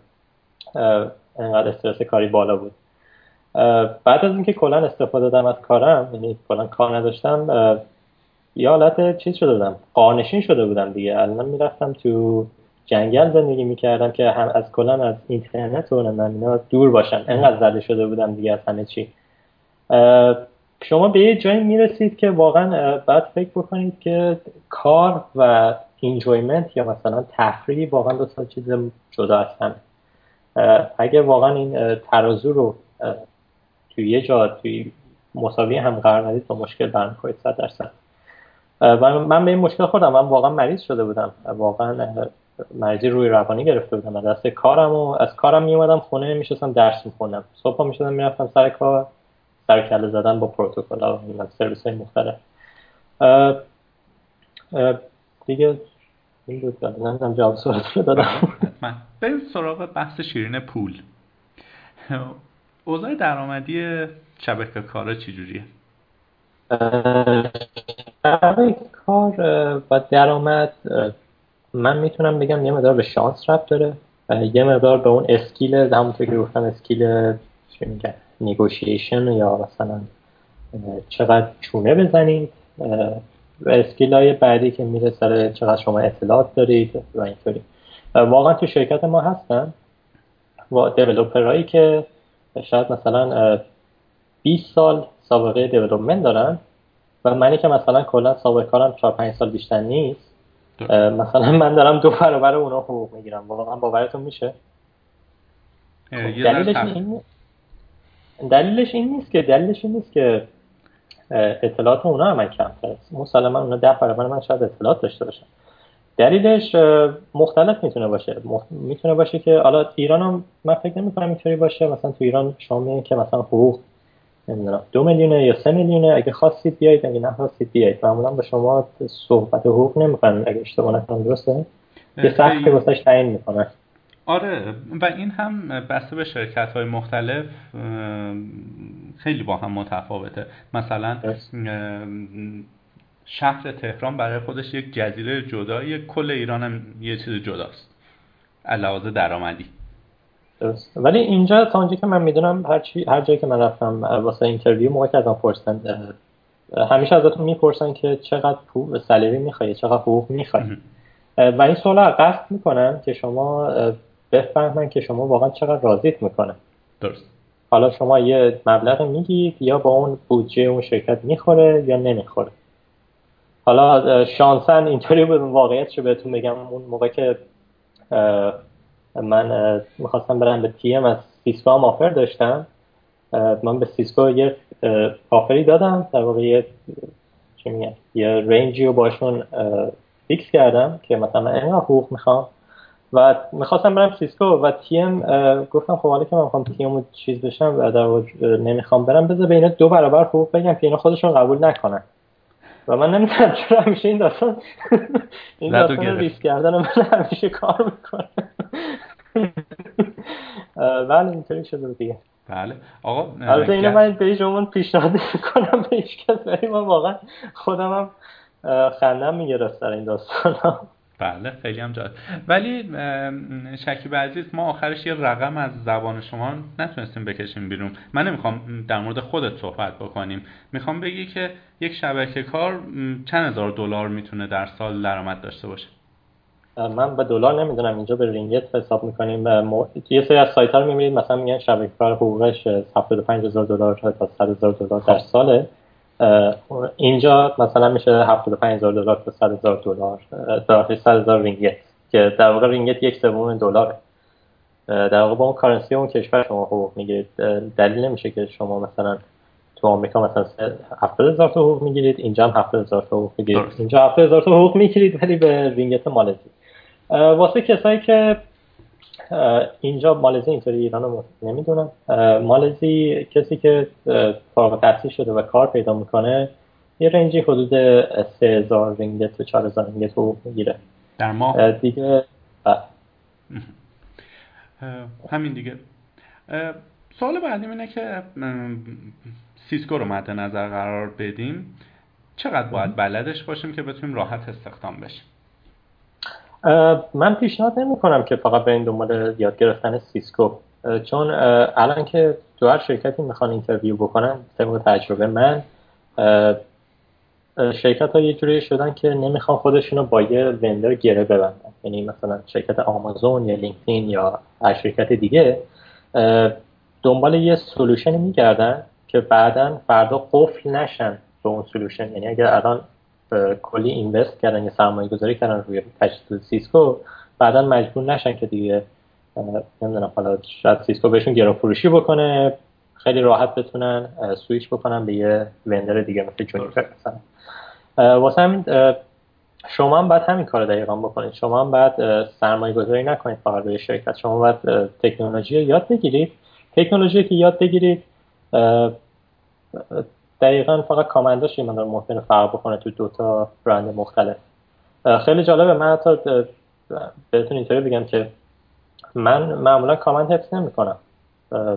انقدر استرس کاری بالا بود. بعد از اینکه کلا استعفا دادم از کارم، یعنی کلا کار نداشتم، یه حالت چیز شده بودم، قانشین شده بودم دیگه. الان میرفتم تو جنگل زندگی میکردم که هم از کلا از اینترنت و اینا دور باشم، انقدر زده شده بودم دیگه از همه چی. شما به یه جایی میرسید که واقعا باید فکر بکنید که کار و انجویمنت یا مثلا تفریح واقعا دو تا چیز جدا هستن. اگه واقعا این ترازو رو توی یه جا توی مساوی هم قرار ندید با مشکل برمی‌خورید صد درصد. من به این مشکل خوردم. من واقعا مریض شده بودم، واقعا مریضی روی روانی گرفته بودم از دست کارم و از کارم میومدم خونه میشستم درس میخوندم، صبح میشدم میرفتم سر کار، سر کله زدن با پروتکل ها و سرویس های مختلف دیگه. این بود دادم نمیدم جواب سوالت رو دادم. بریم سراغ بحث شیرین پول. اوضاع درآمدی شبکه کارا چی جوریه؟ شبکه کار و درآمد من میتونم بگم یه مقدار به شانس ربط داره، یه مقدار به اون اسکیل، همونطور که گفتم اسکیل چی میگن نیگوشیشن یا مثلا چقدر چونه بزنید. و اسکیل های بعدی که میره سر چقدر شما اطلاعات دارید و اینطوری. واقعا تو شرکت ما هستن دیولوپرهایی که شاید مثلا بیست سال سابقه دیولوپمنت دارن و منی که مثلا کلا سابقه کارم چهار پنج سال بیشتر نیست، مثلا من دارم دو برابر اونا حقوق میگیرم. واقعا باورتون میشه؟ دلیلش این دلیلش این نیست که دلیلش این نیست که اطلاعات اونا هم کمتره، مسلما اونا ده برابر من شاید اطلاعات داشته باشن. دلیلش مختلف میتونه باشه. مخ... میتونه باشه که حالا ایران هم من فکر نمی‌کنم اینطوری باشه. مثلا تو ایران شما میگن که مثلا حقوق نمیدونم دو میلیونه یا سه میلیونه، اگه خواستید بیاید اگه نخواستید بیاید. معمولا با شما صحبت حقوق نمی‌کنن اگه اشتباه نکنم، درسته؟ یه سقفی واسش تعیین می‌کنن. آره، و این هم بسته به شرکت‌های مختلف خیلی با هم متفاوته. مثلا شهر تهران برای خودش یک جزیره جداییه، کل ایران هم یه چیز جداست از لحاظ درآمدی. درست. ولی اینجا تا اونجایی که من میدونم هر چی هر جایی که من رفتم واسه اینترویو، موقعی که ازم پرسیدن همیشه ازتون میپرسن که چقدر پول سالری میخوای، چقدر حقوق میخوای، و این سوالا قصد میکنن که شما بفهمن که شما واقعا چقدر راضیت میکنه. درست. حالا شما یه مبلغ میگید یا با اون بودجه اون شرکت میخوره یا نمیخوره. حالا شانسن اینطوری بود، واقعیت شو بهتون بگم اون موقع که من میخواستم برم به تی ام از سیسکو هم آفر داشتم. من به سیسکو یه آفری دادم، در واقع یه چی میگم یه رنجی رو باشون فیکس کردم که مثلا اینقدر حقوق میخوام و میخواستم برم سیسکو و تی ام گفتم خب حالا که من میخوام تی ام رو چیز بشم و در واقع نمیخوام برم، بذار به اینا دو برابر حقوق بگم که اینا خودشون قبول نکنن. و من نمیدونم چرا همیشه این داستان این داستان ریسک کردن من همیشه کار میکنه. بله اینطوری شده دیگه. بله آقا البته اینو من به شما پیشنهاد میکنم به هیچ کس، ولی من واقعا خودمم خندم میگرفت در این داستانا. بله خیلی هم جالب. ولی شکیب عزیز، ما آخرش یه رقم از زبان شما نتونستیم بکشیم بیرون. من نمیخوام در مورد خودت صحبت بکنیم، میخوام بگی که یک شبکه کار چند هزار دلار میتونه در سال درآمد داشته باشه؟ من به دلار نمیدونم، اینجا به رینگت حساب میکنیم. مو... یه سری از سایت‌ها رو میبینید مثلا میگن شبکه کار حقوقش هفتاد و پنج هزار دلار تا صد هزار دلار در ساله. اینجا مثلا میشه هفتاد و پنج هزار دلار تا صد هزار دلار تا صد هزار رینگت که در واقع رینگت یک سوم دلاره. در واقع با اون کارنسی اون کشور شما حقوق میگیرید. دلیل نمیشه که شما مثلا تو آمریکا مثلا هفتاد هزار تا حقوق میگیرید، اینجا هم هفتاد هزار تا حقوق میگیرید. اینجا هفتاد هزار تا حقوق میگیرید ولی به رینگت مالزی. واسه کسایی که اینجا مالزی اینطوری ایرانو نمیدونم، مالزی کسی که فارغ تحصیل شده و کار پیدا میکنه یه رنجی حدود سه هزار رینگت تا چهار هزار رینگت رو میگیره در ماه دیگه. همین دیگه. سوال بعدیم اینه که سیسکو رو مد نظر قرار بدیم، چقدر باید بلدش باشیم که بتونیم راحت استخدام بشیم؟ من پیشنهاد نمی کنم که فقط به این دنبال یاد گرفتن سیسکو، چون الان که تو هر شرکتی میخوان اینترویو بکنن طبق تجربه من شرکت ها یه جوری شدن که نمیخوان خودشونو با یه وندر گره ببندن، یعنی مثلا شرکت آمازون یا لینکدین یا هر شرکت دیگه دنبال یه سلوشن میگردن که بعدن فردا قفل نشن به اون سلوشن. یعنی اگر الان کلی اینوست کردن یا سرمایه گذاری کردن روی تجهیزات سیسکو، بعدا مجبور نشن که دیگه نمیدونم حالا شاید سیسکو بهشون گران فروشی بکنه، خیلی راحت بتونن سویچ بکنن به یه وندر دیگه مثل جونیپر مثلا. واسه همین شما هم باید همین کارو دقیقاً بکنید. شما هم باید سرمایه گذاری نکنید فقط روی شرکت، شما باید تکنولوژی رو یاد بگیرید. تکنولوژی که یاد بگیرید دقیقاً فقط کامنداش من دارم ممکنه فرق بکنه تو دوتا برند مختلف. خیلی جالبه، من حتی بهتون اینطوری بگم که من معمولا کامند حفظ نمی کنم.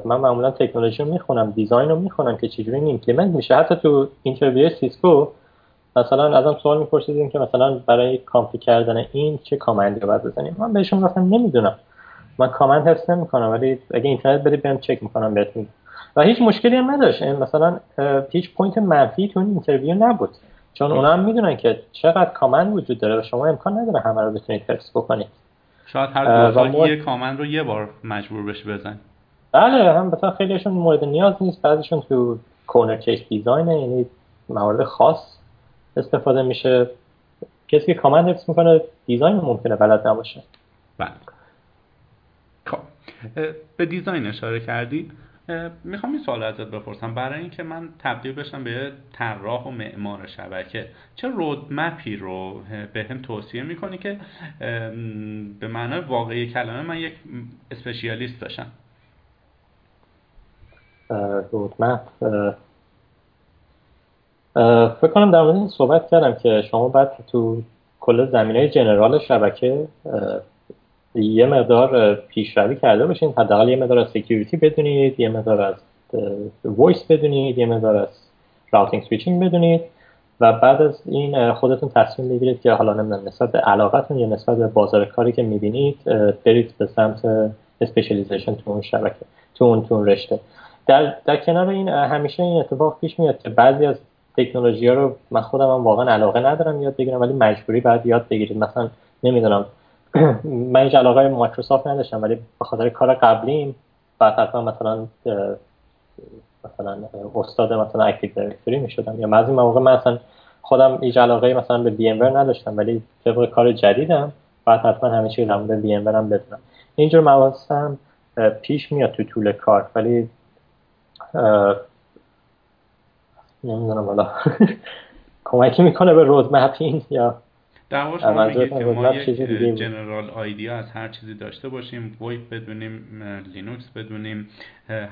من معمولا تکنولوژی رو میخونم، دیزاین رو میخونم که چجوری ایمپلیمنت میشه. حتی تو اینترویو سیسکو مثلا ازم سوال میپرسیدین که مثلا برای کانفیگ کردن این چه کامندی رو باید بزنیم، من بهشون گفتم نمیدونم، من کامند حفظ نمی کنم، ولی اگه اینترنت برید برم چک میکنم بهت میگم. و هیچ مشکلی هم نداشت، مثلا هیچ پوینت منفی تو اینترویو نبود، چون اونا هم میدونن که چقدر کامند وجود داره و شما امکان نداره همه رو بتونید حفظ بکنید. شاید هر دو تا یه کامن رو یه بار مجبور بشه بزن. بله، هم مثلا خیلیشون مورد نیاز نیست، بعضیشون تو کورنر کیس دیزاین، یعنی موارد خاص استفاده میشه. کسی که کامن حفظ میکنه دیزاین ممکنه بلد نباشه. بله. به دیزاین اشاره کردی، میخوام این سوال ازت بپرسم برای اینکه من تبدیل بشم به طراح و معمار شبکه، چه رودمپی رو به هم توصیه میکنی که به معنای واقعی کلمه من یک اسپشیالیست باشم؟ رودمپ فکر کنم در مورد این صحبت کردم که شما باید تو کل زمینه جنرال شبکه یه مقدار پیشروی کرده باشین، حداقل یه مقدار از سکیوریتی بدونید، یه مقدار از وایس بدونید، یه مقدار از راوتینگ سویچینگ بدونید و بعد از این خودتون تصمیم بگیرید که حالا نمیدونم نسبت به علاقتون یا نسبت به بازار کاری که میبینید برید به سمت اسپشیالیزیشن تو اون شبکه، تو اون تو اون رشته. در در کنار این همیشه این اتفاق پیش میاد که بعضی از تکنولوژی‌ها رو من خودم هم واقعا علاقه ندارم یاد بگیرم ولی مجبوری بعد یاد بگیرید. مثلا نمیدونم من هیچ علاقه به مایکروسافت نداشتم ولی به خاطر کار قبلیم بعد حتما مثلا مثلا استاد مثلا اکتیو دایرکتوری میشدم، یا بعضی مواقع من اصلا خودم هیچ علاقه مثلا به بی ام ور نداشتم ولی طبق کار جدیدم بعد حتما همه چیز رو به بی ام ور هم بدونم. اینجور مواسم هم پیش میاد تو طول کار ولی نمیدونم والا کمکی میکنه به رودمپینگ یا در واقع شما میگید که ما یک جنرال آیدیا از هر چیزی داشته باشیم، ویب بدونیم، لینوکس بدونیم،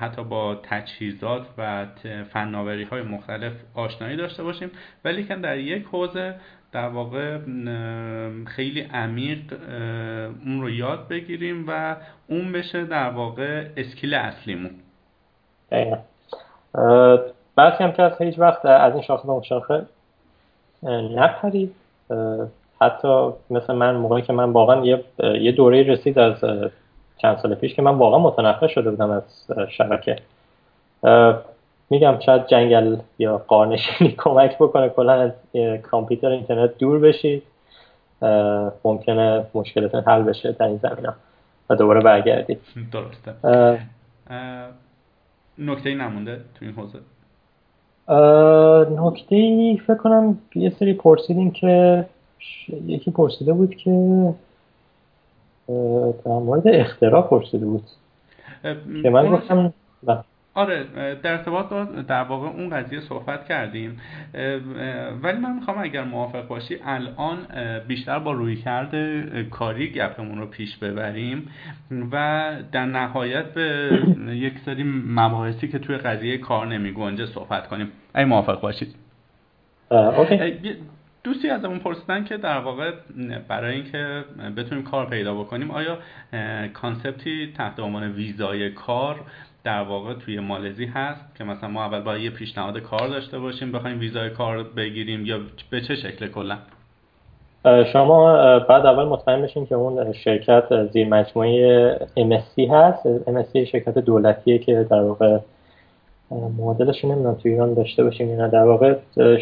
حتی با تجهیزات و فناوری های مختلف آشنایی داشته باشیم ولی که در یک حوزه در واقع خیلی عمیق اون رو یاد بگیریم و اون بشه در واقع اسکیل اصلیمون. بعضی هم که از هیچ وقت از این شاخه به اون شاخه نپرید، حتی مثل من موقعی که من واقعا یه یه دوره رسید از چند سال پیش که من واقعا متنفر شده بودم از شبکه. میگم شاید جنگل یا قارنشینی کمک بکنه کلا از کامپیوتر اینترنت دور بشید، ممکنه مشکلتون حل بشه در این زمینه و دوباره برگردید. درسته. نکته‌ای نمونده تو این حوزه؟ نکته‌ای فکر کنم یه سری پرسیدین که یکی پرسیده بود که در مورد اختراع پرسیده بود که من گفتم آره در ارتباط با در واقع اون قضیه صحبت کردیم ولی من میخوام اگر موافق باشی الان بیشتر با رویکرد کاری گپمون رو پیش ببریم و در نهایت به یک سری مباحثی که توی قضیه کار نمیگنجه صحبت کنیم اگه موافق باشید. اوکی. دوستی ازمون پرسیدن که در واقع برای اینکه بتونیم کار پیدا بکنیم آیا کانسپتی تحت عنوان ویزای کار در واقع توی مالزی هست که مثلا ما اول باید یه پیشنهاد کار داشته باشیم بخوایم ویزای کار بگیریم یا به چه شکل کلا؟ شما بعد اول مطمئن بشین که اون شرکت زیر مجموعه ام اس سی هست. ام اس سی شرکت دولتیه که در واقع معادلش نمیدونم تو ایران داشته باشیم یا نه. در واقع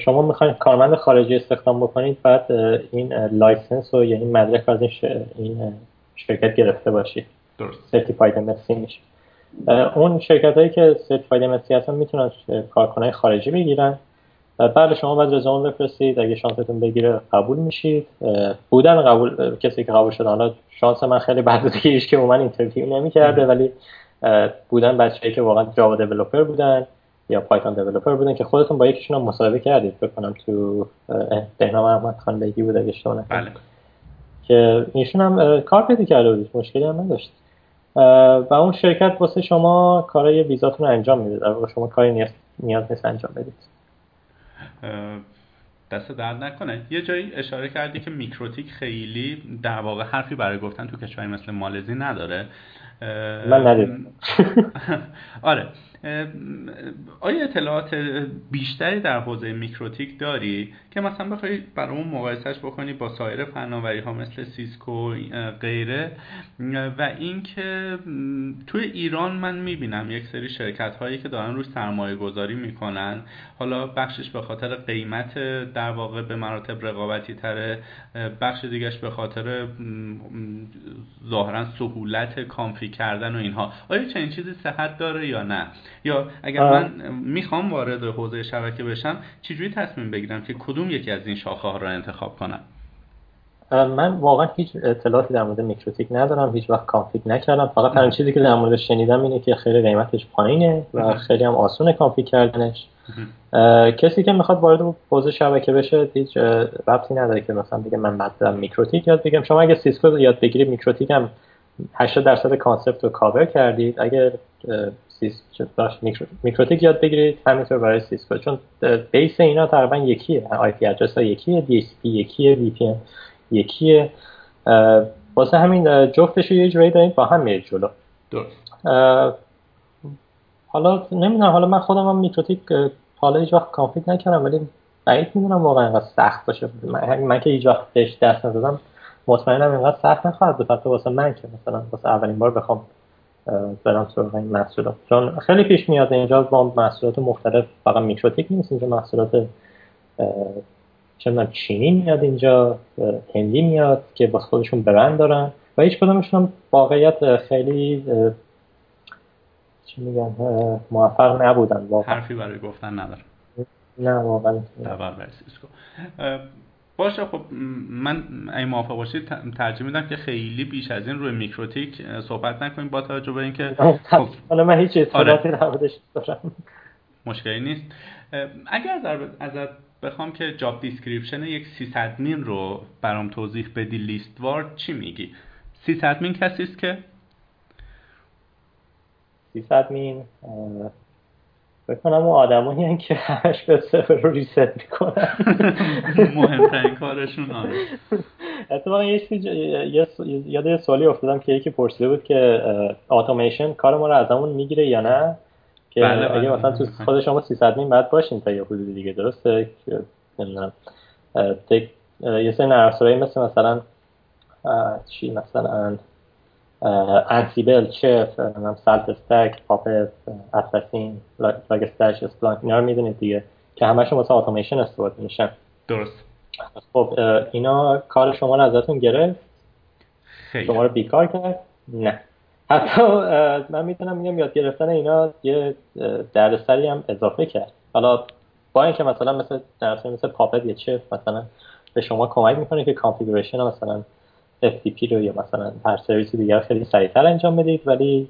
شما میخواین کارمند خارجی استخدام بکنید بعد این لایسنس و یعنی مدرک از این, ش... این شرکت گرفته باشید. درست. سرتیفاید ام اس سی میشه. اون شرکتایی که سرتیفاید ام اس سی هستن میتونن کارکنان خارجی بگیرن. بعد شما بعد رزومه بفرستید، اگه شانستون بگیره قبول میشید. بودن قبول کسی که قبول شد، حالا شانس من خیلی بد بود که من اینترویو نمی‌کرده ولی بودن بچه‌ای که واقعا جاوا دیولپر بودن یا پایتون دیولپر بودن که خودتون با یکیشون هم مصاحبه کردید، فکر کنم تو بهنام احمد خان بیگی بود اگه اشتباه نکنم. بله. که ایشون هم کار پیدا کرده بود، مشکلی هم نداشت و اون شرکت واسه شما کارای ویزاتون رو انجام میده. در واقع شما کاری نیاز نیاز نیست انجام بدید. دست درد نکنه. یه جایی اشاره کردی که میکروتیک خیلی در واقع حرفی برای گفتن تو کشوری مثل مالزی نداره. من ندیدم. آره آیا اطلاعات بیشتری در حوزه میکروتیک داری که مثلا بخوای برای اون مقایسهش بکنی با سایر فناوری ها مثل سیسکو غیره؟ و اینکه توی ایران من میبینم یک سری شرکت هایی که دارن روش سرمایه گذاری میکنن، حالا بخشش به خاطر قیمت در واقع به مراتب رقابتی تره، بخش دیگهش به خاطر ظاهرا سهولت کانفیگ کردن و اینها. آیا چنین چیزی صحت داره یا نه؟ یا اگر من میخوام وارد حوزه شبکه بشم چجوری تصمیم بگیرم که کدوم یکی از این شاخه ها را انتخاب کنم؟ من واقعا هیچ اطلاعاتی در مورد میکروتیک ندارم، هیچ وقت کانفیگ نکردم، فقط همین چیزی که در موردش شنیدم اینه که خیلی قیمتش پایینه و خیلی هم آسونه کانفیگ کردنش. کسی که میخواد وارد حوزه شبکه بشه هیچ ربطی نداره که مثلا بگم من مثلا میکروتیک یاد بگیرم. شما اگه سیسکو یاد بگیرید میکروتیک هم هشتاد درصد کانسپت رو کاور کردید، اگه سیسکو میکرو... میکروتیک یاد بگیرید همینطور برای سیسکو، چون بیس اینا تقریبا یکیه، آی پی ادرس ها یکیه، دی اچ سی یکیه، وی پی ان یکیه، واسه همین جفتش رو یه جوری دارید با هم میرید جلو. حالا نمیدونم، حالا من خودم هم میکروتیک حالا هیچ وقت کانفیگ نکردم ولی بعید میدونم واقعا اینقدر سخت باشه. من, من که هیچ وقت بهش دست نزدم مطمئنم اینقدر سخت نخواهد بود، حتی واسه من که مثلا واسه اولین بار بخوام برم سراغ این محصولات، چون خیلی پیش میاد اینجا با محصولات مختلف، فقط میکروتیک نیست، اینجا محصولات چون چینی میاد، اینجا هندی میاد که با خودشون برند دارن و هیچ کدومشون هم واقعیت خیلی چی میگن موفق نبودن، واقعا حرفی برای گفتن ندارم. نه واقعا خبر برسیسکو باشه. خب من این موافق باشید ترجیح میدم که خیلی بیش از این روی میکروتیک صحبت نکنیم با توجه به اینکه حالا من هیچ اطلاعاتی در موردش ندارم. مشکلی نیست. اگر از از بخوام که جاب دیسکریپشن یک سیصد مین رو برام توضیح بدی لیستوار چی میگی؟ سیصد مین کسی است که سیصد مین فکر کنم اون آدمایی هستن که همش به سرور رو ریست میکنن، مهمترین کارشون آره. اتفاقا یاد یه سوالی افتادم که یکی پرسیده بود که اتوماسیون کار ما رو از همون میگیره یا نه، که بله بله اگه مثلا تو خود شما سیصد مین بعد باشین تا یه حدود دیگه، درسته؟ نمیدونم یه سری نرم افزارهایی مثل مثلا چی مثلا انسیبل، چف، نمیدونم سالت استک، پاپت، اتلسین، لاگ استش، اسپلانک، اینا رو میدونید دیگه که همشون واسه اتوماسیون استفاده میشن، درست؟ خب اینا کار شما رو ازتون گرفت؟ خیلی شما رو بیکار کرد؟ نه. حتی من میتونم میگم یاد گرفتن اینا یه دردسری هم اضافه کرد، حالا با اینکه مثلا مثل درسته مثل پاپت یا چف مثلا به شما کمک میکنه که کانفیگوریشن مثلا اف تی پی رو یا مثلا هر سرویس دیگه خیلی سریعتر انجام بدید، ولی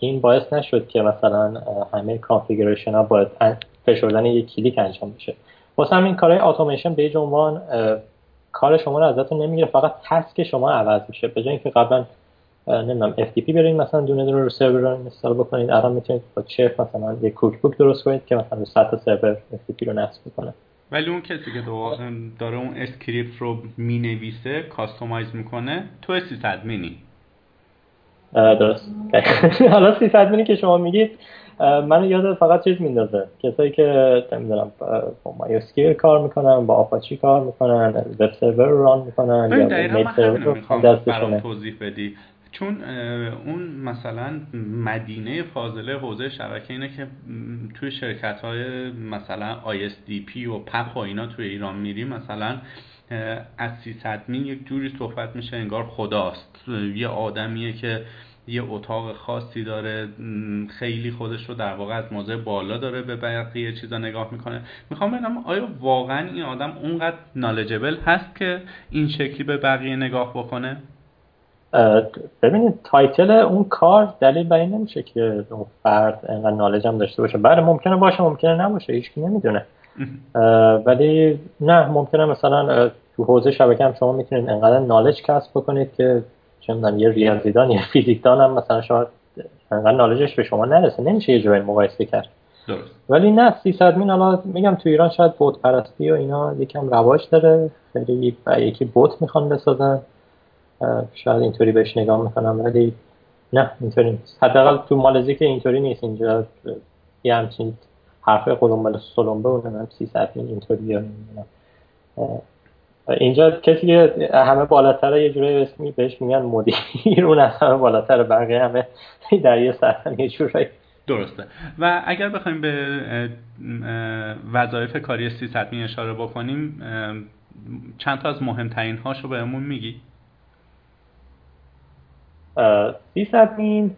این باعث نشد که مثلا همه کانفیگوریشن ها باید فشردن یک کلیک انجام بشه. واسه همین کارهای اتوماسیون به هیچ عنوان کار شما رو ازتون نمیگیره، فقط تسک شما عوض میشه. به جای اینکه قبلا نمیدونم اف تی پی برین مثلا دونه دونه رو سرور رو اینستال بکنید، الان میتونید با چف مثلا یک کوکبوک درست کنید که مثلا صد تا سرور اف تی پی رو نصب کنه. ولی اون کسی که داره اون اسکریپت رو مینویسه، کاستومایز میکنه، تو سیصد مینی. درست. حالا سیصد مینی که شما میگید من یاد فقط چیز میندازه، کسایی که نمیدونم با مایوسکیل کار میکنن، با آپاچی کار میکنن، وب سرور رو ران میکنن یا میل سرور رو میخوام توضیح بدی، چون اون مثلا مدینه فاضله حوزه شبکه اینه که توی شرکت های مثلا آی اس دی پی و پپ و اینا توی ایران میری مثلا از سیصد مین یک جوری صحبت میشه انگار خداست، یه آدمیه که یه اتاق خاصی داره، خیلی خودش رو در واقع از موضع بالا داره به بقیه چیزا نگاه میکنه. میخوام ببینم آیا واقعا این آدم اونقدر نالجبل هست که این شکلی به بقیه نگاه بکنه؟ ببینید تایتل اون کار دلیل بر این نمیشه که اون فرد انقدر نالج هم داشته باشه. بله ممکنه باشه ممکنه نباشه، هیچکی نمیدونه. ولی نه، ممکنه مثلا تو حوزه شبکه هم شما میتونید انقدر نالج کسب بکنید که چه میدونم یه ریاضیدان یا فیزیکدان هم مثلا شما انقدر نالجش به شما نرسه، نمیشه یه جوری مقایسه کرد. درست. ولی نه سیصد مین حالا میگم تو ایران شاید بت پرستی و اینا یکم رواج داره، خیلی یکی بت میخوان بسازن، شاید اینطوری بهش نگاه میکنم، ولی نه اینطوری نیست، حداقل تو مالزی که اینطوری نیست. اینجا یه همچین حرفه قلمبل سلمبه اونم سی صفحه اینطوریه. اینجا کسی که همه بالاتر یه جوری اسمی بهش میگن مدیر، اون از همه بالاتر، بقیه همه در یه سطح یه جوری. درسته. و اگر بخوایم به وظایف کاری سی صدمی اشاره بکنیم، چند تا از مهمترین هاشو بهمون میگی؟ سی صدمین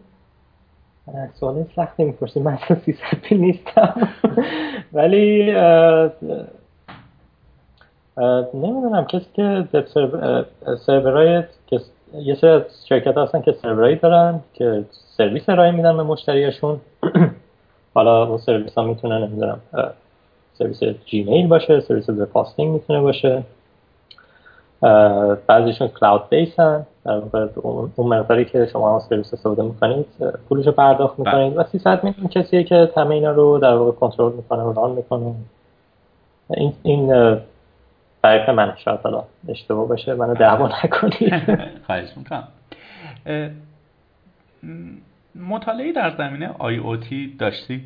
سوال سختی میپرسی، من اصلا سی صدمی نیستم. ولی نمیدونم کسی که سرورای یه سری از شرکت هستن که سرورایی دارن که سرویس ارائه میدن به مشتریاشون. حالا اون سرویس ها میتونن نمیدونم سرویس جیمیل باشه، سرویس وب هاستینگ میتونه باشه، بعضیشون کلاود بیس هن، در اون مقداری که شما هم سرویس استفاده میکنید پولش رو پرداخت میکنید. و سی صد میلیون کسیه که همه اینا رو در واقع کنترل میکنه و ران میکنه. این این تعریف من شاید حالا اشتباه باشه، منو دعوا نکنید. خواهش میکنم. مطالعه در زمینه آی او تی داشتی؟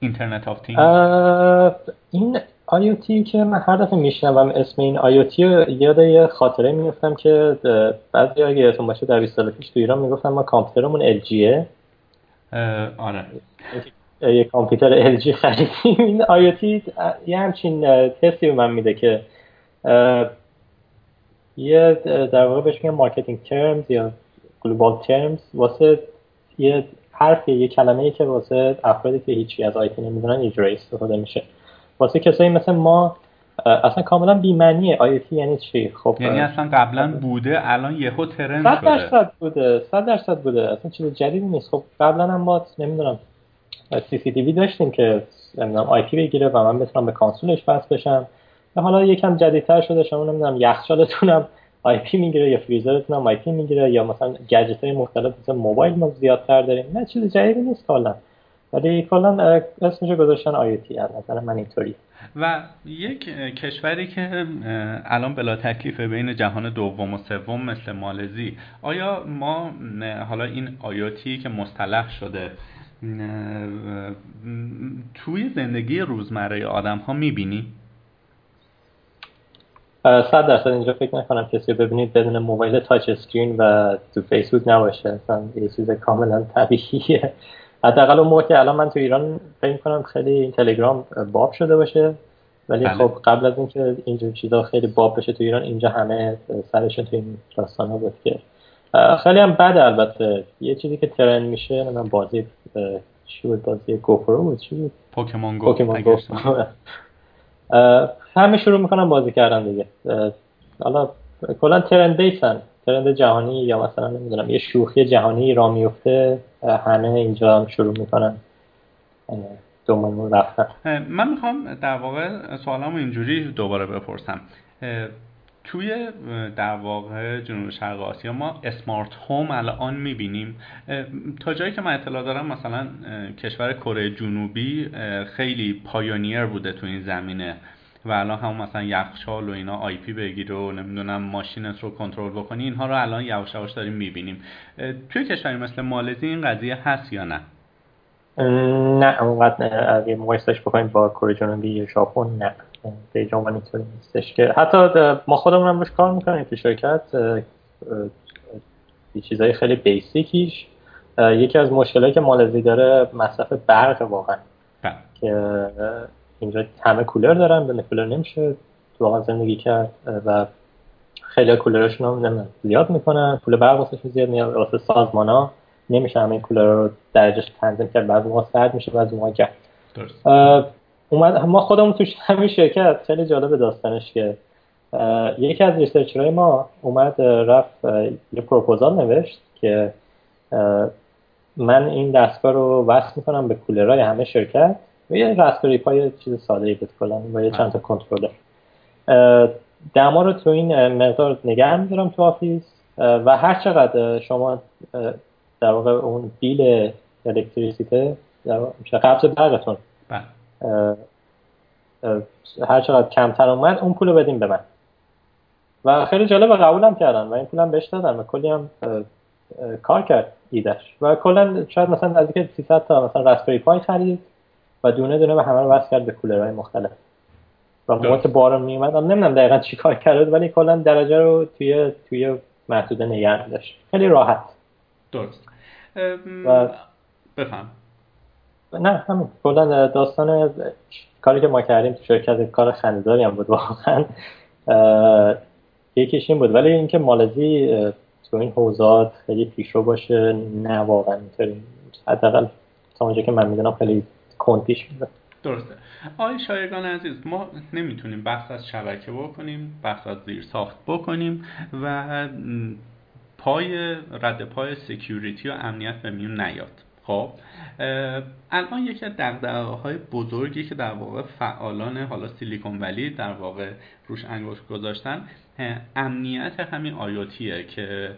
اینترنت آف تینگز. این آی او تی که من هر دفعه میشنوم اسم این آی او تی یاد یه خاطره میافتم که بعضی اگه یادتون باشه در بیست سال پیش تو ایران میگفتن ما کامپیوترمون ال جیه. آره. یه کامپیوتر ال جی خریدیم. این آی او تی یه همچین حسی به من میده که یه در واقع بهش میگن مارکتینگ ترمز یا گلوبال ترمز، واسه یه حرف یه کلمه‌ای که واسه افرادی که هیچی از آیتی نمیدونن یه جوری استفاده میشه. واسه کسایی مثل ما اصلا کاملا بی‌معنیه آیتی یعنی چی. خب یعنی اصلا قبلا بوده، الان یهو ترند شده. صد درصد بوده، صد درصد بوده، اصلا چیز جدیدی نیست. خب قبلا هم ما نمیدونم سی سی تی وی داشتیم که نمیدونم آیتی بگیره و من بتونم به کنسولش وصل بشم. حالا یکم جدیدتر شده شما نمیدونم یخچالتونم آی پی میگیره یا فریزرتونم آی پی میگیره یا مثلا گجت‌های مختلف مثل موبایل ما زیادتر داریم. نه چیز جدیدی نیست کلا، ولی کلا اسمش گذاشتن آی او تی. از نظر من اینطوری. و یک کشوری که الان بلا تکلیف بین جهان دوم و سوم مثل مالزی، آیا ما حالا این آی او تی که مصطلح شده توی زندگی روزمره آدم‌ها می‌بینی؟ صد درصد اینجا فکر نکنم کسی ببینید بدون موبایل تاچ اسکرین و تو فیسبوک نباشه. اصلا یه چیز کاملا طبیعیه. حداقل اون موقع که الان من تو ایران فکر کنم خیلی این تلگرام باب شده باشه، ولی بله. خب قبل از اینکه اینجور چیزا خیلی باب بشه تو ایران، اینجا همه سرشون تو این داستانا بود که خیلی هم بده. البته یه چیزی که ترند میشه، من بازی چی بود، بازی گوپرو بود، چی بود، پوکمون گو، پوکمون گو همه شروع میکنن بازی کردن دیگه. حالا کلا ترند بیسن، ترند جهانی یا مثلا نمیدونم یه شوخی جهانی را میفته، همه اینجا هم شروع میکنن دنبال رفتن. من میخوام در واقع سوالمو اینجوری دوباره بپرسم. توی در واقع جنوب شرق آسیا ما اسمارت هوم الان میبینیم. تا جایی که من اطلاع دارم مثلا کشور کره جنوبی خیلی پایونیر بوده تو این زمینه و الان هم مثلا یخچال و اینا آی پی بگیر و نمیدونم ماشینت رو کنترل بکنی، اینها رو الان یواش یواش داریم میبینیم. توی کشوری مثل مالزی این قضیه هست یا نه؟ نه اونقدر اگه مقایسهش بکنیم با کره جنوبی یا ژاپن نه، به جامعه اینطوری نیستش که حتی ما خودمون هم روش کار میکنیم تو شرکت. یه چیزای خیلی بیسیکیش، یکی از مشکلایی که مالزی داره مصرف برق واقعا که اینجا همه کولر دارن، بدون کولر نمیشه واقعا زندگی کرد و خیلی کولرشون هم زیاد میکنن، پول برق واسه زیاد میاد، واسه سازمانا نمیشه همه این کولرها رو درجهش تنظیم کرد، بعضی موقع سرد میشه بعضی موقع گرم. درست. ما خودمون توش همین شرکت خیلی جالب داستانش که یکی از ریسرچرهای ما اومد رفت یه پروپوزال نوشت که من این دستگاه رو وصل میکنم به کولرهای همه شرکت و یه راسپبری پای چیز ساده‌ای بود کلا و یه چند تا کنترلر. دما رو تو این مقدار نگه می‌دارم تو آفیس و هر چقدر شما در واقع اون بیل الکتریسیته در واقع قبض برقتون هر چقدر کمتر اومد اون پولو بدیم به من. و خیلی جالب قبولم کردن و این پولم بهش دادن و کلی هم کار کرد ایدش. و کلا شاید مثلا نزدیک سیصد تا مثلا راسپبری پای خرید و دونه دونه به همه رو وصل کرد به کولرهای مختلف. رقمات بارم میومد. من نمیدونم دقیقاً چیکار کرد ولی کلا درجه رو توی توی محدوده نگه داشت. خیلی راحت. درست. و بفهم. نه همین کلا داستان کاری که ما کردیم تو شرکت کار خنده‌داری هم بود واقعاً. یکیش این بود ولی اینکه مالزی تو این حوزات خیلی پیشرو باشه نه واقعاً اینطوری. حداقل تا اونجا که من میدونم خیلی کند پیش میره. درسته. آقای شایگان عزیز، ما نمیتونیم بحث از شبکه بکنیم، بحث از زیرساخت بکنیم و پای رد پای سکیوریتی و امنیت به میون نیاد. خب الان یکی از دغدغه‌های بزرگی که در واقع فعالان حالا سیلیکون ولی در واقع روش انگشت گذاشتن امنیت همین آیوتیه که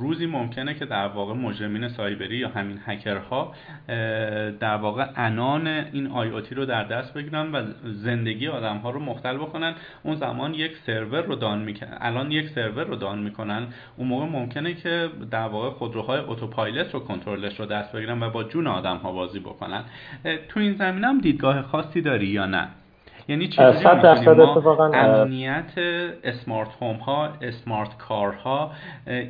روزی ممکنه که در واقع مجرمین سایبری یا همین هکرها در واقع عنان این آیوتی رو در دست بگیرن و زندگی آدم‌ها رو مختل بکنن. اون زمان یک سرور رو دان میکنن، الان یک سرور رو دان میکنن، اون موقع ممکنه که در واقع خودروهای اتوپایلوت رو کنترلش رو دست بگیرن و با جون آدم‌ها بازی بکنن. تو این زمینه هم دیدگاه خاصی داری یا نه؟ یعنی چطوری ما امنیت اسمارت هوم ها، اسمارت کار ها،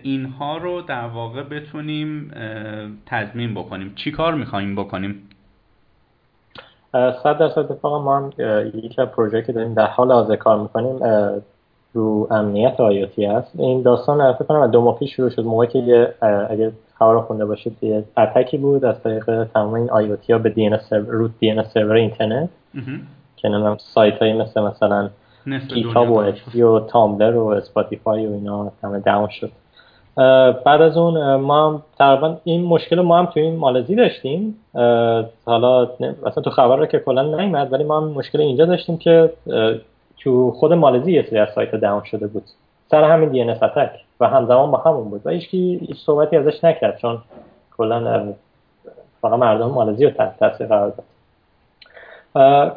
اینها رو در واقع بتونیم تضمین بکنیم؟ چی کار میخواییم بکنیم؟ صد درصد اتفاقا ما هم یک پروژه که داریم در حال حاضر کار میکنیم رو امنیت آیوتی هست. این داستان رو فکر کنم دو ماه پیش شروع شد، موقعی که اگه خبر رو خونده باشید یه اتکی بود از طریق تمام این آیوتی ها به دی ان اس روت دی ان اس سرور اینترنت که نمیدونم سایت هایی مثل مثلا گیتاب و اچپی و تامبلر و اسپاتیفای و اینا همه داون شد. بعد از اون ما هم تقریبا این مشکل ما هم توی این مالزی داشتیم. حالا اصلا تو خبر رو که کلا نیومد ولی ما هم مشکل اینجا داشتیم که تو خود مالزی یه سری از سایت داون شده بود سر همین دی ان اس اتک و همزمان با همون بود و هیچکی هیچ صحبتی ازش نکرد چون کلا فقط مردم مالزی رو تحت تاثیر قرار داد.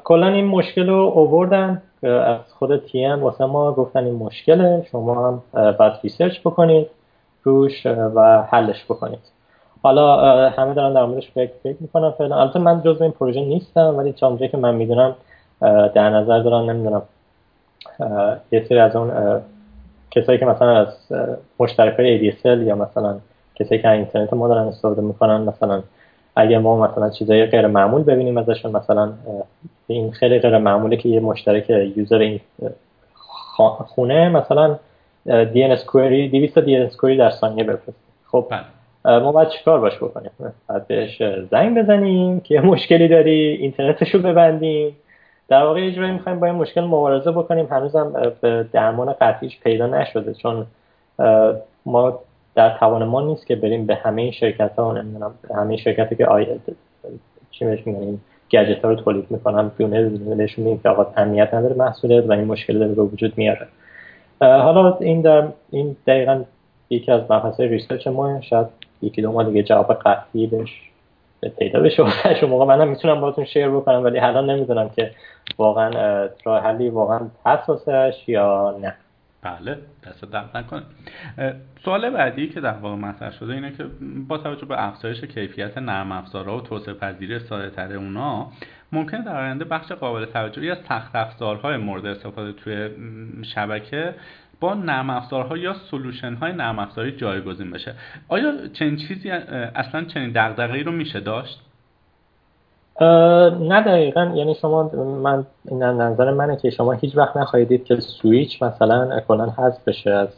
کلا این مشکل رو آوردن از خود تی ام واسه ما، گفتن این مشکله، شما هم باید ریسرچ بکنید روش و حلش بکنید. حالا همه دارن در موردش فکر فکر میکنن فعلا. البته من جزو این پروژه نیستم ولی تا اونجایی که من میدونم در نظر دارن، نمیدونم یه سری از اون کسایی که مثلا از مشترکای ای دی اس ال یا مثلا کسایی که اینترنت ما دارن استفاده میکنن، مثلا اگه ما مثلا چیزای غیر معمول ببینیم ازشون، مثلا این خیلی غیر معموله که یه مشترک یوزر این خونه مثلا دی ان اس کوئری دویست دی ان اس کوئری در ثانیه بفرسته، خب ما باید چیکار باش بکنیم؟ باید بهش زنگ بزنیم که مشکلی داری، اینترنتشو ببندیم، در واقع اجرایی می‌خوایم با این مشکل مبارزه بکنیم. هنوزم به درمان قطعیش پیدا نشده چون ما در توان ما نیست که بریم به همه این شرکت‌ها، نمی‌دونم همه شرکتی که آید چی بهش می‌گن گجت‌ها رو تولید می‌کنن، دونه دونه بهشون میگن که آقا امنیت نداره محصولت و این مشکل داره به وجود میاره. حالا این در این دقیقاً یکی از مباحث ریسرچ ما، شاید یکی دو ماه دیگه جواب قطعی بهش پیدا بشه. شما موقع منم میتونم باهاتون شیر بکنم ولی حالا نمی‌دونم که واقعاً راه حلی واقعاً حساسش یا نه. بله، دست درد نکنه. سوال بعدی که در واقع مطرح شده اینه که با توجه به افزایش کیفیت نرم افزارها و توسعه پذیری ساده‌تر اونها، ممکنه در آینده بخش قابل توجهی از سخت افزارهای مورد استفاده توی شبکه با نرم افزارها یا سولوشن های نرم افزاری جایگزین بشه. آیا چنین چیزی اصلا چنین دغدغه‌ای رو میشه داشت؟ نه دقیقاً، یعنی شما من این نظر منه که شما هیچ وقت نخواهید دید که سویچ مثلا کلاً حذف بشه از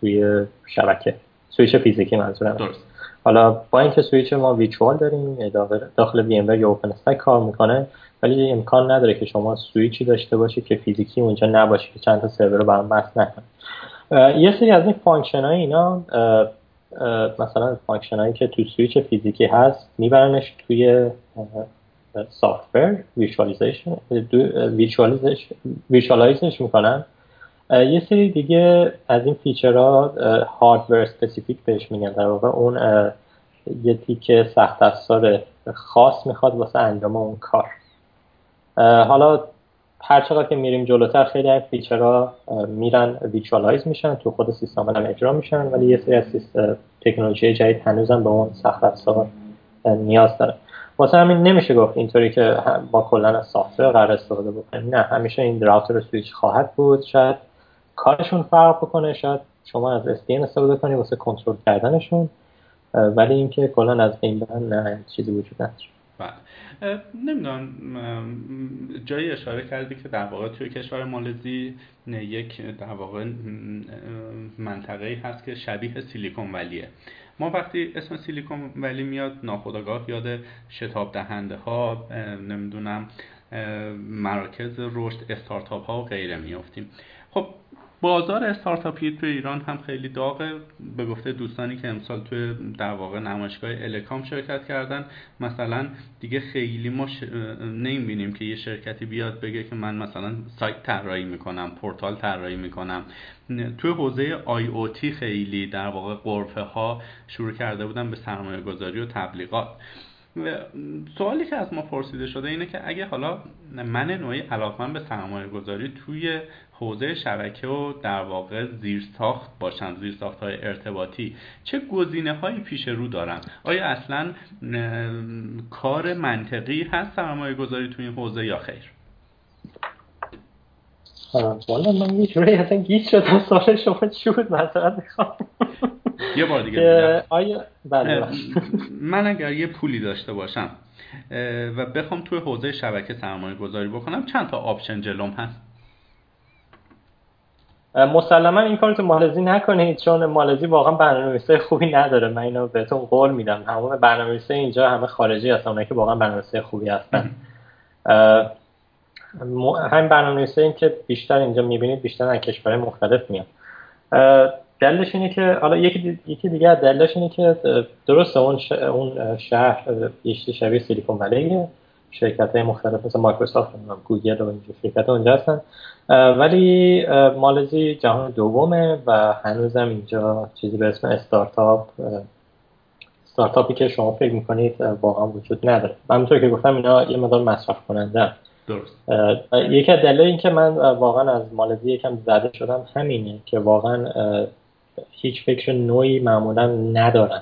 توی شبکه، سویچ فیزیکی منظورم. درست. حالا با اینکه سویچ ما ویچوال داریم داخل وی ام وی یا اوپن استک کار میکنه ولی امکان نداره که شما سویچی داشته باشی که فیزیکی اونجا نباشه که چند تا سرور رو برام مست نکنه. یه سری از این فانکشن‌های اینا مثلا فانکشن‌هایی که تو سویچ فیزیکی هست میبرنش توی software visualization visualization visualization میکنن. یه سری دیگه از این فیچرها hardware specific بهش میگن، در واقع اون یه تیکه سخت افزار خاص میخواد واسه انجام اون کار. حالا هر چقدر که میریم جلوتر خیلی از فیچرها میرن ویچوالایز میشن، تو خود سیستم هم اجرا میشن، ولی یه سری از تکنولوژی جدید هنوزم به اون سخت‌افزار نیاز داره. واسه همین نمیشه گفت اینطوری که با کلا سافت‌ور قرار استفاده بکنیم، نه، همیشه این راوتر سوئیچ خواهد بود. شاید کارشون فرق بکنه، شاید شما از اس دی ان استفاده کنید واسه کنترل کردنشون، ولی اینکه کلا از این نه چیزی وجود نداره. بله، نمیدونم جایی اشاره کردی که در واقع توی کشور مالزی یک در واقع منطقه‌ای هست که شبیه سیلیکون ولیه. ما وقتی اسم سیلیکون ولی میاد ناخودآگاه یاد شتاب دهنده ها، نمیدونم مراکز رشد، استارتاپ ها و غیره میافتیم. خب بازار استارتاپی توی ایران هم خیلی داغه. به گفته دوستانی که امسال توی در واقع نمایشگاه الکام شرکت کردن، مثلا دیگه خیلی ما ش... نمی‌بینیم که یه شرکتی بیاد بگه که من مثلا سایت طراحی میکنم، پورتال طراحی میکنم. توی حوزه آی او تی خیلی در واقع قرفه ها شروع کرده بودن به سرمایه گذاری و تبلیغات. سوالی که از ما پرسیده شده اینه که اگه حالا من نوعی علاقه‌مند به سرمایه گذاری توی حوزه شبکه و در واقع زیرساخت باشم، زیرساخت‌های ارتباطی، چه گزینه‌هایی پیش رو دارم؟ آیا اصلاً کار منطقی هست سرمایه گذاری توی این حوزه یا خیر؟ والا من یه جوری اصلا گیج شدم، سوال شما چی بود؟ مثلا میخوام یه بار دیگه آیا بله من اگر یه پولی داشته باشم و بخوام توی حوزه شبکه سرمایه گذاری بکنم، چند تا آپشن جلوم هست؟ مسلما این کار تو مالزی نکنید، چون مالزی واقعا برنامه‌نویسای خوبی نداره. من اینو بهتون قول میدم، همه برنامه‌نویسای اینجا همه خارجی هستن، اونایی که واقعا برنامه‌نویسای خوبی هستن. همین برنامه‌نویسایی که بیشتر اینجا میبینید بیشتر از کشورهای مختلف میان. دلیلش اینه که حالا یکی یکی دیگه دلیلش اینه که درسته اون ش... اون شهر بیشتر شبیه سیلیکون ولیه، شرکت‌های مختلف مثل مایکروسافت و گوگل و اینجور شرکت‌ها اونجا هستن، ولی مالزی جهان دومه و هنوزم اینجا چیزی به اسم استارتاپ استارتاپی که شما فکر می‌کنید واقعا وجود نداره. همونطور که گفتم اینا یه مقدار مصرف کننده. درست. یکی از دلایل این که من واقعا از مالزی یکم زده شدم همینه که واقعا هیچ فکر نوعی معمولا ندارن،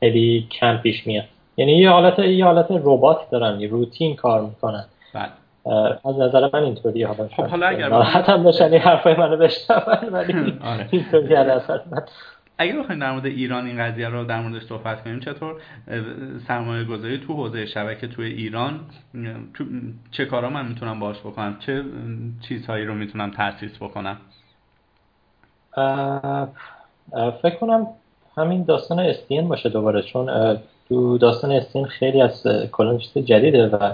خیلی کم پیش میاد. یعنی یه حالت یه حالت ربات دارن، یه روتین کار میکنن. بله. از نظر من اینطوریه. حالا خب حالا اگر حتما بشن این حرفای منو بشنون، ولی اینطوری اصلا من اگه بخوایم در مورد ایران این قضیه رو در موردش صحبت کنیم، چطور سرمایه گذاری تو حوزه شبکه توی ایران چه کارا من میتونم باهاش بکنم، چه چیزهایی رو میتونم تأسیس بکنم؟ اه، اه، فکر کنم همین داستان اس دی ان باشه دوباره، چون تو داستان اس دی ان خیلی از کلا چیز جدیده و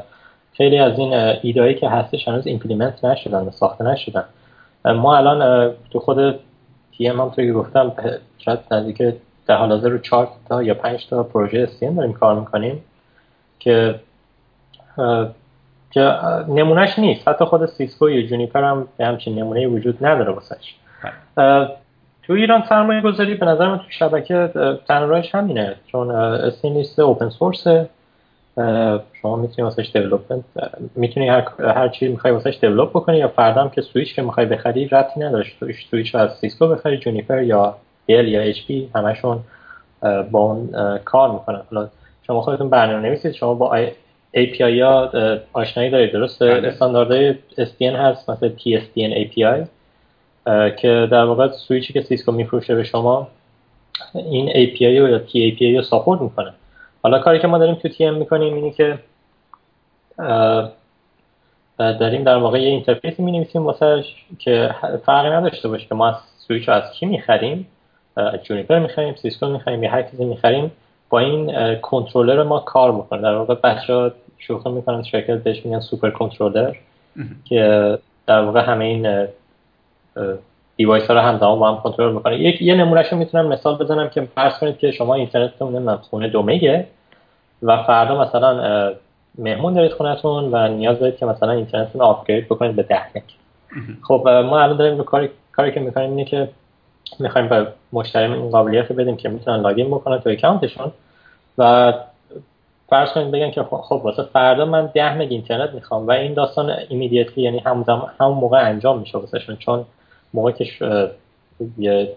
خیلی از این ایده‌هایی که هستش هنوز ایمپلیمنت نشدن و ساخته نشدن. ما الان تو خود تیم هم توی گفتم شاید نزدیک در حال حاضر رو چهار تا یا پنج تا پروژه اس دی ان داریم کار میکنیم که که نمونهش نیست. حتی خود سیسکو یا جونیپر هم به همچین نمونه‌ای وجود نداره واسش. تو ایران سرمایه گذاری به نظر من تو شبکه تنرایش همینه، چون اس دی ان نیست، اوپن سورسه، شما میتونی واسش دیولپمنت میتونی هر هر چی میخوای واسش دیولپ بکنی، یا فردا هم که سوئیچ که میخوای بخری ربطی نداره، توش سوئیچ از سیسکو بخری، جونیپر یا دل یا اچ پی همشون با اون کار میکنن. حالا شما خودتون برنامه‌نویسید، شما با ای پی آی ها آشنایی دارید، درسته؟ استانداردهای اس دی ان هست مثلا تی اس دی ان ای پی آی که در واقع سوئیچی که سیسکو میفروشه به شما این ای پی آی یا تی ای پی آی رو ساپورت میکنه. حالا کاری که ما داریم تو تی ام میکنیم اینی که داریم در واقع یه اینترفیسی مینویسیم واسه که فرقی نداشته باشه که ما از سوئیچ رو از کی میخریم، جونیپر میخریم، سیسکو میخریم یا هر چیزی میخریم، با این کنترلر ما کار میکنه. در واقع بچه‌ها شوخی میکنن شرکت بهش میگن سوپر کنترلر که در واقع همه این دیوایس ها رو همزمان با هم کنترل میکنه. یک یه نمونهشو میتونم مثال بزنم که فرض کنید که شما اینترنتتون نمیدونم خونه دومه و فردا مثلا مهمون دارید خونتون و نیاز دارید که مثلا اینترنتتون رو آپگرید بکنید به ده مگ. خب ما الان داریم به کاری کاری که میکنیم اینه که میخوایم به مشتریمون این قابلیت رو بدیم که میتونن لاگین بکنن تو اکانتشون و فرض کنید بگن که خب واسه فردا من ده مگ اینترنت میخوام و این داستان ایمیدیتلی یعنی همون همون موقع انجام میشه واسهشون، چون موقعی که یه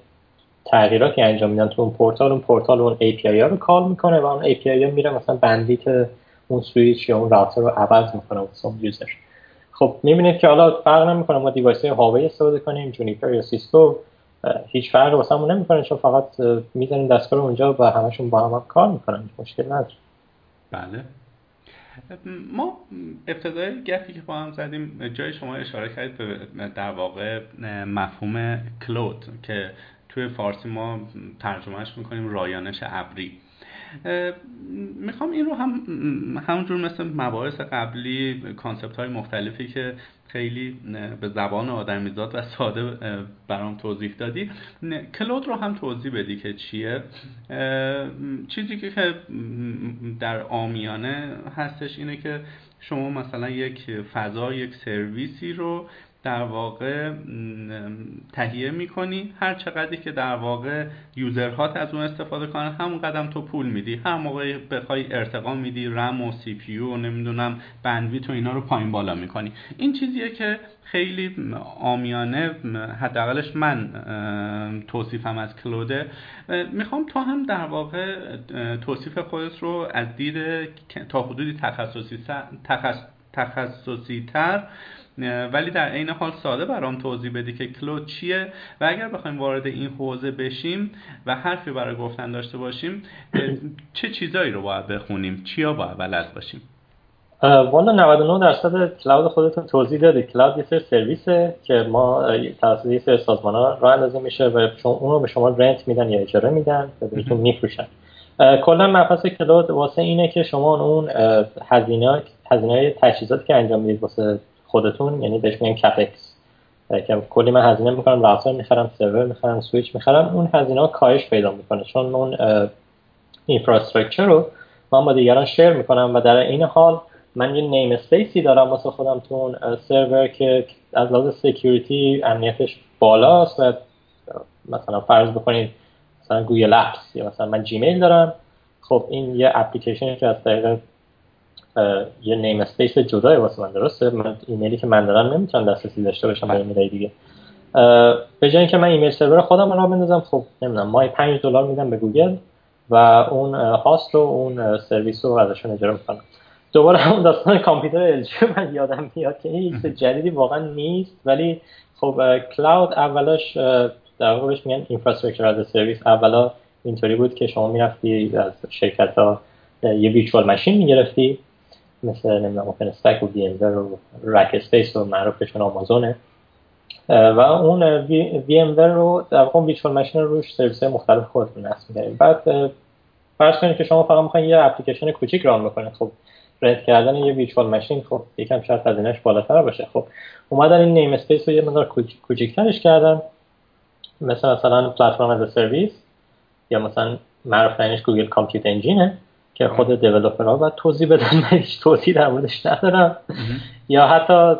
تغییراتی انجام میدن تو اون پورتال، اون پورتال اون ای پی آی ها رو کال میکنه و اون ای پی آی ها میره مثلا بندیت اون سوئیچ یا اون راوتر رو عوض میکنه واسه اون یوزر. خب میبینید که حالا فرق نمیکنه ما دیوایس هاوی استفاده کنیم، جونیپر یا سیسکو، هیچ فرقی واسمون نمیکنه، چون فقط میذاریم دستگاه رو اونجا و همشون با هم کار میکنن، مشکل نداره. بله، ما ابتدای گپی که با هم زدیم جای شما اشاره کردید به در واقع مفهوم کلود که توی فارسی ما ترجمهش میکنیم رایانش ابری. میخوام این رو هم همونجور مثل مباحث قبلی کانسپت های مختلفی که خیلی به زبان آدمیزاد و ساده برام توضیح دادی، کلود رو هم توضیح بدی که چیه. چیزی که در عامیانه هستش اینه که شما مثلا یک فضا، یک سرویسی رو در واقع تهیه میکنی، هر چقدری که در واقع یوزرهات از اون استفاده کنن همون قدم تو پول میدی، هر موقع بخوای ارتقا میدی، رم و سی پی یو و نمیدونم بندویت و اینا رو پایین بالا میکنی. این چیزیه که خیلی عامیانه حداقلش من توصیفم از کلوده. میخوام تو هم در واقع توصیف خودت رو از دید تا حدودی تخصصی تخص... تخصصی تر ولی در عین حال ساده برام توضیح بدی که کلود چیه، و اگر بخوایم وارد این حوزه بشیم و حرفی برای گفتن داشته باشیم چه چیزایی رو باید بخونیم، چیا باید بلد باشیم؟ والا نود و نه درصد کلود خودتون توضیح دادی. کلود یه سری سرویسه که ما توسط یه سری سازمان‌ها راه اندازی میشه و چون اون رو به شما رنت میدن یا اجاره میدن یا بهتون میفروشن. کلا مفهوم کلود واسه اینه که شما اون هزینه هزینه‌های تجهیزاتی که انجام میدید واسه خودتون، یعنی بهش میگن کپکس، که کلی من هزینه میکنم، راوتر میخرم، سرور میخرم، سوئیچ میخرم، اون هزینه ها کاهش پیدا میکنه چون اون اینفراستراکچر رو من با دیگران شیر میکنم و در این حال من یه نیم اسپیسی دارم واسه خودم تو اون سرور که از لحاظ سکیوریتی امنیتش بالاست و مثلا فرض بکنید مثلا گوگل اپس یا مثلا من جیمیل دارم. خب این یه اپلیکیشنی که از طریق یه نیم اسپیس جدای واسه من، درسته، من ایمیلی که من دارم نمیتونم دسترسی داشته باشم به ایمیل دیگه. به جای اینکه من ایمیل سرور خودم رو بندازم، خب نمیدونم ماهی پنج دلار میدم به گوگل و اون هاست و اون سرویس رو ازشون اجاره میکنم. دوباره همون داستان کامپیوتر ال جی من یادم میاد که این چیز جدیدی واقعا نیست، ولی خب کلاود اولش در واقع بهش میگن اینفراستراکچر از سرویس. اولا اینطوری بود که شما میرفتی از شرکت‌ها یه ویچوال ماشین میگرفتی، مثلا نمیدونم اوپن استک و وی ام ور و رک اسپیس و معروفشون آمازونه، و اون وی ام ور رو در واقع ویچوال ماشین رو روش سرویس‌های مختلف خودتون نصب می‌کنید. بعد فرض کنید که شما فقط می‌خواید یه اپلیکیشن کوچیک ران بکنید، خب رنت کردن یه ویچوال ماشین خب یکم شرط هزینه‌اش بالاتر باشه. خب اومدن این نیم اسپیس رو یه مقدار کوچیک‌ترش کردن، مثلا مثلا پلتفرم از سرویس یا مثلا معروف ترینش گوگل کامپیوت انجینه که خود دیولپرها باید توضیح بدن، من هیچ توضیح در موردش ندارم. یا حتی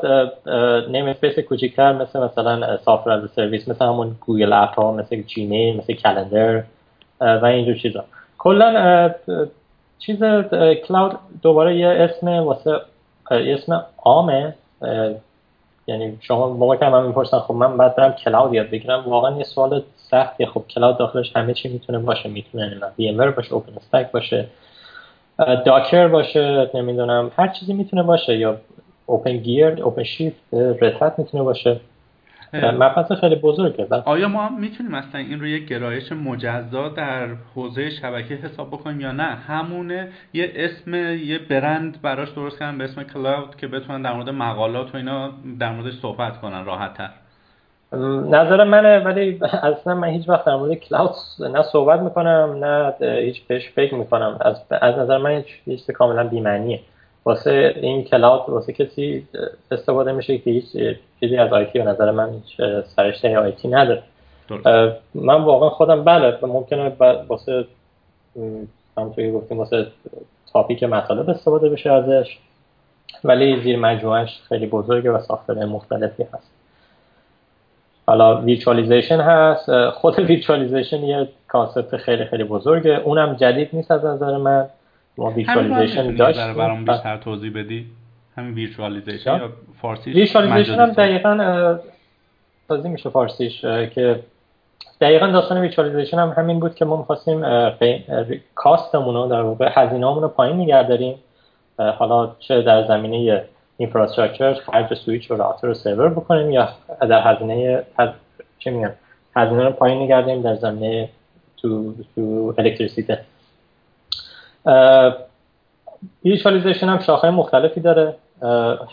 نیم اسپیس کوچیک‌تر مثل مثلا سافر از سرویس، مثل همون گوگل اپ ها، مثل جیمیل، مثل کلندر و اینجور چیزا. کلا چیز کلاود دوباره یه اسم واسه اسم عامه، یعنی شما موقع که من میپرسن خب من باید برم کلاود یاد بگیرم، واقعا یه سوال سختیه. خب کلاود داخلش همه چی میتونه باشه، میتونه وی ام ور باشه، اوپن استک باشه، داکر باشه، نمیدونم هر چیزی میتونه باشه، یا اوپن گیر، اوپن شیفت، رد هات میتونه باشه. مبحث خیلی بزرگه. آیا ما میتونیم مثلا این رو یک گرایش مجزا در حوزه شبکه حساب بکنیم یا نه؟ همونه یه اسم، یه برند براش درست کردن به اسم کلاود که بتونن در مورد مقالات و اینا در موردش صحبت کنن راحت‌تر. نظر منه، ولی اصلا من هیچ وقت در مورد کلاود نه صحبت میکنم نه هیچ بهش فکر میکنم. از از نظر من هیچ چیز کاملا بی‌معنیه. واسه این کلاود واسه کسی استفاده میشه که هیچ چیزی از آی تی به نظر من هیچ سرشته آی تی نداره. من واقعا خودم بله ممکنه واسه همونطوری گفتیم واسه تاپیک مطالب استفاده بشه ازش، ولی زیر مجموعهش خیلی بزرگه و ساختارهای مختلفی هست. حالا ویچوالیزیشن هست، خود ویچوالیزیشن یه کانسپت خیلی خیلی بزرگه، اونم جدید نیست از نظر من. ما ویژوالیزیشن داشت. همین برام بیشتر توضیح بدی؟ همین ویژوالیزیشن یا فارسیش؟ ویژوالیزیشن هم دقیقاً توضیح میشه فارسیش که دقیقاً داستان ویژوالیزیشن هم همین بود که ما می‌خواستیم کاستمون رو در واقع هزینه‌مون رو پایین نگهداریم، حالا چه در زمینه اینفراستراکچر، خرج سوئیچ و راوتر و سرور بکنیم یا در هزینه چه میگم هزینه رو پایین نگهداریم در زمینه تو تو الکتریسیته. ویژوالیزیشن هم شاخه‌های مختلفی داره.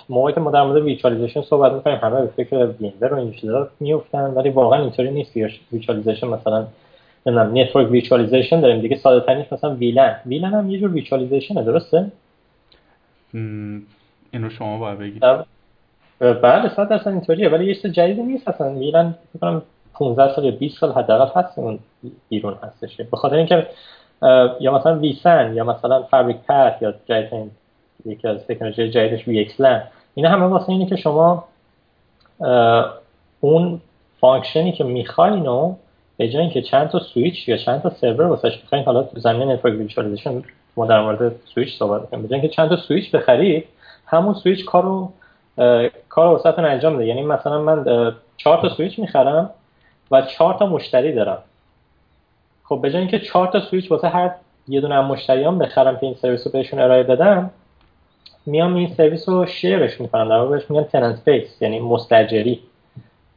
موقعی که ما در مورد ویژوالیزیشن صحبت می‌کنیم همه به فکر ویندر و این چیزا میافتن، ولی واقعا اینطوری نیست که ویژوالیزیشن مثلا نمیدونم نتورک ویژوالیزیشن داریم دیگه، ساده ترینش مثلا ویلن، ویلن هم یه جور ویژوالیزیشنه، درسته؟ اینو شما باید بگید. بله صد درصد اینطوریه، ولی یه چیز جدیدی نیست اصلا. ویلن فکر کنم پانزده سال یا بیست سال حداقل هست اون بیرون هستش، به خاطر اینکه یا مثلا ویسن یا مثلا فابریک پت یا جایتن یکی از تکنولوژی جدیدش وی ایکس لن، اینا همه واسه اینه که شما اون فانکشنی که میخواین رو به جای اینکه چند تا سوئیچ یا چند تا سرور واسش بخرید، حالا تو زمینه نتورک ویژوالیزیشن ما در مورد سوئیچ صحبت می‌کنیم، به جای اینکه چند تا سوئیچ بخرید همون سوئیچ کارو کارو واسهتون انجام میده. یعنی مثلا من چهار تا سوئیچ میخرم و چهار تا مشتری دارم، خب به جای اینکه چهار تا سوئیچ واسه هر یه دونه از مشتریام بخرم که این سرویس رو بهشون ارائه بدم، میام این سرویس رو شیرش میکنم، در واقع بهش میگن تننت بیس، یعنی مستاجری،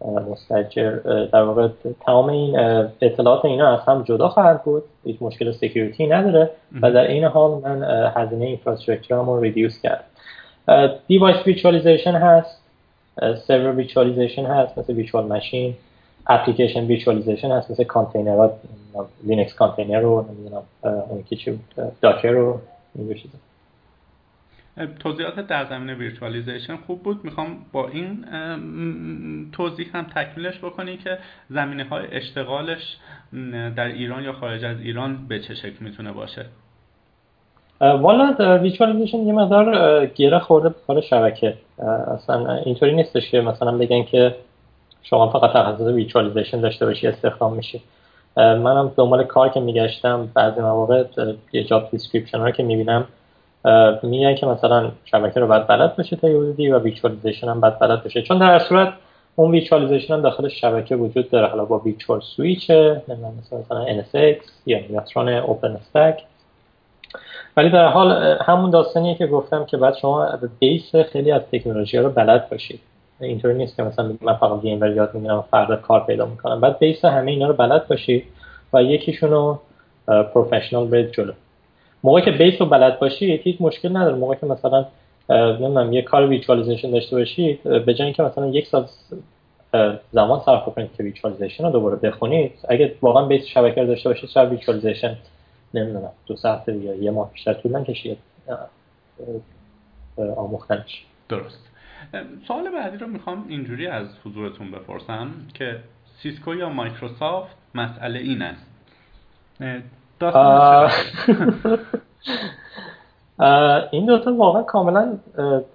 مستاجر در واقع تمام این اطلاعات اینا از هم جدا خواهد بود، هیچ مشکل سکیوریتی نداره و در این حال من هزینه اینفراستراکچرم رو ریدیوس کردم. دیوایس ویژوالیزیشن هست، سرور ویژوالیزیشن هست مثل ویژوال ماشین، اپلیکیشن ویژوالیزیشن هست مثل کانتینرات، لینکس کانتینر رو نمیدونم اون کی چی داکر رو میگوشید. توضیحات در زمینه ویژوالیزیشن خوب بود. میخوام با این توضیح هم تکمیلش بکنی که زمینه‌های اشتغالش در ایران یا خارج از ایران به چه شکل میتونه باشه. والا ویژوالیزیشن یه مقدار گره خورده به کار شبکه، اصلا اینطوری نیستش که مثلا بگن که شما فقط تخصص ویژوالیزیشن داشته باشی استخدام میشی. منم دنبال کار که میگشتم بعضی مواقع یه جاب دیسکریپشن ها که میبینم میگن که مثلا شبکه رو باید بلد باشه تا یه حدودی و ویژوالیزیشن هم باید بلد باشه، چون در هر صورت اون ویژوالیزیشن هم داخل شبکه وجود داره، حالا با ویژوال سوئیچ مثلا ان اس ایکس یا نیاترون اوپن استک، ولی در حال همون داستانیه که گفتم که بعد شما بیس خیلی از تکنولوژی‌ها رو بلد باشید. اینطوری نیست که مثلا من فقط گیمر یاد میگیرم و فردا کار پیدا میکنم، بعد بیس همه اینا رو بلد باشید و یکیشون رو پروفشنال برید جلو. موقعی که بیس رو بلد باشید هیچ مشکل نداره، موقعی که مثلا نمیدونم یه کار ویژوالیزیشن داشته باشید به جای اینکه مثلا یک سال زمان صرف کنید که ویژوالیزیشن رو دوباره بخونید، اگه واقعا بیس شبکه رو داشته باشید شاید ویژوالیزیشن نمیدونم دو ساعت یا یه ماه بیشتر طول نکشید آموختنش. درست. سوال بعدی رو میخوام اینجوری از حضورتون بپرسم که سیسکو یا مایکروسافت مسئله این است. این دوتا واقعا کاملا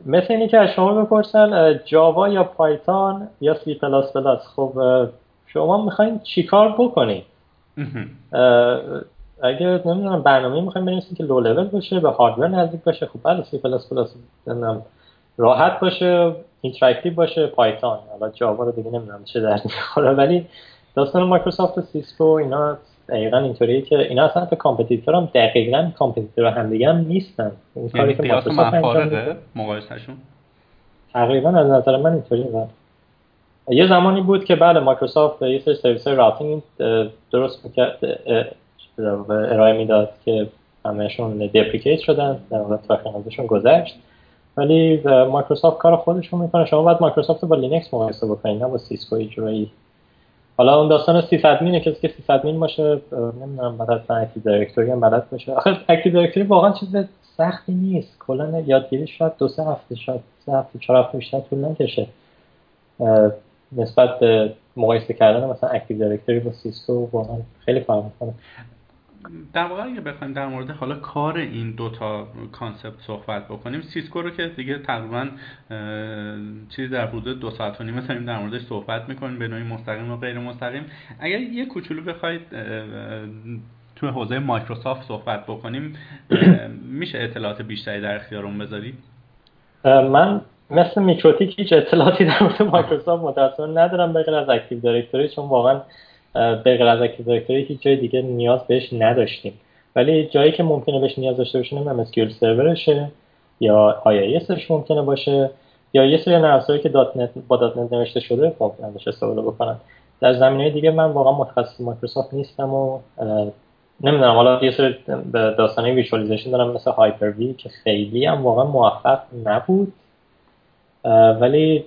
مثل اینی که از شما بپرسن جاوا یا پایتون یا سی پلاس پلاس، خب شما میخواین چیکار بکنید؟ اگه نمیدونم برنامه میخواین بنویسین که لو لول باشه به هاردور نزدیک باشه، خب بله سی پلاس پلاس نمیدونم راحت باشه، اینتراکتیو باشه، پایتون. حالا جاوا رو دیگه نمیدونم چه در میخوره، ولی داستان مایکروسافت و سیسکو اینا دقیقاً اینطوریه که اینا اصلا تا کامپتیتور هم دقیقاً کامپتیتور هم دیگه هم نیستن. اون کاری که مایکروسافت انجام مقایسهشون تقریباً از نظر من اینطوریه. یه زمانی بود که بله مایکروسافت یه سری سرویس‌های راوتینگ درست می‌کرد و ارائه میداد که همه‌شون دپریکیت شدن، در واقع تاریخ ازشون گذشت، ولی مایکروسافت کار خودش رو میکنه. شما باید مایکروسافت رو با لینکس مقایسه بکنید نه با سیسکو جوری. حالا اون داستان سیسادمینه، کسی که سیسادمین باشه نمیدونم بعد از اکتیو دایرکتوری هم بلد باشه. آخه اکتیو دایرکتوری واقعا چیز سختی نیست، کلا یادگیریش شاید دو سه هفته شاید سه هفته چهار هفته بیشتر طول نکشه نسبت به مقایسه کردن مثلا اکتیو دایرکتوری با سیسکو، واقعا خیلی فرق میکنه. در واقع اگه بخوایم در مورد حالا کار این دوتا کانسپت صحبت بکنیم، سیسکو رو که دیگه تقریبا چیزی در حدود دو ساعت و نیم مثلا در موردش صحبت میکنیم به نوعی مستقیم و غیر مستقیم. اگر یه کوچولو بخواید تو حوزه مایکروسافت صحبت بکنیم، میشه اطلاعات بیشتری در اختیارمون بذاری؟ من مثل میکروتیک هیچ اطلاعاتی در مورد مایکروسافت متأسفانه ندارم بغیر از اکتیو دایرکتوری، چون واقعا بغیر از اکتیو دایرکتوری هیچ جای دیگه نیاز بهش نداشتیم. ولی جایی که ممکنه بهش نیاز داشته باشیم ام اس کیو ال سرورشه یا آی ای اسش ممکنه باشه، یا یه سری نرم‌افزاری که دات نت با دات نت نوشته شده ممکنه بشه استفاده بکنن. در زمینه‌های دیگه من واقعا متخصص مایکروسافت نیستم و نمیدونم، حالا یه سری داستانای ویژوالایزیشن دارم مثل هایپر وی که خیلی هم واقعا موفق نبود، ولی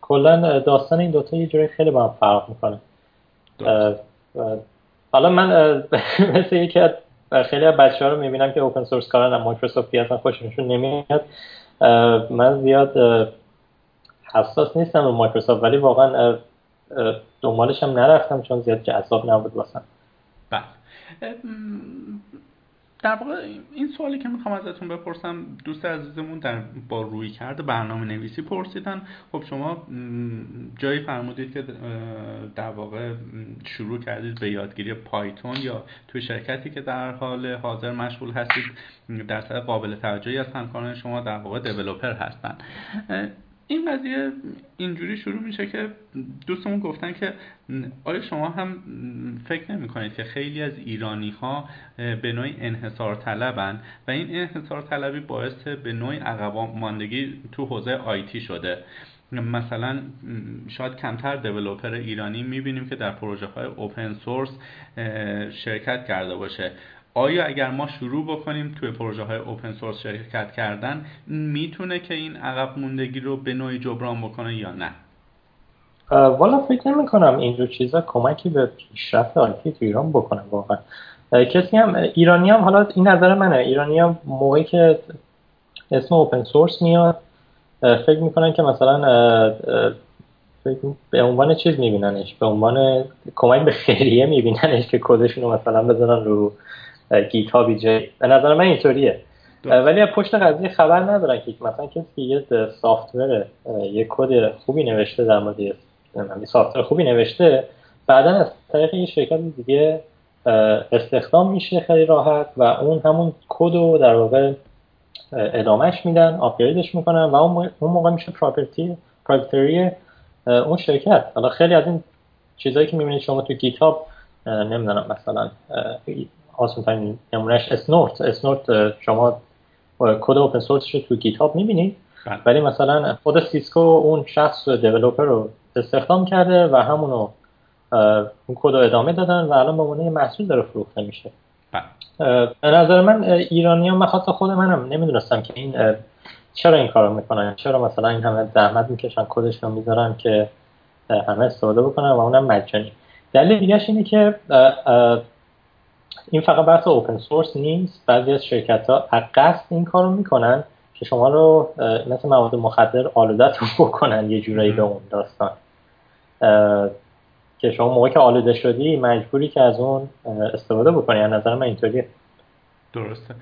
کلا داستان این دوتا یه جوری خیلی با هم فرق میکنه. حالا من مثل یکی از خیلی از بچه‌ها رو میبینم که اوپن سورس کارن و مایکروسافتی اصلا خوششون نمیاد. من زیاد حساس نیستم رو مایکروسافت، ولی واقعا دنبالش هم نرفتم چون زیاد جذاب نبود واسم. بله در واقع این سوالی که میخوام ازتون بپرسم، دوست عزیزمون در با روی کرد برنامه نویسی پرسیدن. خب شما جایی فرمودید که در واقع شروع کردید به یادگیری پایتون یا توی شرکتی که در حال حاضر مشغول هستید درصد قابل توجهی از همکاران شما در واقع دیولپر هستن. این قضیه اینجوری شروع میشه که دوستمون گفتن که آیا شما هم فکر نمی کنید که خیلی از ایرانی ها به نوعی انحصار طلبن و این انحصار طلبی باعث به نوعی عقب ماندگی تو حوزه آیتی شده؟ مثلا شاید کمتر دیولپر ایرانی میبینیم که در پروژه های اوپن سورس شرکت کرده باشه. آیا اگر ما شروع بکنیم توی پروژه های اوپن سورس شرکت کردن میتونه که این عقب موندگی رو به نوعی جبران بکنه یا نه؟ والا فکر نمی کنم اینجور چیزا کمکی به پیشرفت آیتی تو ایران بکنه واقعا. کسی هم ایرانی هم، حالا این نظر منه، ایرانی هم موقعی که اسم اوپن سورس میاد فکر میکنن که مثلا به عنوان چیز میبیننش، به عنوان کمک به خیریه میبیننش که کدشون رو مثلا بزنن رو گیت ها بی جی. به نظر من اینطوریه، ولی پشت قضیه خبر ندارن که مثلا کسی که یه سافتور یه کد خوبی نوشته در مورد یه سافتور خوبی نوشته بعدا از طریق یه شرکت دیگه استخدام میشه خیلی راحت و اون همون کد رو در واقع ادامهش میدن، آپگریدش میکنن و اون موقع میشه پراپرتی پراپرتی اون شرکت. حالا خیلی از این چیزایی که میبینید شما تو گیت هاب، نمیدونم مثلا آسان ترین نمونهش اسنورت اسنورت شما کد اوپن سورسش رو تو گیت هاب میبینید، ولی مثلا خود سیسکو اون شخص دیولپر رو استخدام کرده و همونو اون کد رو ادامه دادن و الان به عنوان محصول داره فروخته میشه. به نظر من ایرانی‌ها، من خاطر خود منم نمیدونستم که این چرا این کارو میکنن، چرا مثلا این همه زحمت میکشن کدش رو میذارن که همه استفاده بکنن و اونم مجانی. دلیل دیگه‌اش اینه که این فقط بحث اوپن سورس نیست، بعضی از شرکت‌ها از قصد این کارو میکنن که شما رو مثل مواد مخدر آلوده بکنن یه جورایی به اون داستان، که شما موقعی که آلوده شدی مجبوری که از اون استفاده بکنی. از نظر من اینطوریه. درسته.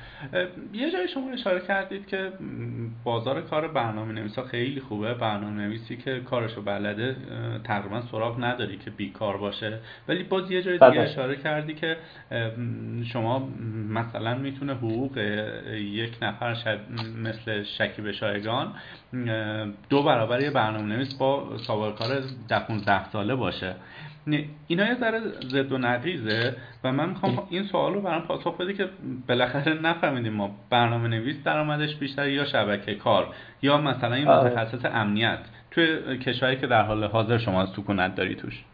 یه جایی شما اشاره کردید که بازار کار برنامه نویسا خیلی خوبه، برنامه نویسی که کارشو بلده تقریبا سراغ نداری که بیکار باشه، ولی باز یه جایی دیگه اشاره کردی که شما مثلا میتونه حقوق یک نفر مثل شکیب شایگان دو برابر یه برنامه نویس با سابقه کار ده پانزده ساله باشه. اینا یه ذره زد و نقیزه و من میخوام این سوال رو برام پاسخ بده که بالاخره نفهمیدیم ما برنامه نویس درآمدش بیشتر یا شبکه کار یا مثلا این متخصص امنیت توی کشوری که در حال حاضر شما سکونت داری توش.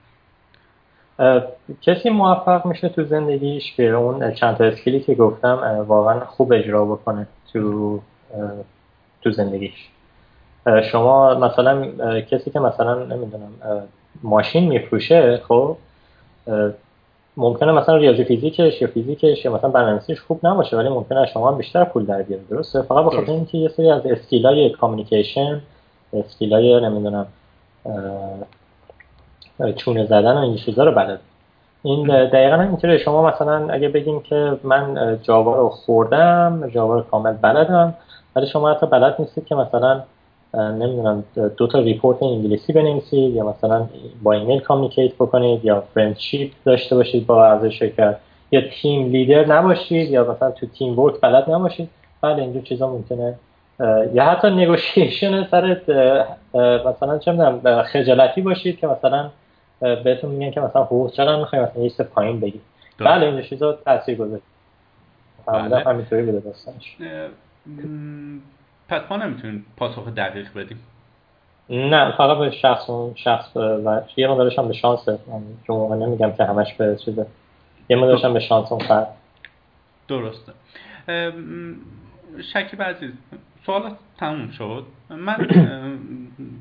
کسی موفق میشه تو زندگیش که اون چند تا اسکیلی که گفتم واقعا خوب اجرا بکنه تو تو زندگیش. شما مثلا کسی که مثلا نمیدونم ماشین میفروشه، خب ممکنه مثلا ریاضی فیزیکش یا فیزیکش یا مثلا برنامه‌نویسیش خوب نباشه، ولی ممکنه از شما بیشتر پول در بیاره. درسته؟ فقط به خاطر اینکه یه سری از اسکیلای کامیونیکیشن، اسکیلای نمیدونم چونه زدن و این چیزا رو بلد. این دقیقاً همینطوره. شما مثلا اگه بگیم که من جاوا رو خوردم، جاوا رو کامل بلدم، ولی شما حتی بلد نیستید که مثلا نمیدونم دو تا ریپورت انگلیسی بنویسید یا مثلا با ایمیل کامیکیت بکنید یا فرندشیپ داشته باشید با اعضای شرکت یا تیم لیدر نباشید یا مثلا تو تیم ورک بلد نباشید، بله اینجور چیزا ممکنه، یا حتی نگوشیشن سر مثلا چه میدونم خجالتی باشید که مثلا بهتون میگن که مثلا حقوق چقدر میخواید، مثلا یه سپ پایین بگید، بله اینجور چیزا تاثیر گذاره. حالا همینطوری بوده داستانش. پس ما نمیتونیم پاسخ دقیق بدیم. نه فقط به شخص شخص و یه مقدارش هم به شانسه، چون واقعا نمیگم که همش به چیزه، یه مقدارش هم به شانس اون فرد. درسته. شکیب عزیز سوالات تموم شد. من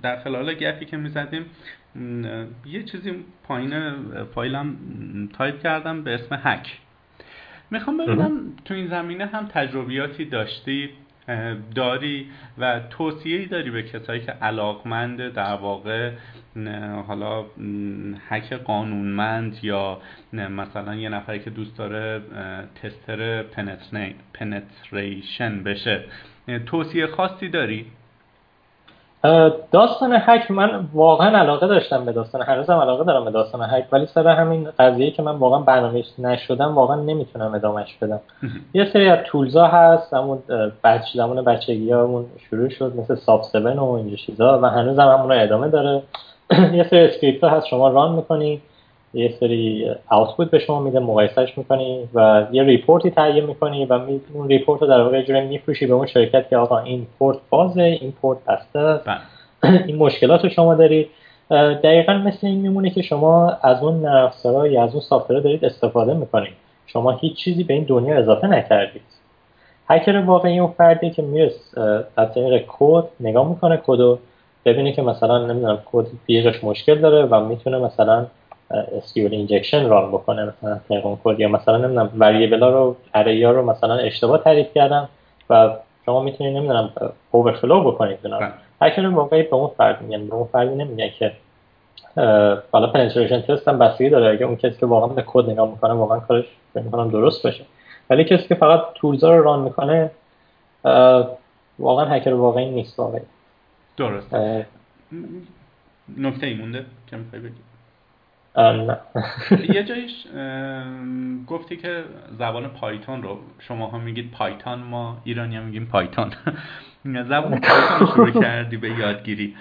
در خلال گپی که میزدیم یه چیزی پایین فایلم تایپ کردم به اسم هک. میخوام ببینم تو این زمینه هم تجربیاتی داشتی داری و توصیه‌ای داری به کسایی که علاقمند در واقع حالا هک قانونمند یا مثلا یه نفری که دوست داره تستر پنتریشن بشه، توصیه خاصی داری؟ داستان هک، من واقعا علاقه داشتم به داستان، هنوزم علاقه دارم به داستان هک، ولی سر همین قضیه که من واقعا برنامه‌نویس نشدم واقعا نمیتونم ادامهش بدم. یه سری از تولزا هست، همون بچه زمان بچگیامون شروع شد مثل ساب سون و اینجور چیزا و هنوزم هم همون ادامه داره. یه سری اسکریپت‌ها هست شما ران میکنی، یه سری آوتپوت به شما میده، مقایسهش میکنی و یه ریپورتی تهیه میکنی و اون ریپورت رو در واقع جوری میفروشی به اون شرکت که آقا این پورت بازه، این پورت بسته، این مشکلات رو شما دارید. دقیقاً مثل این میمونه که شما از اون نرم افزارها یا از اون سافت‌ور دارید استفاده میکنید، شما هیچ چیزی به این دنیا اضافه نکردید. هکر واقعی اون فردی که میره از طریق کد نگاه میکنه کدو، ببینه که مثلا نمیدونم کد بیرش مشکل داره و میتونه مثلا اس کیو ال injection ران بکنه مثلا تقون کد، یا مثلا نمیدونم وریبلا رو اریا رو مثلا اشتباه تعریف کردم و شما میتونید نمیدونم اوورفلو بکنید. اینا هکر واقعی به اون فرد میگن، به اون فرد نمیگن که بالا پنتریشن تست هم بسیاری داره، اگه اون کسی که واقعا به کد نگاه میکنه واقعا کارش فکر میکنم درست باشه، ولی کسی که فقط تولزا رو ران میکنه واقعا هکر واقعی نیست. واقعا درسته. نکته‌ای مونده که میخوای بگی؟ یه جایش گفتی که زبان پایتون رو شماها میگید پایتون، ما ایرانی‌ها میگیم پایتون. زبان پایتون رو شروع کردی به یادگیری،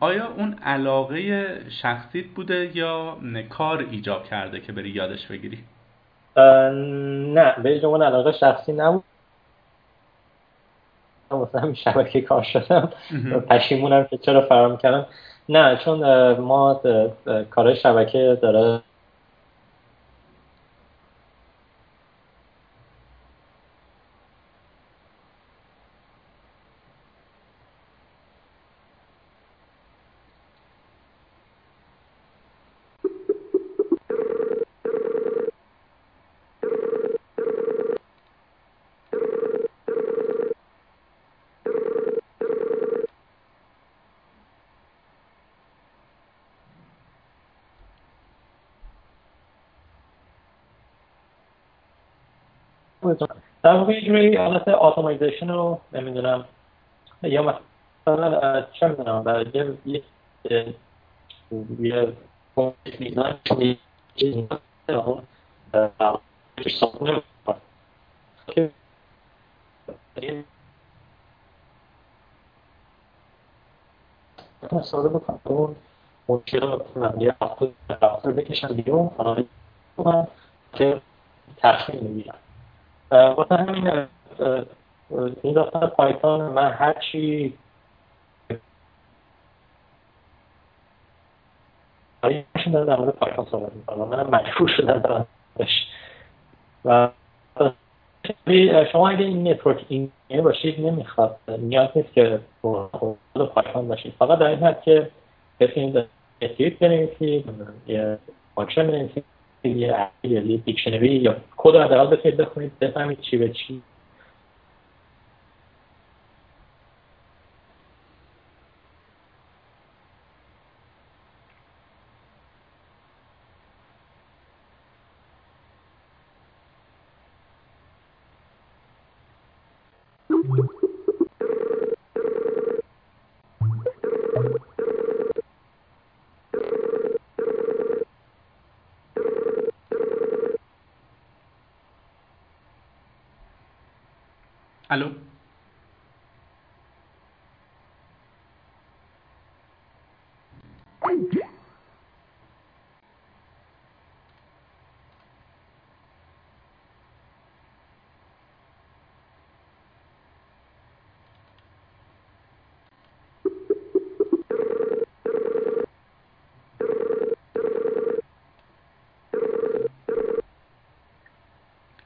آیا اون علاقه شخصیت بوده یا کار ایجاب کرده که بری یادش بگیری؟ نه به جمعه علاقه شخصی نبود، مثلا می شبکه کار شدم پشیمونم که چرا فرار میکردم. نه چون ما کار شبکه داره در واقع یه جوری حالت اتوماتیزیشن رو نمیدونم، یا مثلا چه میدونم برای یه یه کمپیوتر میزنم چونی چیزی نمیدونم که ساده بکنم اون مشکل رو بکنم یه افتر بکشم بیرون فرایی بکنم که تخمین میگیرم. واسه همین این داستان پایتون من هرچی هایی شدن در مورد پایتون صحبت میکنم، منم مجبور شدن در موردش. و شما اگه این نتورک اینجوری باشید نمیخواد، نیاز نیست که خود پایتون باشید، فقط در این حد که بتونید اسکریپت بنویسید، یه فانکشن بنویسید، یه یه دیکشنری یا کد رو حداقل بتونید بخونید بفهمید چی به چی. الو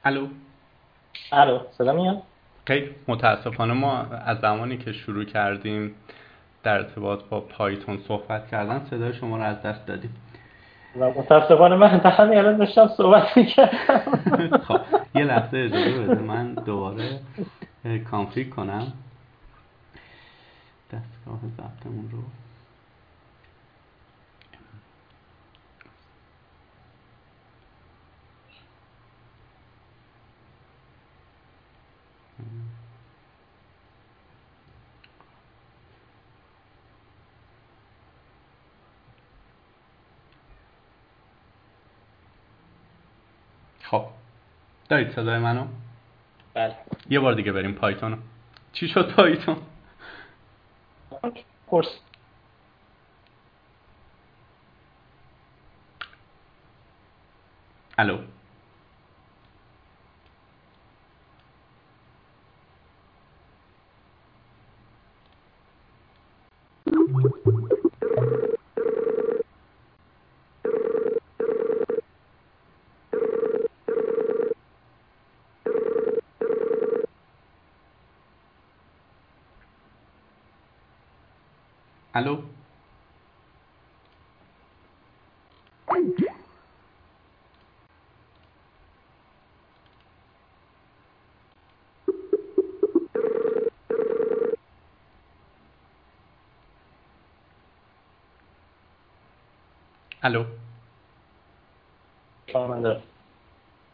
الو الو سلام میاد. خیلی متاسفانه ما از زمانی که شروع کردیم در ارتباط با پایتون صحبت کردن صدای شما رو از دست دادیم و متاسفانه من همین الان داشتم صحبت می‌کردم. خب یه لحظه اجازه بده من دوباره کانفیگ کنم دستگاه ضبطمون رو. خب دارید صدای منو؟ بله. یه بار دیگه بریم پایتونو. چی شد پایتون؟ کورس. الو. الو الو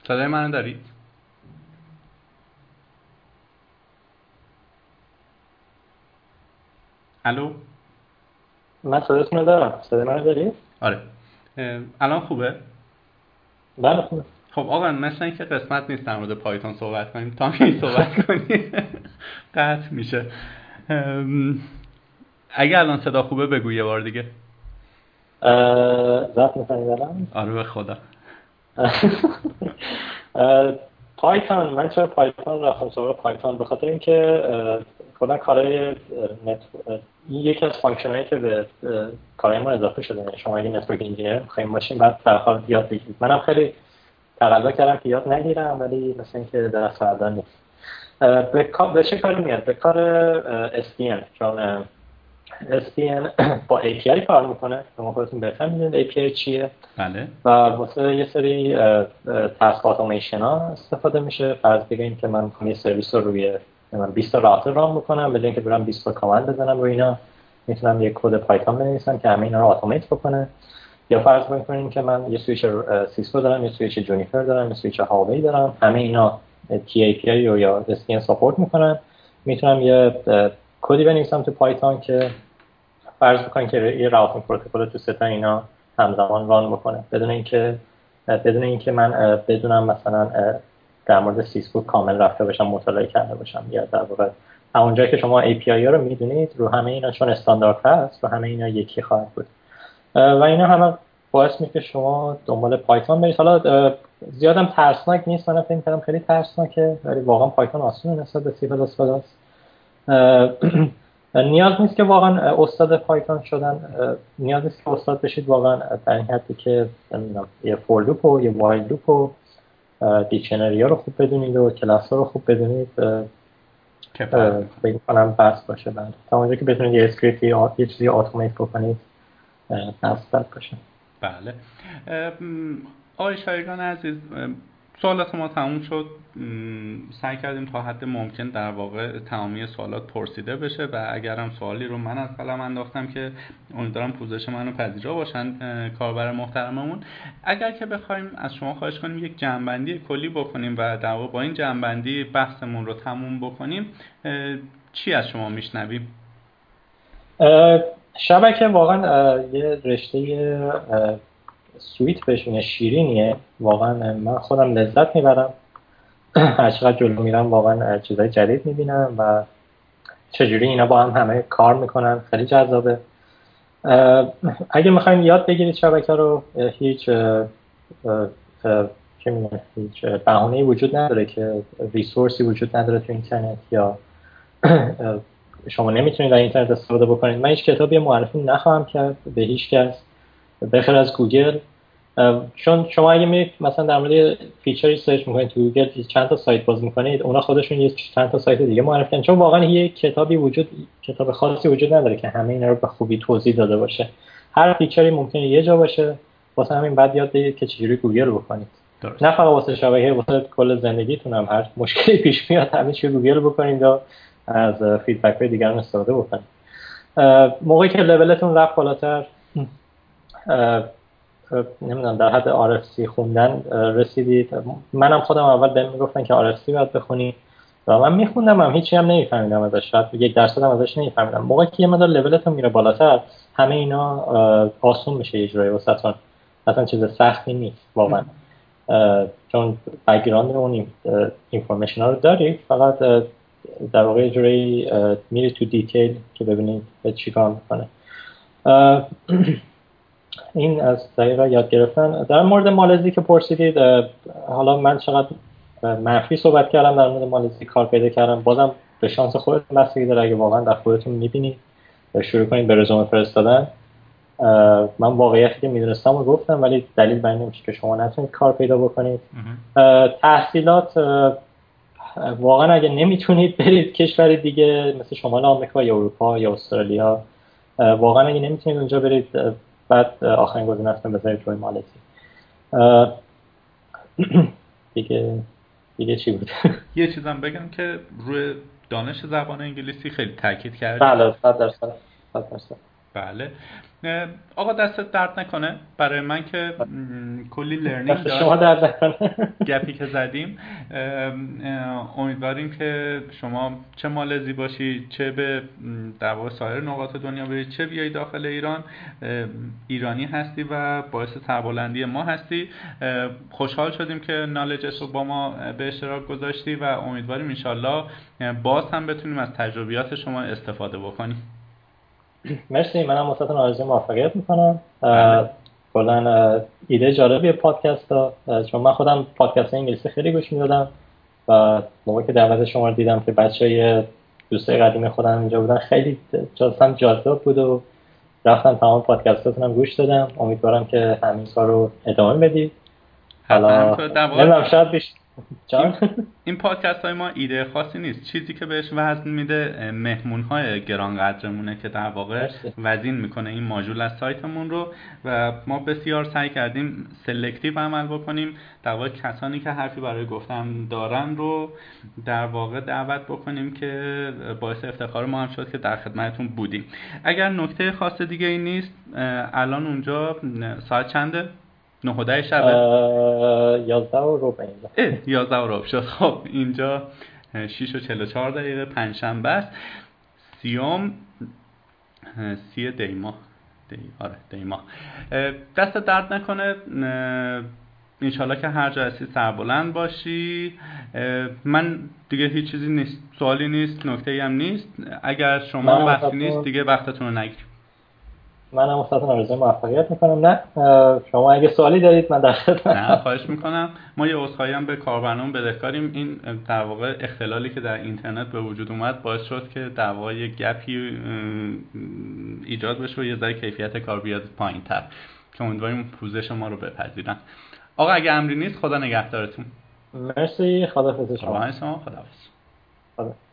صدای من دارید؟ الو من صدایتون رو دارم. صدای من رو داری؟ آره الان خوبه؟ بله خوبه. خب آقا مثل اینکه قسمت نیست در مورد پایتون صحبت کنیم، تا که صحبت کنیم قطع میشه. اگه الان صدا خوبه بگو یه بار دیگه. زبط میکنی دارم؟ آره به خدا. پایتون من چرا پایتون رفتم سراغ پایتون؟ به خاطر اینکه کلا کارهای این یکی از فانکشنایی که به کارهای ما اضافه شده. شما اگه نتورک انجینیر بخواید باشین بعد سرخال یاد بگیرید. منم خیلی تقلا کردم که یاد نگیرم ولی مثلا اینکه در اصل فردا نیست. به کار به چه کاری میاد؟ به کار اس پی ام چون اس پی ام با ای پی آی کار میکنه. شما خودتون بهتر میدونید ای پی آی چیه. بله. و واسه یه سری تاسک اتوماسیون ها استفاده میشه. فرض بگیریم که من یه سرویس رو روی من بیست تا راوتر رام میکنم، بدون اینکه برم بیست تا کامند بزنم روی اینا میتونم یک کد پایتون بنویسم که همه اینا رو اتومات بکنه. یا فرض بکنیم که من یه سوئیچ سیسکو دارم، یه سوئیچ جونیپر دارم، یه سوئیچ هاوی دارم، همه اینا تی ای پی آی رو یا اس پی ان ساپورت میکنن. میتونم یه کدی بنویسم تو پایتون که فرض بکنم که این راوتینگ پروتکل تو سه تا اینا همزمان ران بکنه بدون اینکه بدون اینکه من بدونم مثلا در مورد سیسکو کامل رفته باشم مطالعه کرده باشم. یا در واقع اونجا که شما ای پی آی رو میدونید رو همه اینا چون استاندارد هست رو همه اینا یکی خواهد بود و اینا همه باعث میشه شما دنبال پایتون برید. حالا زیادم ترسناک نیست، من فکر می‌کنم خیلی ترسناکه ولی واقعا پایتون آسونه نسبت به سی پلاس پلاس. نیاز نیست که واقعا استاد پایتون شدن نیاز نیست که استاد بشید واقعا در این حدی که نمیدونم یه فور لوپ و یه وایل لوپ و دیکشنری ها رو خوب بدونید و کلاس ها رو خوب بدونید بگم کنم بس باشه. بعد تا اونجا که بتونید یه اسکریپت یا یه چیزی اتومات بکنید بس باشه. بله آقای شایگان عزیز سوالات ما تموم شد. سعی کردیم تا حد ممکن در واقع تمامی سوالات پرسیده بشه و اگرم سوالی رو من از قلم انداختم که امیدوارم پوزش منو پذیرا باشن کاربر محترممون. اگر که بخوایم از شما خواهش کنیم یک جمع‌بندی کلی بکنیم و در واقع با این جمع‌بندی بحثمون رو تموم بکنیم چی از شما میشنویم؟ شبکه واقعا یه رشته سویت بهشونه شیرینیه. واقعا من خودم لذت میبرم هرچقدر جلو میرم واقعا چیزهای جدید میبینم و چجوری اینا با هم همه کار میکنن، خیلی جذابه. اگه میخوایم یاد بگیرید شبکه رو، هیچ چه میگم هیچ بهانه‌ای وجود نداره که ریسورسی وجود نداره تو اینترنت یا شما نمیتونید از اینترنت استفاده بکنید. من هیچ کتابی معرفی نخواهم کرد به هیچ کس بخیر از گوگل، چون شما اگه میرید مثلا در مورد فیچری سرچ میکنید تو گوگل، چند تا سایت باز میکنید، اونا خودشون یه چند تا سایت دیگه معرفی کردن، چون واقعا یه کتابی وجود کتاب خاصی وجود نداره که همه اینا رو به خوبی توضیح داده باشه. هر فیچری ممکنه یه جا باشه، واسه همین بعد یاد بگیرید که چجوری گوگل رو بکنید. درست. نه فقط واسه شبکه، واسه کل زندگیتون هم هر مشکلی پیش میاد همیشه گوگل رو بکنید و از فیدبک‌های دیگران استفاده بکنید. موقعی که لولتون رفت بالاتر، نمیدونم در حد آر اف سی خوندن رسیدید. منم خودم اول بهم میگفتن که آر اف سی باید بخونی و من میخوندم، هم هیچی هم نمیفهمیدم ازش، شاید یک درصد هم ازش نمیفهمیدم. موقعی که یه مقدار لولتون میره بالاتر، همه اینا آسون میشه یه جوری واسهتون، اصلا چیز سختی نیست واقعا، چون بک‌گراند اون اینفورمیشن ها رو دارید، فقط در واقع یه جوری میرید تو دیتیل که ببینید چیکار میکنه. این از طریق یاد گرفتن. در مورد مالزی که پرسیدید، حالا من چقدر منفی صحبت کردم در مورد مالزی کار پیدا کردم، بازم به شانس خودتون بستگی داره. اگه واقعا در خودتون میبینید شروع کنید به رزومه فرستادن، من واقعیتی که میدونستم و گفتم، ولی دلیل بر این نمیشه که شما نتونید کار پیدا بکنید. تحصیلات واقعا اگه نمیتونید برید کشور دیگه مثل شمال آمریکا یا اروپا یا استرالیا، واقعا اگه نمیتونید اونجا برید، بعد آخرین گزینه است بذارید روی مالزی. دیگه دیگه چی بود؟ یه چیزم بگم که روی دانش زبان انگلیسی خیلی تاکید کردید. بله، صد درصد. صد درصد. بله. آقا دستت درد نکنه، برای من که کلی لرنینگ داشت. شما درد نکنه. گپی که زدیم، امیدواریم که شما چه مالزی باشی، چه به در واقع سایر نقاط دنیا برید، چه بیایی داخل ایران، ایرانی هستی و باعث سربلندی ما هستی. خوشحال شدیم که نالجس رو با ما به اشتراک گذاشتی و امیدواریم انشالله باز هم بتونیم از تجربیات شما استفاده بکنیم. مرسی، منم واسهتون آرزوی موفقیت میکنم. کلا ایده جالبیه پادکست ها، چون من خودم پادکست انگلیسی خیلی گوش میدادم و موقعی که دعوت شما رو دیدم که بچهای دوستای قدیم خودم اینجا بودن، خیلی جذاب جذاب بود و رفتم تمام پادکستاتون هم گوش دادم. امیدوارم که همین کارو ادامه بدید. حالا منم شاید بیشتر این پادکست های ما ایده خاصی نیست، چیزی که بهش وزن میده مهمون های گرانقدرمونه که در واقع وزن میکنه این ماژول از سایتمون رو و ما بسیار سعی کردیم سلکتیو عمل بکنیم، در واقع کسانی که حرفی برای گفتن دارن رو در واقع دعوت بکنیم که باعث افتخار ما هم شد که در خدمتتون بودیم. اگر نکته خاص دیگه ای نیست، الان اونجا ساعت چنده؟ نهوده شبه یازده و ربع اینجا، یازده و ربع شد. خب اینجا شیش و چهل و چهار دقیقه پنجشنبه است، سیوم سی دیما دی... آره دیما. دست درد نکنه، انشالله که هر جا هستی سربلند باشی. من دیگه هیچ چیزی نیست، سوالی نیست، نکته‌ای هم نیست. اگر شما وقتی نیست دیگه وقتتون رو نگیرید. من هم واسهتون آرزوی موفقیت میکنم. نه شما اگه سوالی دارید من در خدمتم. نه خواهش میکنم. ما یه عذرخواهی هم به کاربران بدهکاریم، این در واقع اختلالی که در اینترنت به وجود اومد باعث شد که در واقع یه گپی ایجاد بشه و یه ذره کیفیت کار بیاد پایین‌تر، که امیدواریم پوزش ما رو بپذیرن. آقا اگه امری نیست، خدا نگهدارتون. مرسی، خداحافظ شما. خداحافظ. خدا.